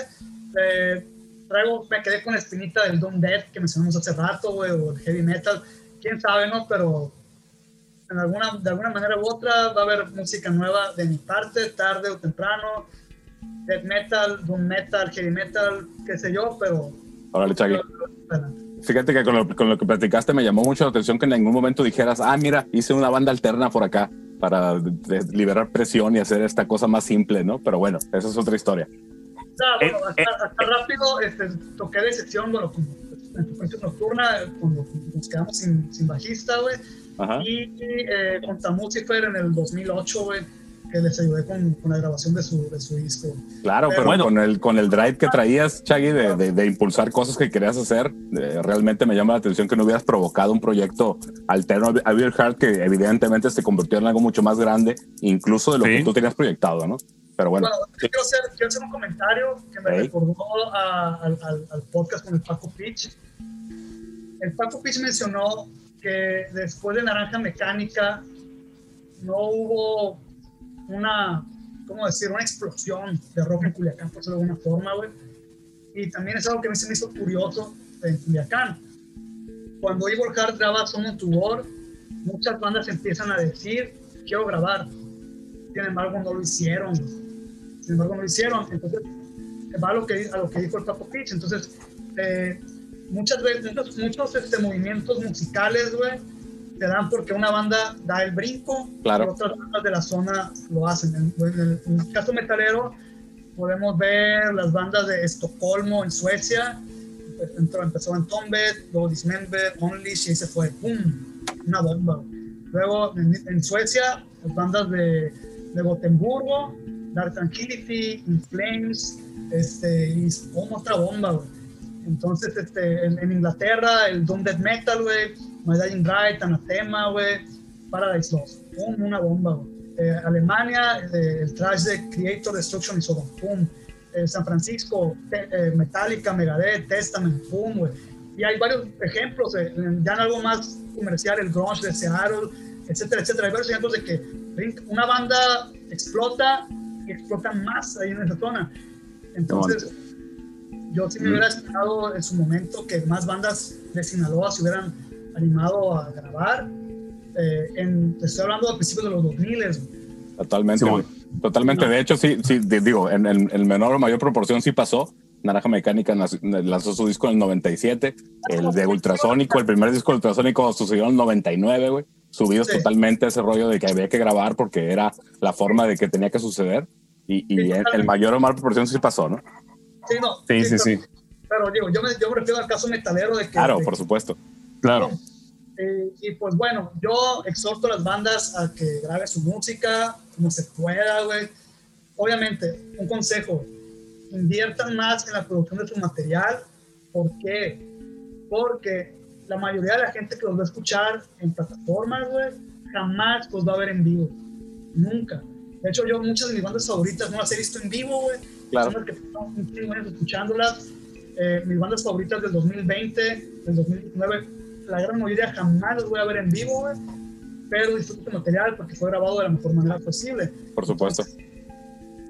Me quedé con la espinita del Doom Death que mencionamos hace rato, güey, o el Heavy Metal, quién sabe, ¿no? Pero de alguna manera u otra va a haber música nueva de mi parte, tarde o temprano, Death Metal, Doom Metal, Heavy Metal, qué sé yo, pero... Órale, Chagui. Fíjate que con lo que platicaste me llamó mucho la atención que en ningún momento dijeras, mira, hice una banda alterna por acá para liberar presión y hacer esta cosa más simple, ¿no? Pero bueno, esa es otra historia. Bueno, hasta rápido toqué de sesión, bueno, en tu presión nocturna, cuando nos quedamos sin bajista, güey. Y con Tamucifer en el 2008, güey, que les ayudé con la grabación de su disco. Claro, pero bueno, con el drive que traías, Chagui, de impulsar cosas que querías hacer, realmente me llama la atención que no hubieras provocado un proyecto alterno a Evil Heart, que evidentemente se convirtió en algo mucho más grande, incluso de lo que tú tenías proyectado, ¿no? Pero bueno, quiero hacer un comentario que me recordó al podcast con el Paco Pitch. El Paco Pitch mencionó que después de Naranja Mecánica no hubo una explosión de rock en Culiacán, por decirlo de alguna forma, güey. Y también es algo que a mí se me hizo curioso en Culiacán. Cuando Evil Heart graba Somos Tu War, muchas bandas empiezan a decir, quiero grabar. Sin embargo, no lo hicieron. Entonces, va a lo que dijo el Papo Pitch. Entonces, muchas veces, muchos movimientos musicales, güey, se dan porque una banda da el brinco, claro, y otras bandas de la zona lo hacen. En el caso metalero, podemos ver las bandas de Estocolmo, en Suecia. Empezó en Tombed, luego Dismember, Unleash, y ahí se fue, ¡pum!, una bomba. Luego, en Suecia, las bandas de Gotemburgo, Dark Tranquility, In Flames, y otra bomba, güey. Entonces, en Inglaterra, el Doom Death Metal, güey, My Dying Right, Anathema, güey, Paradise Lost, pum, una bomba, güey. Alemania, el thrash de Creator, Destruction y Sodom, pum. San Francisco, Metallica, Megadeth, Testament, pum, güey. Y hay varios ejemplos, ya en algo más comercial, el grunge de Seattle, etcétera, etcétera. Hay varios ejemplos de que una banda explota y explota más ahí en esa zona. Entonces, yo sí me hubiera esperado en su momento que más bandas de Sinaloa se hubieran animado a grabar. Estoy hablando a principios de los 2000. Totalmente, sí, totalmente. No. De hecho, sí, digo, en menor o mayor proporción sí pasó. Naranja Mecánica lanzó su disco en el 97, el de Ultrasónico, el primer disco de Ultrasónico sucedió en el 99, güey. Subidos totalmente a ese rollo de que había que grabar porque era la forma de que tenía que suceder, y el mayor o mayor proporción sí pasó, ¿no? Sí, no. Sí. Pero digo, yo me refiero al caso metalero de que... Claro, por supuesto. Claro. Y pues bueno, yo exhorto a las bandas a que graben su música como se pueda, güey. Obviamente, un consejo: inviertan más en la producción de su material. ¿Por qué? Porque la mayoría de la gente que los va a escuchar en plataformas, güey, jamás los va a ver en vivo. Nunca. De hecho, yo muchas de mis bandas favoritas no las he visto en vivo, güey. Claro. Son las que están escuchándolas. mis bandas favoritas del 2020, del 2019, la gran mayoría jamás las voy a ver en vivo, güey, pero disfruto el material porque fue grabado de la mejor manera posible. Por supuesto.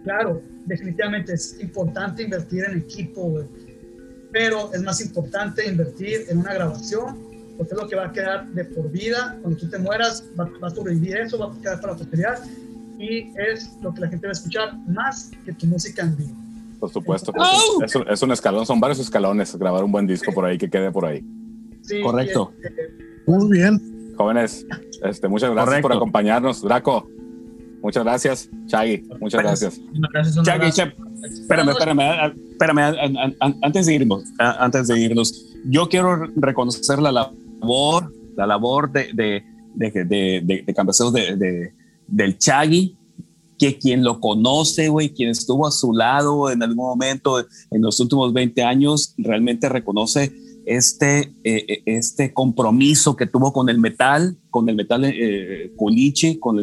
Claro, definitivamente es importante invertir en equipo, güey, pero es más importante invertir en una grabación, porque es lo que va a quedar de por vida. Cuando tú te mueras, va a sobrevivir eso, va a quedar para la posteridad, y es lo que la gente va a escuchar más que tu música en vivo. Por supuesto. ¡Oh! Es un escalón, son varios escalones grabar un buen disco por ahí, que quede por ahí. Sí, correcto. Muy bien. Jóvenes, muchas gracias por acompañarnos. Draco, muchas gracias. Chagui, muchas gracias. Chagui, Chep, espérame, antes de irnos, yo quiero reconocer la labor de Campeseros del Chagui, que quien lo conoce, güey, quien estuvo a su lado en algún momento en los últimos 20 años, realmente reconoce este compromiso que tuvo con el metal culiche, con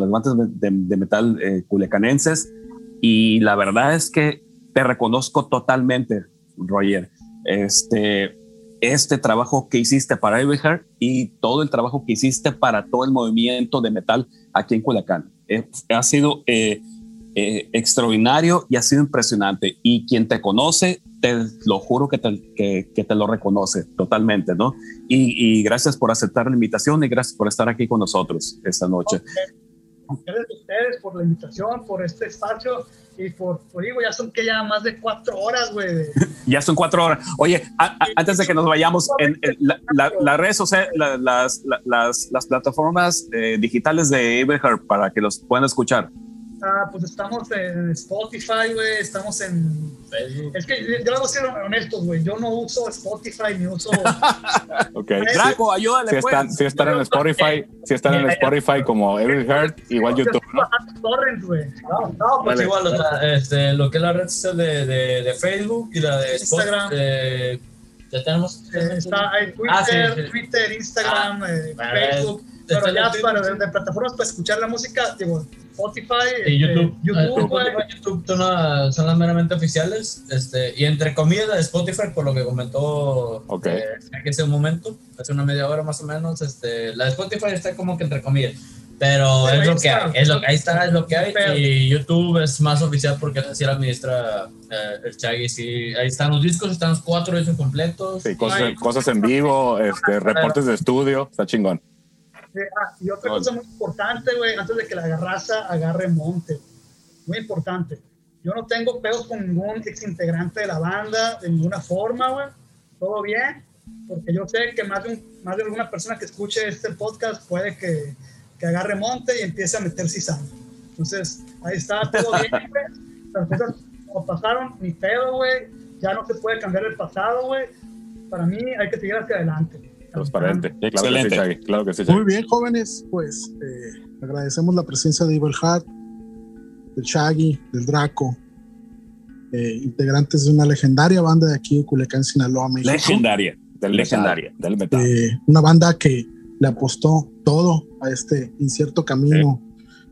las bandas de metal culiacanenses, y la verdad es que te reconozco totalmente, Roger, este trabajo que hiciste para Everheart y todo el trabajo que hiciste para todo el movimiento de metal aquí en Culiacán. Ha sido extraordinario y ha sido impresionante, y quien te conoce, te lo juro que te lo reconoce totalmente, ¿no? Y gracias por aceptar la invitación y gracias por estar aquí con nosotros esta noche. Okay. Gracias a ustedes por la invitación, por este espacio. Y digo, ya son más de 4 horas, güey. Ya son 4 horas. Oye, antes de que nos vayamos, las plataformas digitales de Everheart para que los puedan escuchar. Pues estamos en Spotify, güey, estamos en Facebook. Es que yo lo voy a ser honestos, güey, yo no uso Spotify ni uso. Okay. Draco, ayúdale. Si están en Spotify, como Everheart, igual YouTube. No, pues igual, o sea, lo que es la red social de Facebook y la de Instagram. Ya tenemos. Está ahí Twitter, Instagram, Facebook. Pero ya de plataformas para escuchar la música, digo, Spotify y YouTube son las meramente oficiales, y entre comillas Spotify, por lo que comentó, okay, en ese momento, hace una media hora más o menos, la de Spotify está como que entre comillas, pero es lo que hay, y YouTube es más oficial porque así la administra el Chagui. Sí, ahí están los discos, están los 4 hechos completos, sí, cosas en vivo, reportes de estudio, está chingón. Y otra cosa muy importante, güey, antes de que la raza agarre monte, muy importante, yo no tengo pedos con ningún ex integrante de la banda, de ninguna forma, güey, todo bien, porque yo sé que más de alguna persona que escuche este podcast puede que agarre monte y empiece a meter sisal. Entonces, ahí está, todo bien, güey, las cosas no pasaron, ni pedo, güey, ya no se puede cambiar el pasado, güey, para mí hay que seguir hacia adelante. Transparente. Sí, claro. Excelente. Que sí, claro que sí. Muy bien, jóvenes, pues agradecemos la presencia de Everheart, del Chagui, del Draco, integrantes de una legendaria banda de aquí de Culiacán, Sinaloa, México. Legendaria del metal. Una banda que le apostó todo a este incierto camino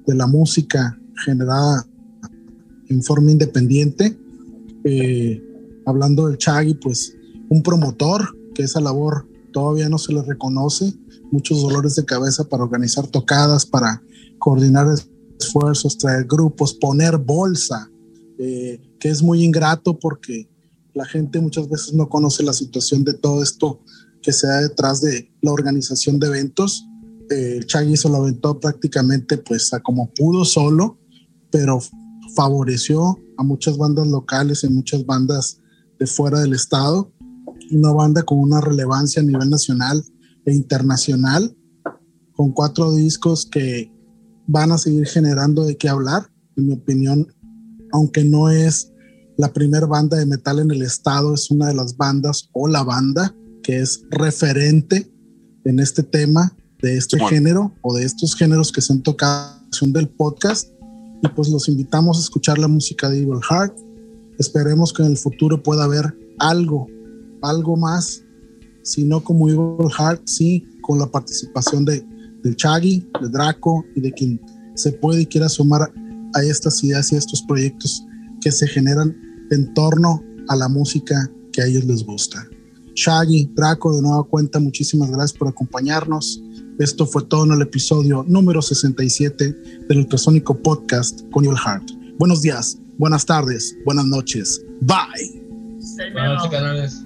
de la música generada en forma independiente. Hablando del Chagui, pues un promotor que esa labor todavía no se les reconoce, muchos dolores de cabeza para organizar tocadas, para coordinar esfuerzos, traer grupos, poner bolsa, que es muy ingrato porque la gente muchas veces no conoce la situación de todo esto que se da detrás de la organización de eventos. El Chagui se lo aventó prácticamente pues a como pudo solo, pero favoreció a muchas bandas locales y muchas bandas de fuera del estado. Una banda con una relevancia a nivel nacional e internacional, con 4 discos que van a seguir generando de qué hablar, en mi opinión, aunque no es la primera banda de metal en el estado, es una de las bandas o la banda que es referente en este tema de este género o de estos géneros que se han tocado del podcast, y pues los invitamos a escuchar la música de Everheart. Esperemos que en el futuro pueda haber algo más, si no como Everheart, sí, con la participación del Chagui, de Draco y de quien se puede y quiera sumar a estas ideas y a estos proyectos que se generan en torno a la música que a ellos les gusta. Shaggy, Draco, de nueva cuenta, muchísimas gracias por acompañarnos. Esto fue todo en el episodio número 67 del Ultrasónico Podcast con Evil Heart. Buenos días, buenas tardes, buenas noches. Bye. Buenas noches, canales.